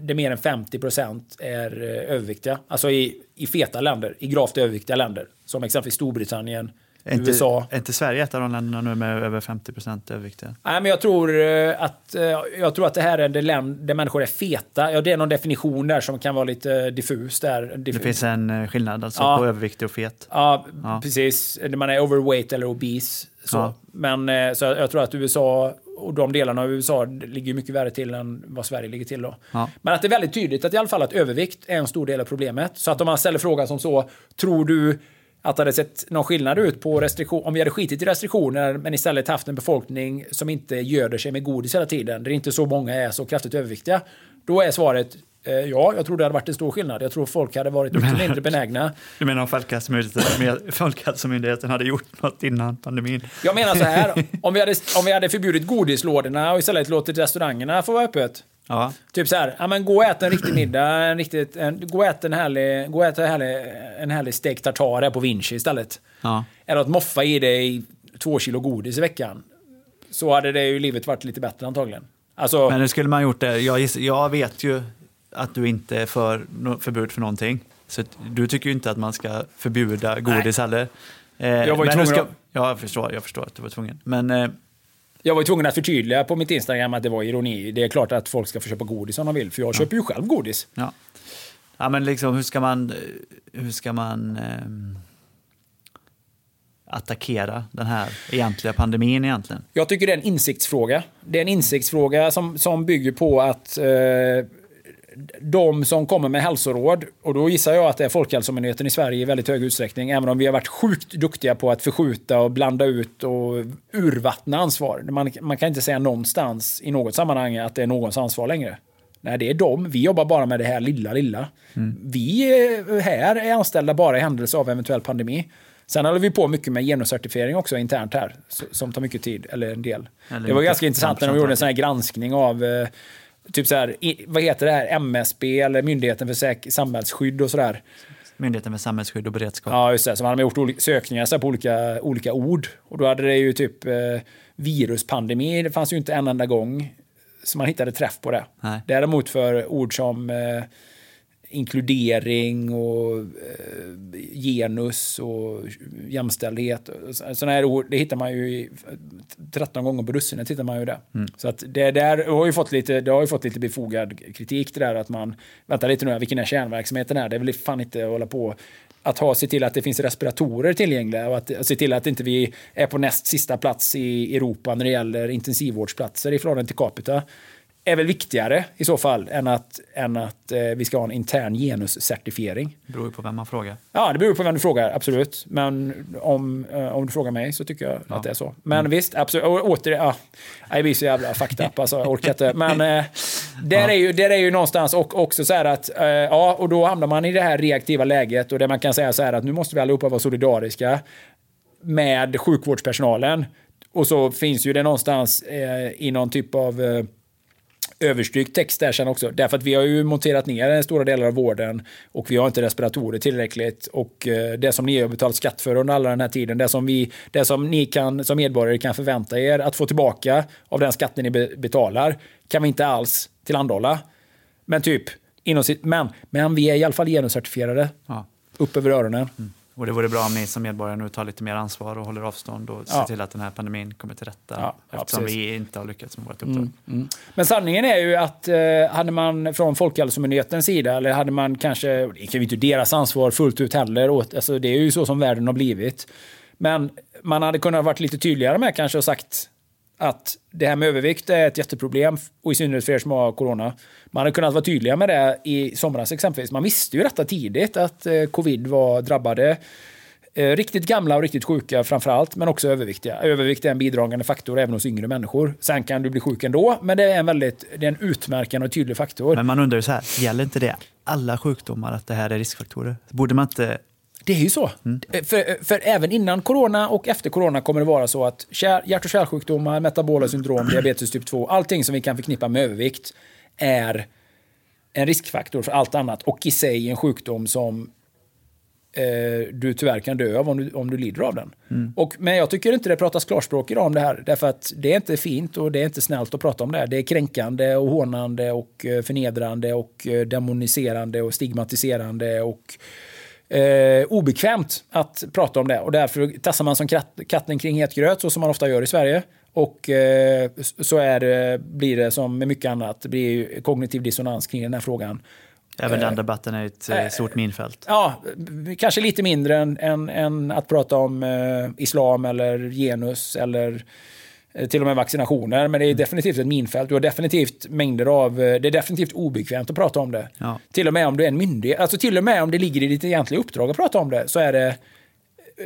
det mer än 50% är överviktiga. Alltså i feta länder, i gravt överviktiga länder, som exempelvis Storbritannien, USA. Är inte Sverige ett av de länderna nu med över 50% överviktiga? Nej, men jag tror att det här är det land där människor är feta. Ja, det är någon definition där som kan vara lite diffus där. Det finns en skillnad alltså på överviktig och fet. Ja, precis. Man är overweight eller obese. Så. Ja. Men så jag tror att USA och de delarna av USA ligger mycket värre till än vad Sverige ligger till då. Ja. Men att det är väldigt tydligt att i alla fall att övervikt är en stor del av problemet. Så att om man ställer frågan som så, tror du att det hade sett någon skillnad ut på restriktion om vi hade skitit i restriktioner men istället haft en befolkning som inte göder sig med godis hela tiden, där inte så många är så kraftigt överviktiga, då är svaret ja, jag tror det hade varit en stor skillnad. Jag tror folk hade varit mindre benägna. Du menar om Folkhälsomyndigheten hade gjort något innan pandemin? Jag menar så här, om vi hade förbjudit godislådorna och istället låtit restaurangerna få vara öppet. Ja. Typ så här, ja, men gå och äta en riktig middag, gå och äta en härlig steak tartare på Vinci istället. Ja. Eller att moffa i dig 2 kilo godis i veckan. Så hade det ju livet varit lite bättre antagligen. Alltså, men nu skulle man gjort det. Jag vet ju att du inte är förbud för någonting. Så du tycker ju inte att man ska förbjuda godis heller. Jag var ju tvungen jag förstår att du var tvungen. Men jag var ju tvungen att förtydliga på mitt Instagram att det var ironi. Det är klart att folk ska få köpa godis om de vill, för jag köper ju själv godis. Ja. Ja, men liksom hur ska man attackera den här egentliga pandemin egentligen? Jag tycker det är en insiktsfråga. Det är en insiktsfråga som bygger på att de som kommer med hälsoråd, och då gissar jag att det är Folkhälsomyndigheten i Sverige i väldigt hög utsträckning, även om vi har varit sjukt duktiga på att förskjuta och blanda ut och urvattna ansvar. Man kan inte säga någonstans i något sammanhang att det är någons ansvar längre. Nej, det är de. Vi jobbar bara med det här lilla. Mm. Vi här är anställda bara i händelse av eventuell pandemi. Sen håller vi på mycket med genuscertifiering också internt här, som tar mycket tid, eller en del. Eller det var ganska intressant när de gjorde en sån här granskning av typ så här, vad heter det här, MSB eller Myndigheten för samhällsskydd och sådär. Myndigheten för samhällsskydd och beredskap. Ja, just det. Så man hade gjort sökningar så här på olika ord. Och då hade det ju typ viruspandemi, det fanns ju inte en enda gång som man hittade träff på det. Nej. Däremot för ord som inkludering och genus och jämställdhet. Sådana här ord, det hittar man ju 13 gånger på russinen hittar man ju det. Mm. Så att det där har ju fått lite, befogad kritik det där att man, vänta lite nu, vilken är kärnverksamheten här? Det är väl fan inte hålla på att se till att det finns respiratorer tillgängliga och att se till att inte vi är på näst sista plats i Europa när det gäller intensivvårdsplatser i förhållande till capita. Är väl viktigare i så fall än att vi ska ha en intern genuscertifiering. Det beror ju på vem man frågar. Ja, det beror på vem du frågar, absolut. Men om du frågar mig så tycker jag att det är så. Men visst, absolut. Jag blir så jävla fakta, alltså, jag orkar inte. Men där är ju någonstans och också så här att och då hamnar man i det här reaktiva läget och där man kan säga så här att nu måste vi allihopa vara solidariska med sjukvårdspersonalen. Och så finns ju det någonstans i någon typ av överstrykt text där sen också. Därför att vi har ju monterat ner den stora delen av vården och vi har inte respiratorer tillräckligt och det som ni har betalat skatt för under alla den här tiden, det som ni kan som medborgare kan förvänta er att få tillbaka av den skatten ni betalar kan vi inte alls tillhandahålla. Men typ, men vi är i alla fall genuscertifierade upp över öronen. Mm. Och det vore bra om ni som medborgare nu tar lite mer ansvar och håller avstånd och ser till att den här pandemin kommer till rätta eftersom vi inte har lyckats med vårt uppdrag. Men sanningen är ju att hade man från Folkhälsomyndighetens sida eller hade man kanske, det kan ju inte deras ansvar fullt ut heller, alltså det är ju så som världen har blivit, men man hade kunnat varit lite tydligare med kanske och sagt att det här med övervikt är ett jätteproblem och i synnerhet för er som har corona. Man hade kunnat vara tydliga med det i somras exempelvis. Man visste ju detta tidigt att covid var drabbade riktigt gamla och riktigt sjuka framförallt, men också överviktiga. Övervikt är en bidragande faktor även hos yngre människor. Sen kan du bli sjuk ändå, men det är en utmärkande och tydlig faktor. Men man undrar ju så här, gäller inte det alla sjukdomar att det här är riskfaktorer? Borde man inte... Det är ju så. Mm. För även innan corona och efter corona kommer det vara så att hjärt- och kärlsjukdomar, metabola syndrom, diabetes typ 2, allting som vi kan förknippa med övervikt är en riskfaktor för allt annat och i sig en sjukdom som du tyvärr kan dö av om du lider av den. Mm. Men jag tycker inte det pratas klarspråk idag om det här, därför att det är inte fint och det är inte snällt att prata om det här. Det är kränkande och hånande och förnedrande och demoniserande och stigmatiserande och obekvämt att prata om det och därför tassar man som katten kring het gröt så som man ofta gör i Sverige och så blir det som med mycket annat, det blir kognitiv dissonans kring den här frågan. Även den debatten är ett stort minfält. Ja, kanske lite mindre än att prata om islam eller genus eller till och med vaccinationer, men det är definitivt ett minfält. Du har definitivt mängder av... Det är definitivt obekvämt att prata om det. Ja. Till och med om du är en myndighet. Alltså till och med om det ligger i ditt egentliga uppdrag att prata om det, så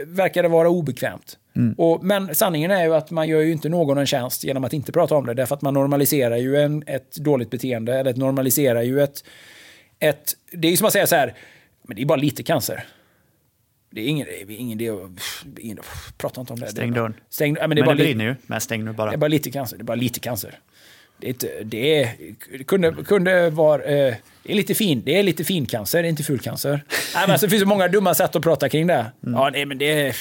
verkar det vara obekvämt. Mm. Men sanningen är ju att man gör ju inte någon en tjänst genom att inte prata om det, därför att man normaliserar ju ett dåligt beteende, eller normaliserar ju ett... Det är ju som att säga så här, men det är bara lite cancer. Det är ingen idé att prata inte om det. Stäng dörren. Men det brinner ju. Men stäng nu bara. Det är bara lite cancer. Det kunde vara... Det är lite fin. Det är lite fin cancer. Det är inte full cancer. Nej, men så finns det många dumma sätt att prata kring det. Mm. Ja, nej, men det är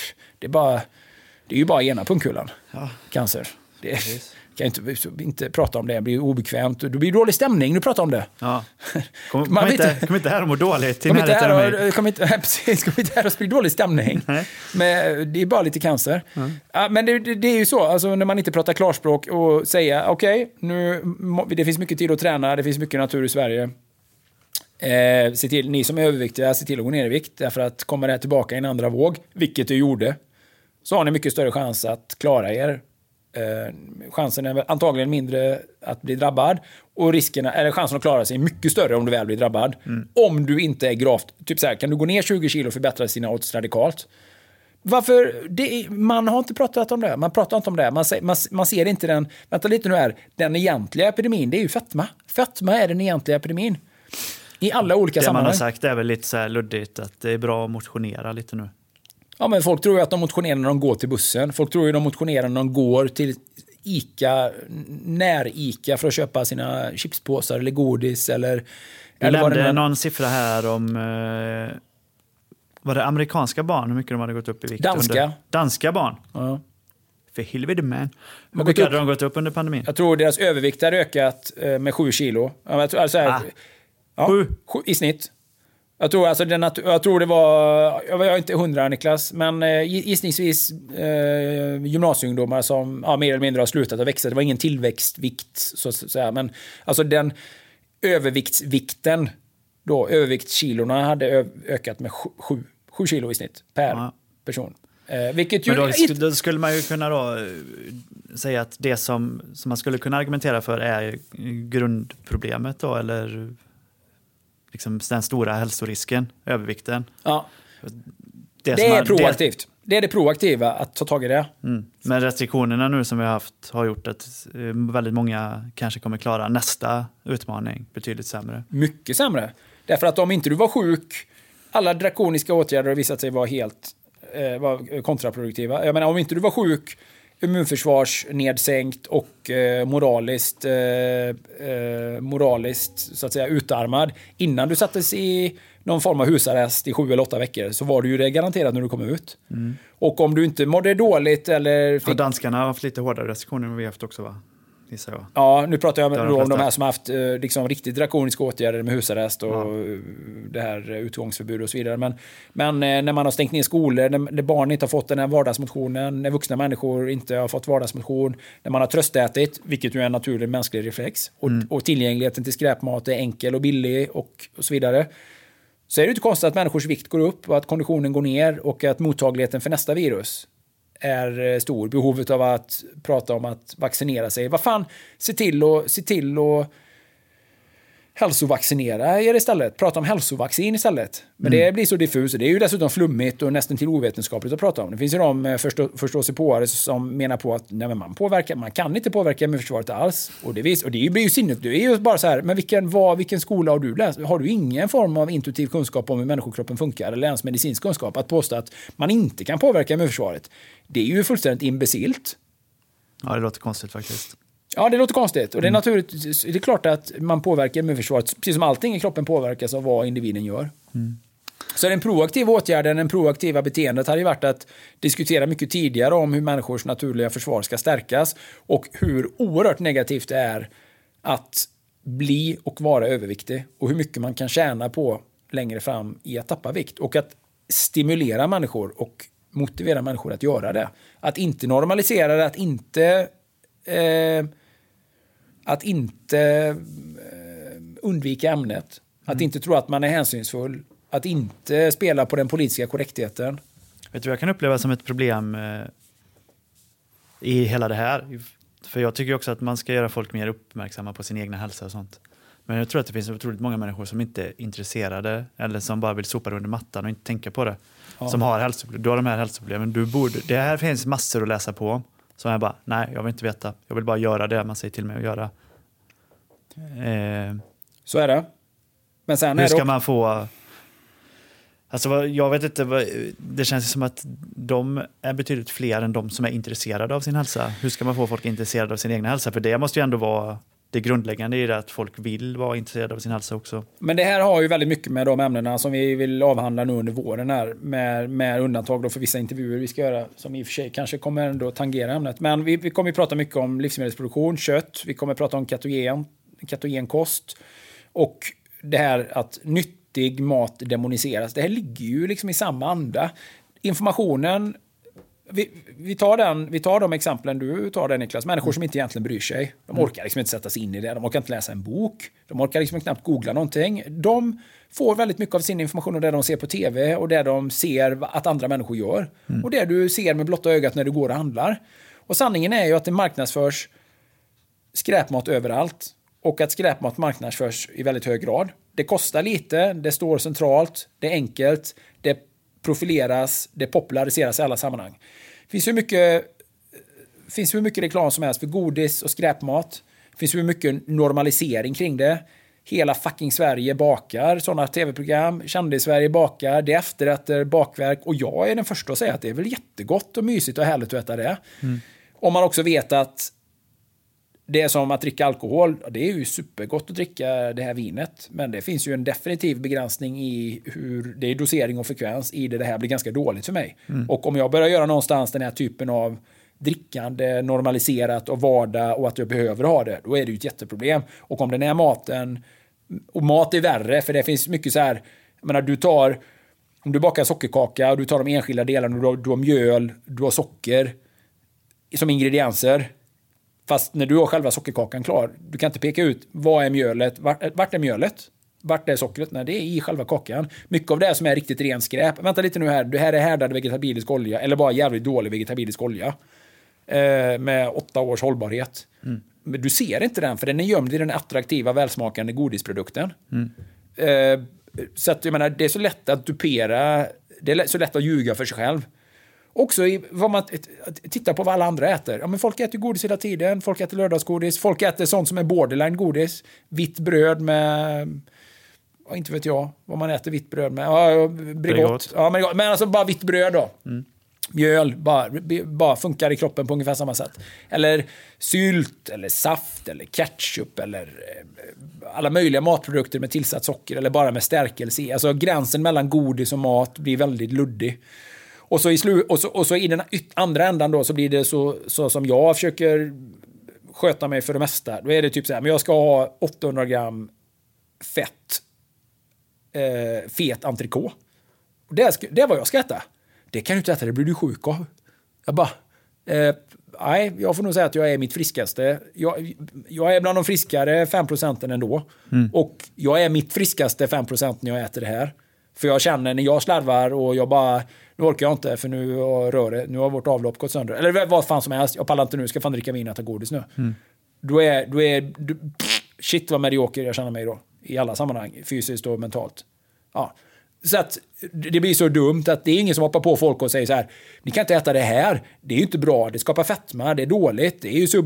ju bara ena punkkulan. Ja. Cancer. Det kan inte prata om det blir obekvämt. Då blir det dålig stämning. Nu pratar om det. Ja. Kom inte här och må dåligt. Kom inte här och sprida dålig stämning. Men det är bara lite cancer. Mm. Ja, men det är ju så. Alltså, när man inte pratar klarspråk och säger okej, det finns mycket tid att träna. Det finns mycket natur i Sverige. Se till, ni som är överviktiga, se till att gå ner i vikt. Därför att kommer det här tillbaka i en andra våg, vilket det gjorde, så har ni mycket större chans att klara er. Chansen är antagligen mindre att bli drabbad och chansen att klara sig är mycket större om du väl blir drabbad. Mm. Om du inte är gravt, typ så här, kan du gå ner 20 kilo och förbättra sina odds radikalt? Varför? Man har inte pratat om det. Man pratar inte om det. Man ser inte den, vänta lite nu här, den egentliga epidemin, det är ju fetma. Fetma är den egentliga epidemin. I alla olika det sammanhang. Det man har sagt är väl lite så här luddigt att det är bra att motionera lite nu. Ja, men folk tror ju att de motionerar när de går till bussen. Folk tror ju att de motionerar när de går till Ica, när-Ica för att köpa sina chipspåsar eller godis. Eller jag lämnade någon siffra här om var det amerikanska barn, hur mycket de hade gått upp i vikt. Danska barn. Ja. För helvete man. Hur mycket hade de gått upp under pandemin? Jag tror deras övervikt har ökat med 7 kilo. Alltså här... Ja, 7 i snitt. Jag tror, det var... Jag är inte 100, Niklas. Men gissningsvis gymnasieungdomar som mer eller mindre har slutat att växa. Det var ingen tillväxtvikt. Så men alltså den överviktsvikten då, överviktskilorna hade ökat med 7 kilo i snitt per person. Vilket ju... Men då skulle man ju kunna då säga att det som man skulle kunna argumentera för är grundproblemet då, eller... Liksom den stora hälsorisken, övervikten. Ja. Det är proaktivt. Det är det proaktiva att ta tag i det. Mm. Men restriktionerna nu som vi har haft har gjort att väldigt många kanske kommer klara nästa utmaning betydligt sämre. Mycket sämre. Därför att om inte du var sjuk, alla drakoniska åtgärder har visat sig vara helt kontraproduktiva. Jag menar, om inte du var sjuk, immunförsvarsnedsänkt och moraliskt så att säga utarmad innan du sattes i någon form av husarrest i 7 eller 8 veckor, så var du ju det garanterat när du kom ut. Mm. Och om du inte mådde dåligt eller fick... Ja, danskarna har haft lite hårdare restriktioner än vi har haft också, va? Gissar jag. Ja, nu pratar jag om de här som har haft liksom riktigt drakoniska åtgärder med husarrest och det här utgångsförbud och så vidare. Men när man har stängt ner skolor, när barn inte har fått den här vardagsmotionen, när vuxna människor inte har fått vardagsmotion, när man har tröstätit, vilket ju är en naturlig mänsklig reflex, och tillgängligheten till skräpmat är enkel och billig och så vidare, så är det inte konstigt att människors vikt går upp och att konditionen går ner och att mottagligheten för nästa virus är stor. Behovet av att prata om att vaccinera sig. Vad fan, se till att hälsovaccinera er istället. Prata om hälsovaccin istället. Men det blir så diffust. Det är ju dessutom flummigt och nästan till ovetenskapligt att prata om. Det finns ju de förståsigpåare som menar på att man kan inte påverka med försvaret alls. Och det blir ju sinnigt. Det är ju bara så här, men vilken skola har du läst? Har du ingen form av intuitiv kunskap om hur människokroppen funkar eller ens medicinsk kunskap att påstå att man inte kan påverka med försvaret? Det är ju fullständigt imbecilt. Ja, det låter konstigt faktiskt. Ja, det låter konstigt. Och det är naturligt, det är klart att man påverkar immunförsvaret, precis som allting i kroppen påverkas av vad individen gör. Mm. Så den proaktiva åtgärden, den proaktiva beteendet hade ju varit att diskutera mycket tidigare om hur människors naturliga försvar ska stärkas och hur oerhört negativt det är att bli och vara överviktig och hur mycket man kan tjäna på längre fram i att tappa vikt och att stimulera människor och motivera människor att göra det. Att inte normalisera det, att inte undvika ämnet, att inte tro att man är hänsynsfull, att inte spela på den politiska korrektheten. Vet du vad jag kan uppleva som ett problem i hela det här? För jag tycker också att man ska göra folk mer uppmärksamma på sin egna hälsa och sånt. Men jag tror att det finns otroligt många människor som inte är intresserade eller som bara vill sopa under mattan och inte tänka på det. Ja. Som har hälsoproblem. Du har de här hälsoproblemen. Det här finns massor att läsa på om. Så jag bara, nej, jag vill inte veta. Jag vill bara göra det man säger till mig att göra. Så är det. Men sen hur ska man få... Alltså, jag vet inte. Det känns som att de är betydligt fler än de som är intresserade av sin hälsa. Hur ska man få folk intresserade av sin egna hälsa? För det måste ju ändå vara det grundläggande är att folk vill vara intresserade av sin hälsa också. Men det här har ju väldigt mycket med de ämnena som vi vill avhandla nu under våren här, med undantag då för vissa intervjuer vi ska göra som i och för sig kanske kommer ändå tangera ämnet. Men vi kommer ju prata mycket om livsmedelsproduktion, kött, vi kommer prata om ketogenkost och det här att nyttig mat demoniseras. Det här ligger ju liksom i samma anda. Informationen, vi tar de exemplen du tar där, Niklas. Människor som inte egentligen bryr sig. De orkar liksom inte sätta sig in i det. De orkar inte läsa en bok. De orkar liksom knappt googla någonting. De får väldigt mycket av sin information och det de ser på tv och det de ser att andra människor gör. Och det du ser med blotta ögat när du går och handlar. Och sanningen är ju att det marknadsförs skräpmat överallt. Och att skräpmat marknadsförs i väldigt hög grad. Det kostar lite, det står centralt, det är enkelt, det profileras, det populariseras i alla sammanhang. Finns hur mycket reklam som helst för godis och skräpmat. Finns hur mycket normalisering kring det. Hela fucking Sverige bakar, sådana tv-program. Kändis-Sverige bakar, det är efterrätter, bakverk. Och jag är den första att säga att det är väl jättegott och mysigt och härligt att äta det. Om man också vet att det är som att dricka alkohol. Det är ju supergott att dricka det här vinet. Men det finns ju en definitiv begränsning i hur det är dosering och frekvens i det här blir ganska dåligt för mig. Och om jag börjar göra någonstans den här typen av drickande, normaliserat och vardag och att jag behöver ha det, då är det ju ett jätteproblem. Och om den här maten, och mat är värre, för det finns mycket så här, jag menar, om du bakar sockerkaka och du tar de enskilda delarna och du har mjöl, du har socker som ingredienser. Fast när du har själva sockerkakan klar, du kan inte peka ut vad är mjölet, vart är mjölet, vart är sockret, när det är i själva kakan. Mycket av det som är riktigt ren skräp, vänta lite nu här, det här är härdad vegetabilisk olja eller bara jävligt dålig vegetabilisk olja med 8 års hållbarhet. Men du ser inte den, för den är gömd i den attraktiva, välsmakande godisprodukten. Så att jag menar, det är så lätt att dupera, det är så lätt att ljuga för sig själv. Också i vad man tittar på vad alla andra äter. Ja, men folk äter godis hela tiden. Folk äter lördagsgodis. Folk äter sånt som är borderline godis. Vitt bröd med... Ja, inte vet jag vad man äter vitt bröd med. Ja, Brigott. Ja, men alltså bara vitt bröd då. Mjöl. Bara funkar i kroppen på ungefär samma sätt. Eller sylt, eller saft, eller ketchup, eller alla möjliga matprodukter med tillsatt socker, eller bara med stärkelse. Alltså gränsen mellan godis och mat blir väldigt luddig. Och så i den andra ändan då så blir det så som jag försöker sköta mig för det mesta. Då är det typ så här, men jag ska ha 800 gram fet entrecote. Det är vad jag ska äta. Det kan du inte äta, det blir du sjuk av. Jag bara, nej, jag får nog säga att jag är mitt friskaste. Jag är bland de friskare 5% ändå. Och jag är mitt friskaste 5% när jag äter det här. För jag känner när jag slarvar och jag bara, nu orkar jag inte för nu har vårt avlopp gått sönder. Eller vad fan som helst, jag pallar inte nu, ska fan dricka vin och ta godis nu. Shit vad medioker jag känner mig då. I alla sammanhang, fysiskt och mentalt. Ja. Så att det blir så dumt att det är ingen som hoppar på folk och säger så här, ni kan inte äta det här, det är ju inte bra, det skapar fetma, det är dåligt, det är ju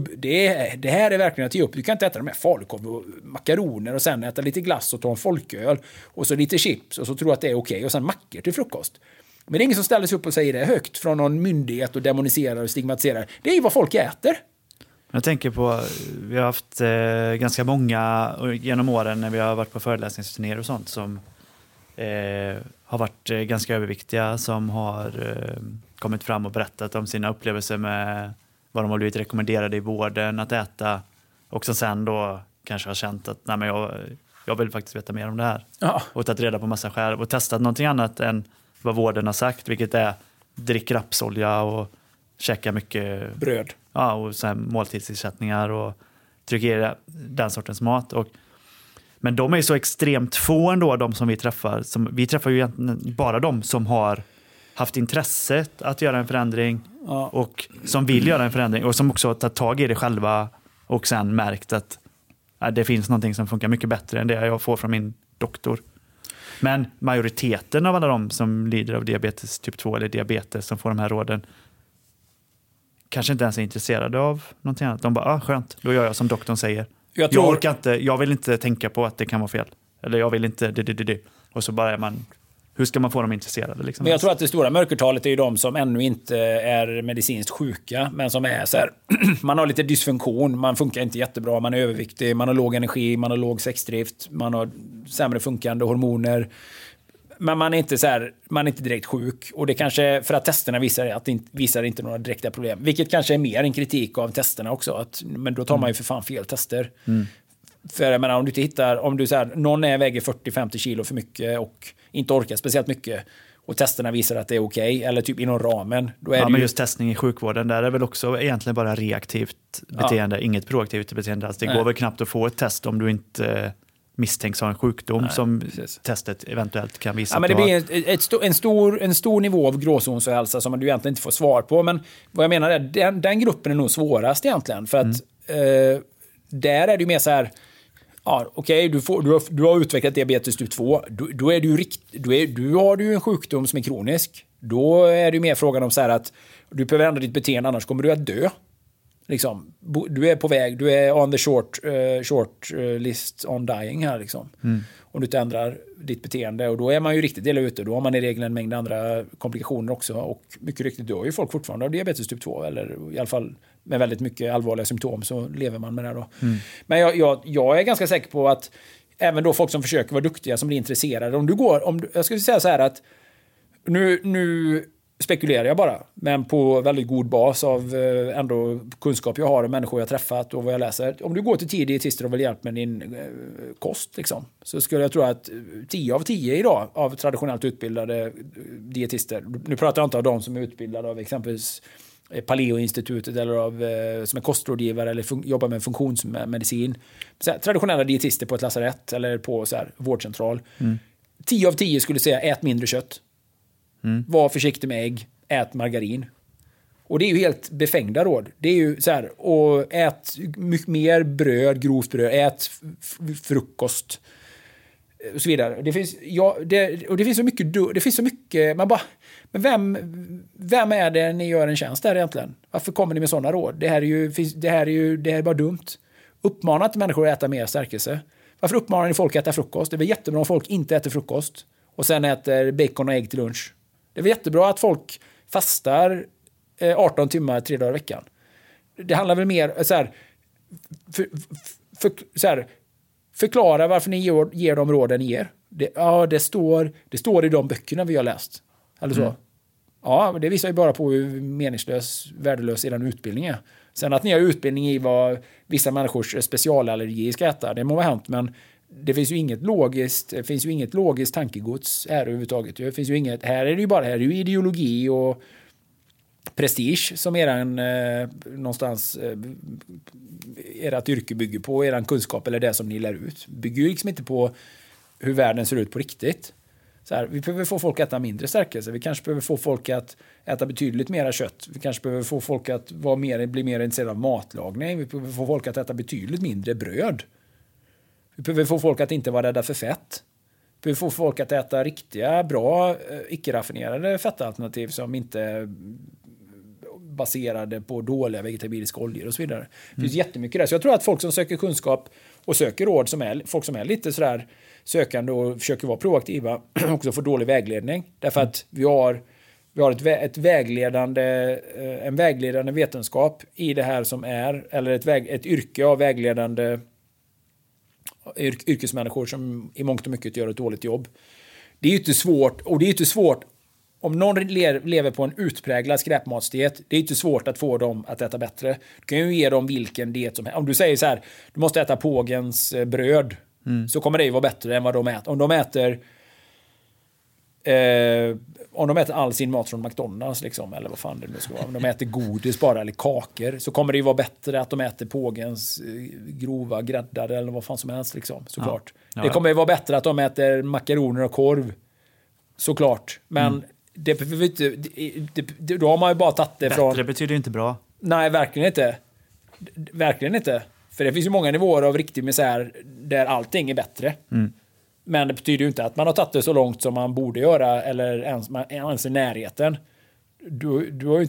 det här är verkligen att ge upp, du kan inte äta de här falukorv och makaroner och sen äta lite glass och ta en folköl och så lite chips och så tro att det är okej och sen mackor till frukost. Men det är ingen som ställer sig upp och säger det högt från någon myndighet och demoniserar och stigmatiserar. Det är ju vad folk äter. Jag tänker på, vi har haft ganska många genom åren när vi har varit på föreläsningsturnéer och sånt som har varit ganska överviktiga som har kommit fram och berättat om sina upplevelser med vad de har blivit rekommenderade i vården att äta och som sen då kanske har känt att nej men jag vill faktiskt veta mer om det här. Ja. Och tagit reda på massa skär och testat någonting annat än vad vården har sagt, vilket är drick rapsolja och käka mycket bröd. Ja, och sen måltidsersättningar och trycka den sortens mat och men de är ju så extremt få ändå, de som vi träffar. Vi träffar ju bara de som har haft intresset att göra en förändring och som vill göra en förändring och som också tar tag i det själva och sen märkt att det finns någonting som funkar mycket bättre än det jag får från min doktor. Men majoriteten av alla de som lider av diabetes typ 2 eller diabetes som får de här råden kanske inte ens är intresserade av någonting annat. De bara, skönt, då gör jag som doktorn säger. Jag orkar inte, jag vill inte tänka på att det kan vara fel. Eller jag vill inte, och så bara är man hur ska man få dem intresserade? Liksom? Men jag tror att det stora mörkertalet är ju de som ännu inte är medicinskt sjuka, men som är så här, man har lite dysfunktion, man funkar inte jättebra, man är överviktig, man har låg energi, man har låg sexdrift, man har sämre funkande hormoner. Men man är inte så här, man är inte direkt sjuk, och det kanske för att testerna visar att det visar inte några direkta problem, vilket kanske är mer en kritik av testerna också, att men då tar man ju för fan fel tester. Mm. För jag menar, om du inte hittar, om du så här, någon är väger 40-50 kilo för mycket och inte orkar speciellt mycket och testerna visar att det är okej, eller typ inom ramen, då är det men just testning i sjukvården, där är väl också egentligen bara reaktivt beteende, inget proaktivt beteende. Alltså det går väl knappt att få ett test om du inte misstänks ha en sjukdom. Nej, som precis. Testet eventuellt kan visa. Ja, men det blir en stor nivå av gråzonshälsa som du egentligen inte får svar på. Men vad jag menar är, den gruppen är nog svårast egentligen. För att där är det ju mer så här, ja, okej, du har utvecklat diabetes typ 2. Då är du har du en sjukdom som är kronisk. Då är det ju mer frågan om så här att du behöver ändra ditt beteende, annars kommer du att dö. Liksom, du är på väg, du är on the short list on dying här liksom. Om du inte ändrar ditt beteende, och då är man ju riktigt illa ute, då har man i regel en mängd andra komplikationer också, och mycket riktigt dör ju folk fortfarande av diabetes typ 2, eller i alla fall med väldigt mycket allvarliga symptom så lever man med det då. Men jag är ganska säker på att även då folk som försöker vara duktiga, som blir intresserade, jag skulle säga så här att nu spekulerar jag bara, men på väldigt god bas av ändå kunskap jag har och människor jag träffat och vad jag läser. Om du går till 10 dietister och vill hjälp med din kost liksom, så skulle jag tro att 10 av 10 idag av traditionellt utbildade dietister, nu pratar jag inte om de som är utbildade av exempelvis Paleoinstitutet eller som är kostrådgivare eller jobbar med funktionsmedicin, så här, traditionella dietister på ett lasarett eller på så här, vårdcentral, 10 av 10 skulle säga ät mindre kött. Var försiktig med ägg, ät margarin. Och det är ju helt befängda råd. Det är ju så här, och ät mycket mer bröd, grovt bröd, ät frukost och så vidare. Det finns så mycket man bara, men vem är det ni gör en tjänst där egentligen? Varför kommer ni med sådana råd? Det här är bara dumt. Uppmana inte människor att äta mer stärkelse. Varför uppmanar ni folk att äta frukost? Det är väl jättebra om folk inte äter frukost och sen äter bacon och ägg till lunch. Det är väl jättebra att folk fastar 18 timmar 3 dagar i veckan. Det handlar väl mer så här, förklara varför ni ger de råden ni ger. Det står i de böckerna vi har läst. Eller så. Ja, det visar ju bara på hur meningslös, värdelös er utbildning är. Sen att ni har utbildning i vad vissa människors specialallergi ska äta, det må vara hänt, men det finns ju inget logiskt tankegods här överhuvudtaget. Det finns ju inget, här är det ju ideologi och prestige som eran ert yrke bygger på, eran kunskap eller det som ni lär ut. Bygger ju liksom inte på hur världen ser ut på riktigt. Så här, vi behöver få folk att äta mindre stärkelse. Vi kanske behöver få folk att äta betydligt mera kött. Vi kanske behöver få folk att bli mer intresserade av matlagning. Vi behöver få folk att äta betydligt mindre bröd. Vi behöver få folk att inte vara rädda för fett. Vi behöver få folk att äta riktiga, bra, icke-raffinerade fettalternativ som inte är baserade på dåliga vegetabiliska oljor och så vidare. Det finns jättemycket där. Så jag tror att folk som söker kunskap och söker råd, folk som är lite sådär sökande och försöker vara proaktiva, också får dålig vägledning. Därför att vi har en vägledande vetenskap i det här som är, eller ett yrke av vägledande yrkesmänniskor som i mångt och mycket gör ett dåligt jobb. Det är ju inte svårt, och det är ju inte svårt om någon lever på en utpräglad skräpmatsdiet. Det är ju inte svårt att få dem att äta bättre. Du kan ju ge dem vilken diet som helst. Om du säger så här, du måste äta pågens bröd, så kommer det ju vara bättre än vad de äter. Om de äter all sin mat från McDonalds liksom, eller vad fan det nu ska vara. Om de äter godis bara eller kakor, så kommer det ju vara bättre att de äter pågens grova gräddar eller vad fan som helst liksom, såklart. Ja. Det kommer ju vara bättre att de äter makaroner och korv, såklart. Men det då har man ju bara tagit det från... Bättre betyder inte bra. Nej, verkligen inte. Verkligen inte. För det finns ju många nivåer av riktig misär där allting är bättre. Men det betyder ju inte att man har tagit det så långt som man borde göra, eller ens i närheten. Du har ju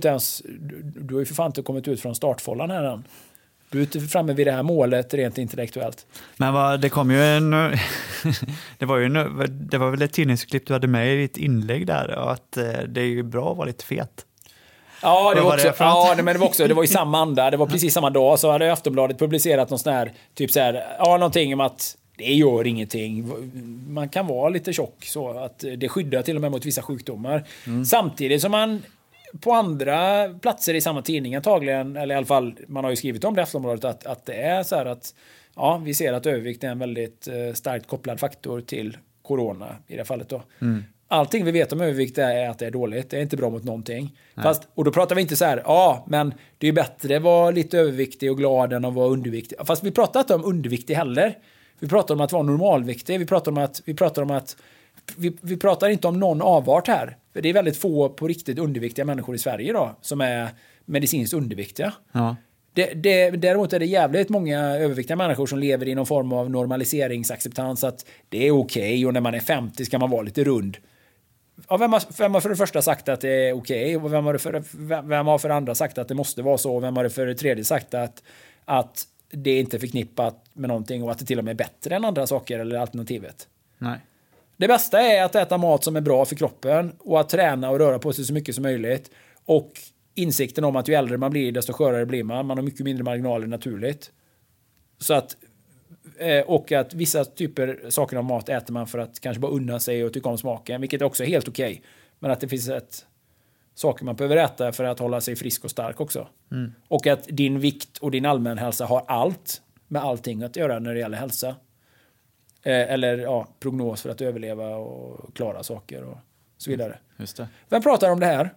för fan inte kommit ut från startfållan här än. framme vid det här målet rent intellektuellt. Men det kom ju en... det var väl ett tidningsklipp du hade med i ditt inlägg där, och att det är ju bra att vara lite fet. Ja, det var också, det var i samma anda. Det var precis samma dag så hade Aftonbladet publicerat någon sån här, typ så här, någonting om att det gör ingenting. Man kan vara lite tjock så att det skyddar till och med mot vissa sjukdomar. Mm. Samtidigt som man på andra platser i samma tidning antagligen, eller i alla fall man har ju skrivit om det i Aftonbladet, att det är så här att vi ser att övervikt är en väldigt starkt kopplad faktor till corona i det här fallet då. Mm. Allting vi vet om övervikt är att det är dåligt. Det är inte bra mot någonting. Fast, och då pratar vi inte så här, men det är ju bättre att vara lite överviktig och glad än att vara underviktig. Fast vi pratar inte om underviktig heller. Vi pratar om att vara normalviktig. Vi pratar inte om någon avart här. För det är väldigt få på riktigt underviktiga människor i Sverige då, som är medicinskt underviktiga. Ja. Däremot är det jävligt många överviktiga människor som lever i någon form av normaliseringsacceptans att det är okej, och när man är 50 ska man vara lite rund. Ja, vem har för det första sagt att det är okej? Och vem har för det andra sagt att det måste vara så? Och vem har det för det tredje sagt att det är inte förknippat med någonting och att det till och med är bättre än andra saker eller alternativet? Nej. Det bästa är att äta mat som är bra för kroppen och att träna och röra på sig så mycket som möjligt. Och insikten om att ju äldre man blir desto skörare blir man. Man har mycket mindre marginaler naturligt. Så att... och att vissa typer saker av mat äter man för att kanske bara unna sig och tycka om smaken, vilket också är helt okej. Men att det finns saker man behöver äta för att hålla sig frisk och stark också. Mm. Och att din vikt och din allmän hälsa har allt med allting att göra när det gäller hälsa. Prognos för att överleva och klara saker och så vidare. Just det. Vem pratar om det här?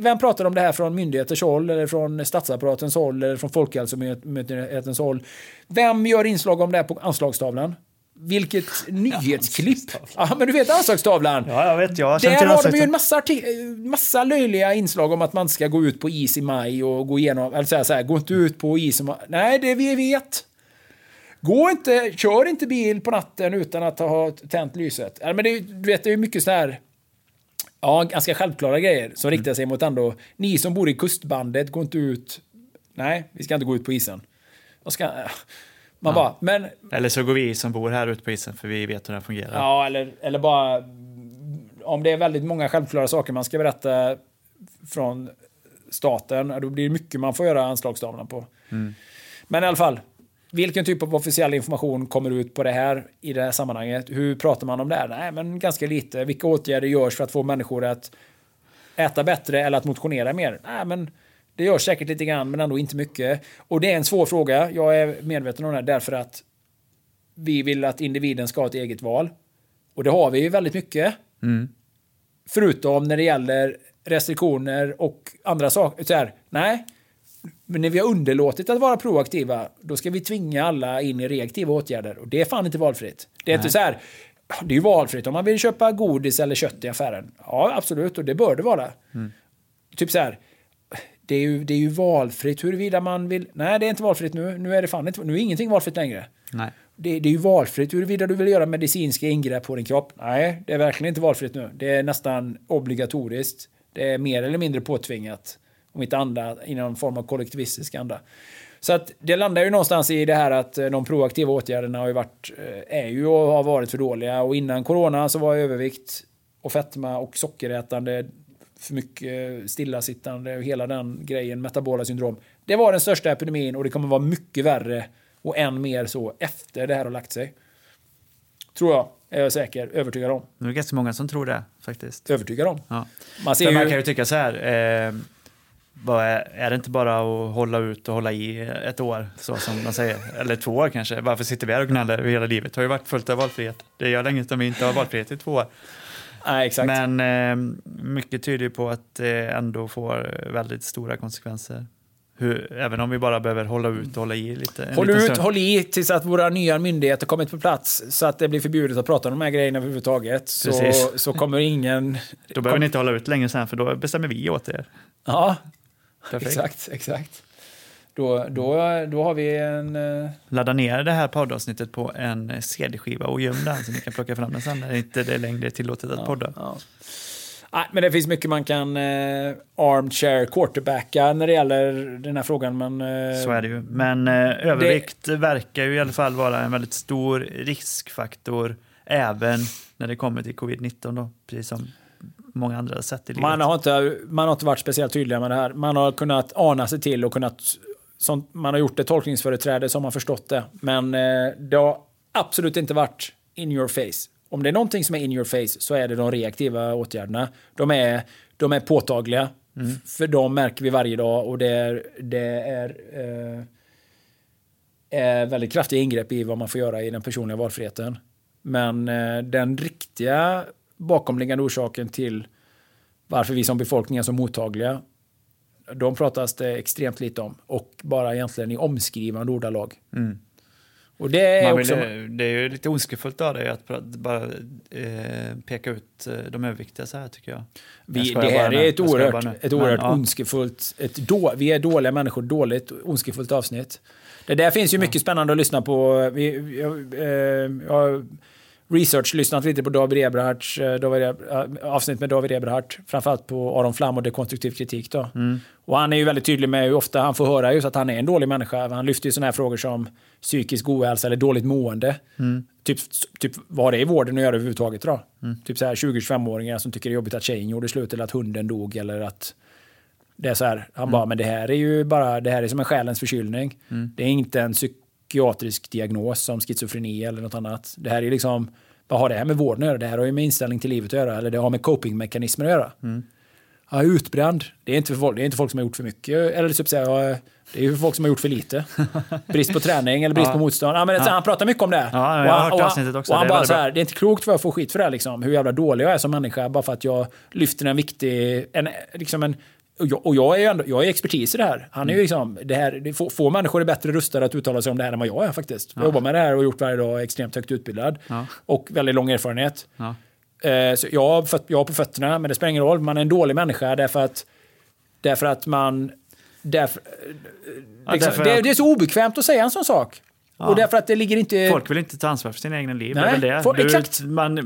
Vem pratar om det här från myndigheters håll eller från statsapparatens håll eller från Folkhälsomyndighetens håll? Vem gör inslag om det här på anslagstavlan? Vilket nyhetsklipp. Ja, men du vet anslagstavlan. Ja, jag vet. Där har de ju en massa löjliga inslag om att man ska gå ut på is i maj och gå igenom, eller så här, gå inte ut på is i maj. Nej, det vi vet. Kör inte bil på natten utan att ha tänt lyset. Ja, men det är mycket så här. Ja, ganska självklara grejer som riktar sig mot ändå. Ni som bor i kustbandet, går inte ut. Nej, vi ska inte gå ut på isen. Eller så går vi som bor här ut på isen för vi vet hur den fungerar. Ja, eller bara om det är väldigt många självklara saker man ska berätta från staten, då blir det mycket man får göra anslagstavlan på. Mm. Men i alla fall, vilken typ av officiell information kommer ut på det här i det här sammanhanget? Hur pratar man om det här? Nej, men ganska lite. Vilka åtgärder görs för att få människor att äta bättre eller att motionera mer? Nej, men det görs säkert lite grann, men ändå inte mycket. Och det är en svår fråga. Jag är medveten om det här därför att vi vill att individen ska ha ett eget val. Och det har vi ju väldigt mycket. Mm. Förutom när det gäller restriktioner och andra saker. Så här, nej. Men när vi har underlåtit att vara proaktiva, då ska vi tvinga alla in i reaktiva åtgärder. Och det är fan inte valfritt. Det är inte så här, det är ju valfritt om man vill köpa godis eller kött i affären. Ja, absolut, och det bör det vara. Mm. Typ så här, det är ju valfritt huruvida man vill... Nej, det är inte valfritt nu. Nu är det fan inte... Nu är ingenting valfritt längre. Nej. Det är ju valfritt huruvida du vill göra medicinska ingrepp på din kropp. Nej, det är verkligen inte valfritt nu. Det är nästan obligatoriskt. Det är mer eller mindre påtvingat. Om inte andra i någon form av kollektivistisk anda. Så att det landar ju någonstans i det här att de proaktiva åtgärderna har ju varit, är ju och har varit för dåliga. Och innan corona så var övervikt och fetma och sockerätande, för mycket stillasittande och hela den grejen, metabola syndrom. Det var den största epidemin och det kommer vara mycket värre och än mer så efter det här har lagt sig. Tror jag. Är jag säker, övertygad om. Det är ganska många som tror det faktiskt. Övertygad om. Ja. Man kan ju tycka så här... är det inte bara att hålla ut och hålla i ett år, så som man säger, eller 2 år kanske? Varför sitter vi här och gnäller hela livet? Det har ju varit fullt av valfrihet. Det gör länge som vi inte har valfrihet i 2 år. Nej, exakt. Men mycket tyder på att det ändå får väldigt stora konsekvenser. Även om vi bara behöver hålla ut och hålla i lite. Håll i tills att våra nya myndigheter kommit på plats så att det blir förbjudet att prata om de här grejerna överhuvudtaget. Så kommer ingen... Då behöver ni inte hålla ut längre sen, för då bestämmer vi åt er. Ja. Perfekt. Exakt. Då har vi en... Ladda ner det här poddavsnittet på en cd-skiva och göm den så ni kan plocka fram den sen när inte det är längre tillåtet att podda. Ja. Men det finns mycket man kan armchair quarterbacka när det gäller den här frågan. Men, så är det ju. Men övervikt verkar ju i alla fall vara en väldigt stor riskfaktor även när det kommer till covid-19 då, precis som många andra sätt i livet. Man har inte varit speciellt tydliga med det här. Man har kunnat ana sig till och kunnat, som man har gjort det tolkningsföreträde som man förstått det. Men det har absolut inte varit in your face. Om det är någonting som är in your face så är det de reaktiva åtgärderna. De är påtagliga. Mm. För de märker vi varje dag och det är väldigt kraftiga ingrepp i vad man får göra i den personliga valfriheten. Men den riktiga bakomliggande orsaken till varför vi som befolkning är så mottagliga, de pratas det extremt lite om och bara egentligen i omskrivande ordalag. Mm. Och det är ju lite ondskefullt av det att bara peka ut de överviktiga så här, tycker jag. Vi är dåliga människor, dåligt ondskefullt avsnitt. Det där finns ju mycket spännande att lyssna på. Jag research, lyssnat lite på avsnitt med David Eberhardt, framförallt på Aron Flam och dekonstruktiv kritik då. Mm. Och han är ju väldigt tydlig med hur ofta han får höra just att han är en dålig människa. Han lyfter ju sådana här frågor som psykisk ohälsa eller dåligt mående. Mm. Typ vad det är i vården att göra överhuvudtaget då. Mm. Typ så här 20-25-åringar som tycker det är jobbigt att tjejen gjorde slut eller att hunden dog eller att det är så här. Han bara, men det här är ju bara, det här är som en själens förkylning. Mm. Det är inte en psykiatrisk diagnos som schizofreni eller något annat. Det här är liksom, vad har det här med vården att göra? Det här har ju med inställning till livet att göra, eller det har med copingmekanismer att göra. Mm. Ja, utbränd. Det är inte folk som har gjort för mycket, eller typ säga, det är ju folk som har gjort för lite. Brist på träning eller brist på motstånd. Ja, men han pratar mycket om det. Ja, jag har hört avsnittet också. Och han bara så här, det är inte klokt vad jag får skit för det här, liksom. Hur jävla dålig jag är som människa bara för att jag lyfter en viktig, jag är expertis i det här. Han är ju liksom, få människor är bättre rustade att uttala sig om det här än vad jag är faktiskt. Jag jobbar med det här och gjort varje dag, extremt högt utbildad och väldigt lång erfarenhet. Ja. Så jag är på fötterna, men det spelar ingen roll. Man är en dålig människa därför att det är så obekvämt att säga en sån sak. Ja. Och därför att det ligger inte... Folk vill inte ta ansvar för sina egna liv. Nej, det är väl det. Exakt.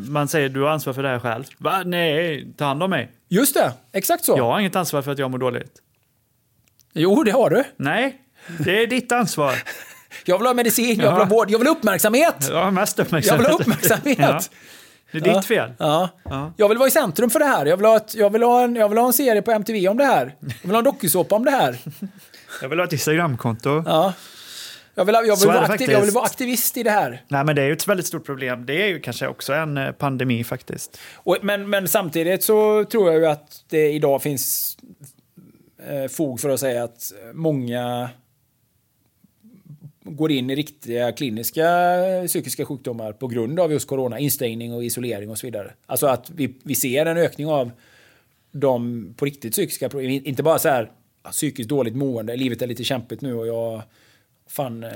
Man säger, du har ansvar för det här själv. Va? Nej, ta hand om mig. Just det, exakt så. Jag har inget ansvar för att jag mår dåligt. Jo, det har du. Nej, det är ditt ansvar. Jag vill ha medicin, jag vill ha vård, jag vill ha uppmärksamhet. Ja, mest uppmärksamhet. Jag vill ha uppmärksamhet. Ja. Det är ditt fel. Ja. Ja. Jag vill vara i centrum för det här. Jag vill ha en serie på MTV om det här. Jag vill ha en dokusåpa om det här. Jag vill ha ett Instagramkonto. Ja. Jag vill vara aktivist i det här. Nej, men det är ju ett väldigt stort problem. Det är ju kanske också en pandemi faktiskt. Men samtidigt så tror jag ju att det idag finns fog för att säga att många går in i riktiga kliniska psykiska sjukdomar på grund av just corona, instängning och isolering och så vidare. Alltså att vi ser en ökning av de på riktigt psykiska problem. Inte bara så här psykiskt dåligt mående, livet är lite kämpigt nu och jag... Nej,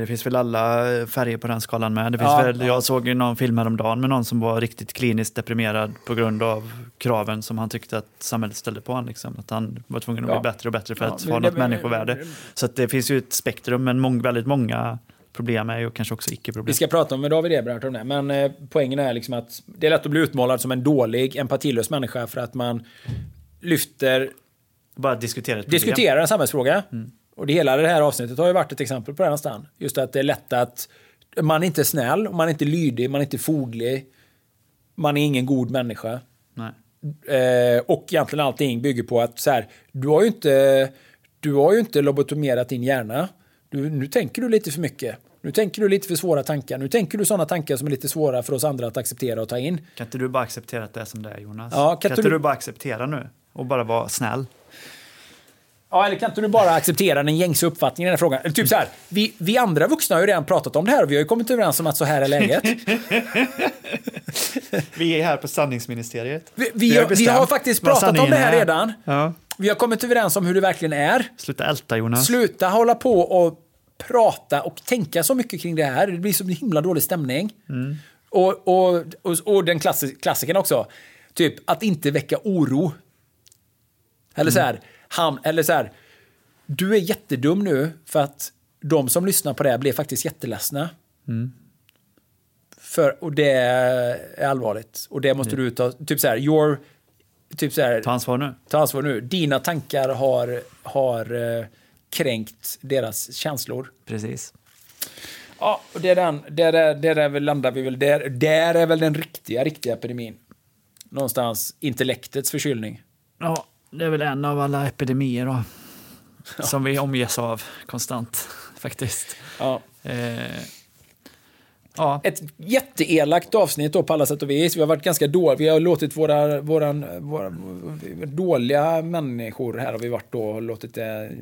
det finns väl alla färger på den skalan med. Jag såg ju någon film häromdagen med någon som var riktigt kliniskt deprimerad på grund av kraven som han tyckte att samhället ställde på honom. Liksom. Att han var tvungen att bli bättre och bättre för att ha något människovärde. Så att det finns ju ett spektrum, men väldigt många problem är ju kanske också icke-problem. Vi ska prata om David Eberhardt om det, men poängen är liksom att det är lätt att bli utmålad som en dålig, empatilös människa för att man lyfter... Bara diskuterar en samhällsfråga. Mm. Och hela det här avsnittet har ju varit ett exempel på det här stan. Just att det är lätt att man är inte snäll, man är inte lydig, man är inte foglig. Man är ingen god människa. Nej. Och egentligen allting bygger på att så här, du har ju inte lobotomerat din hjärna. Nu tänker du lite för mycket. Nu tänker du lite för svåra tankar. Nu tänker du sådana tankar som är lite svåra för oss andra att acceptera och ta in. Kan inte du bara acceptera att det är som det är, Jonas? Ja, kan inte du bara acceptera nu och bara vara snäll? Ja, eller kan inte du bara acceptera den gängse uppfattningen i den här frågan? Eller typ så här, vi andra vuxna har ju redan pratat om det här och vi har ju kommit överens om att så här är läget. Vi är här på sanningsministeriet. Vi har faktiskt pratat om det här redan. Ja. Vi har kommit överens om hur det verkligen är. Sluta älta, Jonas. Sluta hålla på och prata och tänka så mycket kring det här. Det blir så himla dålig stämning. Mm. Och den klassiken också. Typ att inte väcka oro. Eller så här... Eller så här, du är jättedum nu för att de som lyssnar på det här blir faktiskt jätteledsna. Mm. Och det är allvarligt. Och det måste du ta, typ så här, your typ så här, ta ansvar nu. Ta ansvar nu. Dina tankar har kränkt deras känslor. Precis. Ja, och det är den där är väl den riktiga epidemin. Någonstans intellektets förkylning. Ja, det är väl en av alla epidemier då, som vi omges av konstant faktiskt. Ja. Ja. Ett jätteelakt avsnitt då på alla sätt och vis. Vi har varit ganska dåliga. Vi har låtit våra dåliga människor här har vi varit då och låtit det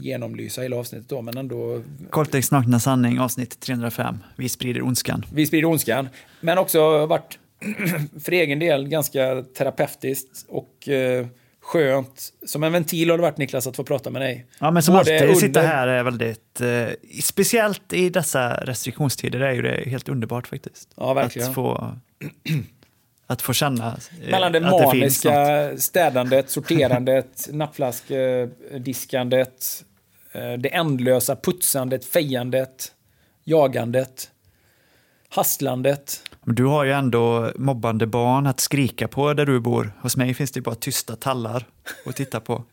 genomlysa hela avsnittet då, men ändå Koltings nakna sanning avsnitt 305. Vi sprider ondskan. Men också varit för egen del ganska terapeutiskt och skönt. Som en ventil har det varit, Niklas, att få prata med dig. Ja, men som alltid, sitta här är väldigt... speciellt i dessa restriktionstider är ju det helt underbart faktiskt. Ja, verkligen. Att få känna mellan det maniska, det städandet, sorterandet, nappflaskdiskandet, det ändlösa putsandet, fejandet, jagandet, hastlandet. Du har ju ändå mobbande barn att skrika på där du bor. Hos mig finns det bara tysta tallar att titta på.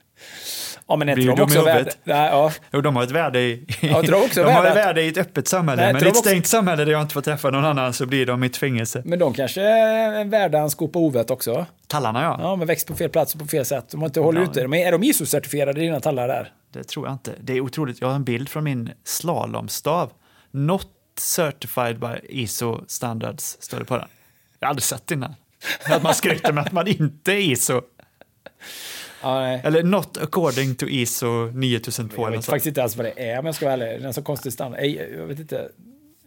Ja, men jag tror de också värde. Nej, ja. Jo, de har ett värde i värde i ett öppet samhälle. Nej, men i ett stängt samhälle där jag inte får träffa någon annan så blir de mitt fängelse. Men de kanske är värda en skopa ovett också. Tallarna, ja. Ja, men växt på fel plats och på fel sätt. De har inte hållit ute. Är de ISO-certifierade dina tallar där? Det tror jag inte. Det är otroligt. Jag har en bild från min slalomstav. Något certified by ISO standards står det på den. Jag har aldrig sett innan. Att man skryter med att man inte är ISO. Ja, nej. Eller not according to ISO 9002. Jag vet faktiskt inte alls vad det är, men jag ska vara ärlig. Den så konstig standard. Jag vet inte.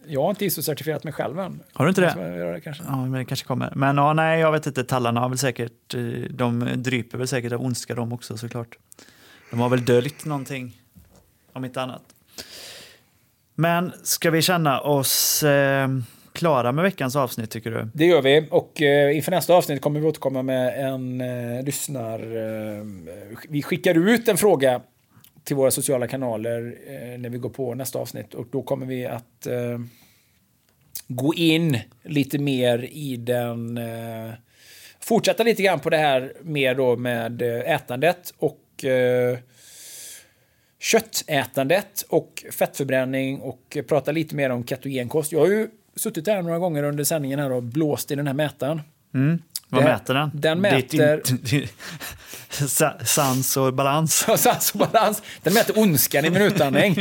Jag har inte ISO-certifierat mig själv än. Har du inte det? Ja, men det kanske kommer. Men ja, nej, jag vet inte. Tallarna har väl säkert, de dryper väl säkert av ondska de också, såklart. De har väl döljt någonting, om inte annat. Men ska vi känna oss klara med veckans avsnitt, tycker du? Det gör vi, och inför nästa avsnitt kommer vi återkomma med en vi skickar ut en fråga till våra sociala kanaler när vi går på nästa avsnitt, och då kommer vi att gå in lite mer i den fortsätta lite grann på det här mer då med ätandet och köttätandet och fettförbränning, och prata lite mer om ketogenkost. Jag har ju suttit här några gånger under sändningen här och blåst i den här mätaren. Mm. Vad mäter den? Den mäter... Sans och balans. Ja, sans och balans. Den mäter ondskan i min utandning.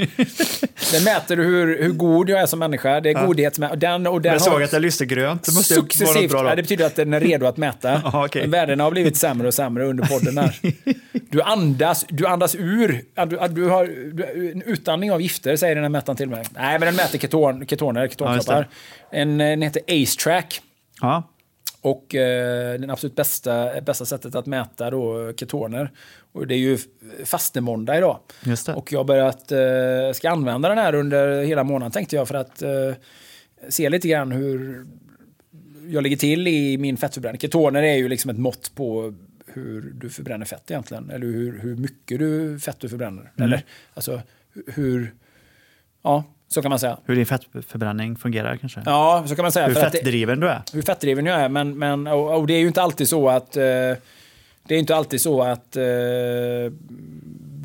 Den mäter hur god jag är som människa. Det är godhetsmätaren. Den jag såg att jag lyste grönt. Det måste successivt. Bra, det betyder att den är redo att mäta. Ah, okay. Värdena har blivit sämre och sämre under podden här. Du andas ur. Du har en utandning av gifter, säger den här mätaren till mig. Nej, men den mäter ketonkroppar. Den heter Ace Track. Ja. Ah. Och den absolut bästa sättet att mäta då ketoner, och det är ju fastemåndag idag. Just det. Och jag börjat ska använda den här under hela månaden, tänkte jag, för att se lite grann hur jag ligger till i min fettförbränning. Ketoner är ju liksom ett mått på hur du förbränner fett egentligen, eller hur mycket fett du förbränner, eller alltså hur, ja. Så kan man säga. Hur din fettförbränning fungerar kanske. Ja, så kan man säga. Hur fettdriven du är. Hur fettdriven jag är, men och det är ju inte alltid så att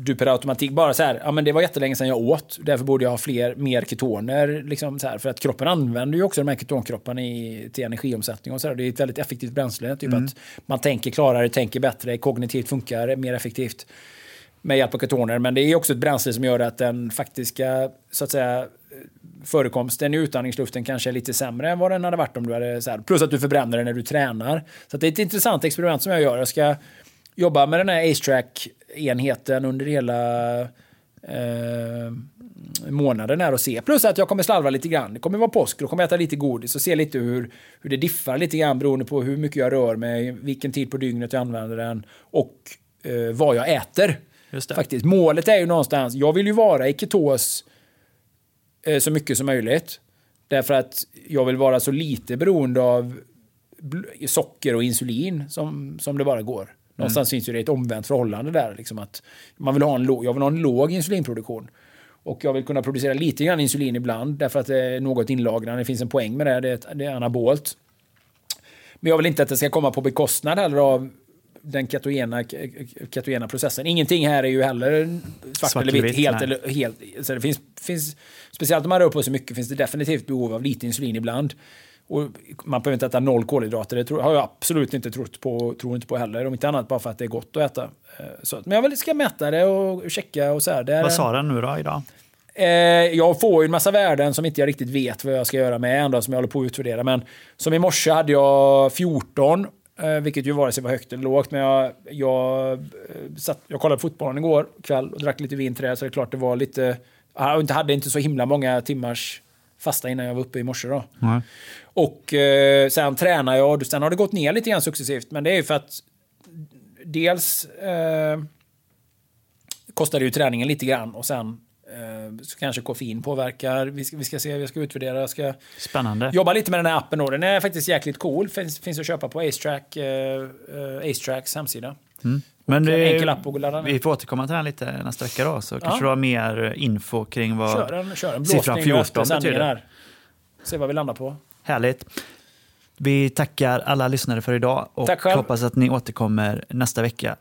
du per automatik bara så här, ja, men det var jättelänge sedan jag åt, därför borde jag ha mer ketoner liksom så här, för att kroppen använder ju också de här ketonkropparna till energiomsättning och så här. Det är ett väldigt effektivt bränsle, typ att man tänker klarare, tänker bättre, kognitivt funkar mer effektivt med hjälp av ketoner, men det är också ett bränsle som gör att den faktiska, så att säga, förekomsten i utandningsluften kanske är lite sämre än vad den hade varit om du hade så här. Plus att du förbränner den när du tränar. Så att det är ett intressant experiment som jag gör. Jag ska jobba med den här Ace-Track-enheten under hela månaden här och se. Plus att jag kommer slarva lite grann. Det kommer vara påsk, då kommer jag äta lite godis och se lite hur det diffar lite grann beroende på hur mycket jag rör mig, vilken tid på dygnet jag använder den och vad jag äter. Faktiskt. Målet är ju någonstans, jag vill ju vara i ketos så mycket som möjligt, därför att jag vill vara så lite beroende av socker och insulin som det bara går. Någonstans finns ju det ett omvänt förhållande där, liksom att man vill ha jag vill ha en låg insulinproduktion, och jag vill kunna producera lite grann insulin ibland, därför att det är något inlagrande, det finns en poäng med det är anabolt. Men jag vill inte att det ska komma på bekostnad heller av den ketogena processen. Ingenting här är ju heller svart eller vitt helt. Så det finns speciellt om man rör på sig mycket, finns det definitivt behov av lite insulin ibland. Och man behöver inte äta noll kolhydrater. Det har jag absolut inte tror inte på heller. Om inte annat bara för att det är gott att äta. Så, men jag väl ska mäta det och checka och så här. Vad sa den nu då idag? Jag får ju en massa värden som inte jag riktigt vet vad jag ska göra med ändå, som jag håller på att utvärdera. Men som i morse hade jag 14, vilket ju vare sig var högt eller lågt. Men jag kollade fotbollen igår kväll och drack lite vin till det. Så det är klart det var lite... Jag hade inte så himla många timmars fasta innan jag var uppe i morse då. Mm. Och sen tränar jag och sen har det gått ner lite grann successivt. Men det är ju för att dels kostar det ju träningen lite grann och sen så kanske koffein påverkar. Vi ska se, vi ska utvärdera. Jag ska spännande. Jobba lite med den här appen. Den är faktiskt jäkligt cool. Finns att köpa på Ace Tracks hemsida. Mm. Men vi får återkomma till den lite nästa vecka då, så kanske du har mer info kring vad kör en siffran 14 betyder. Se vad vi landar på. Härligt. Vi tackar alla lyssnare för idag och hoppas att ni återkommer nästa vecka.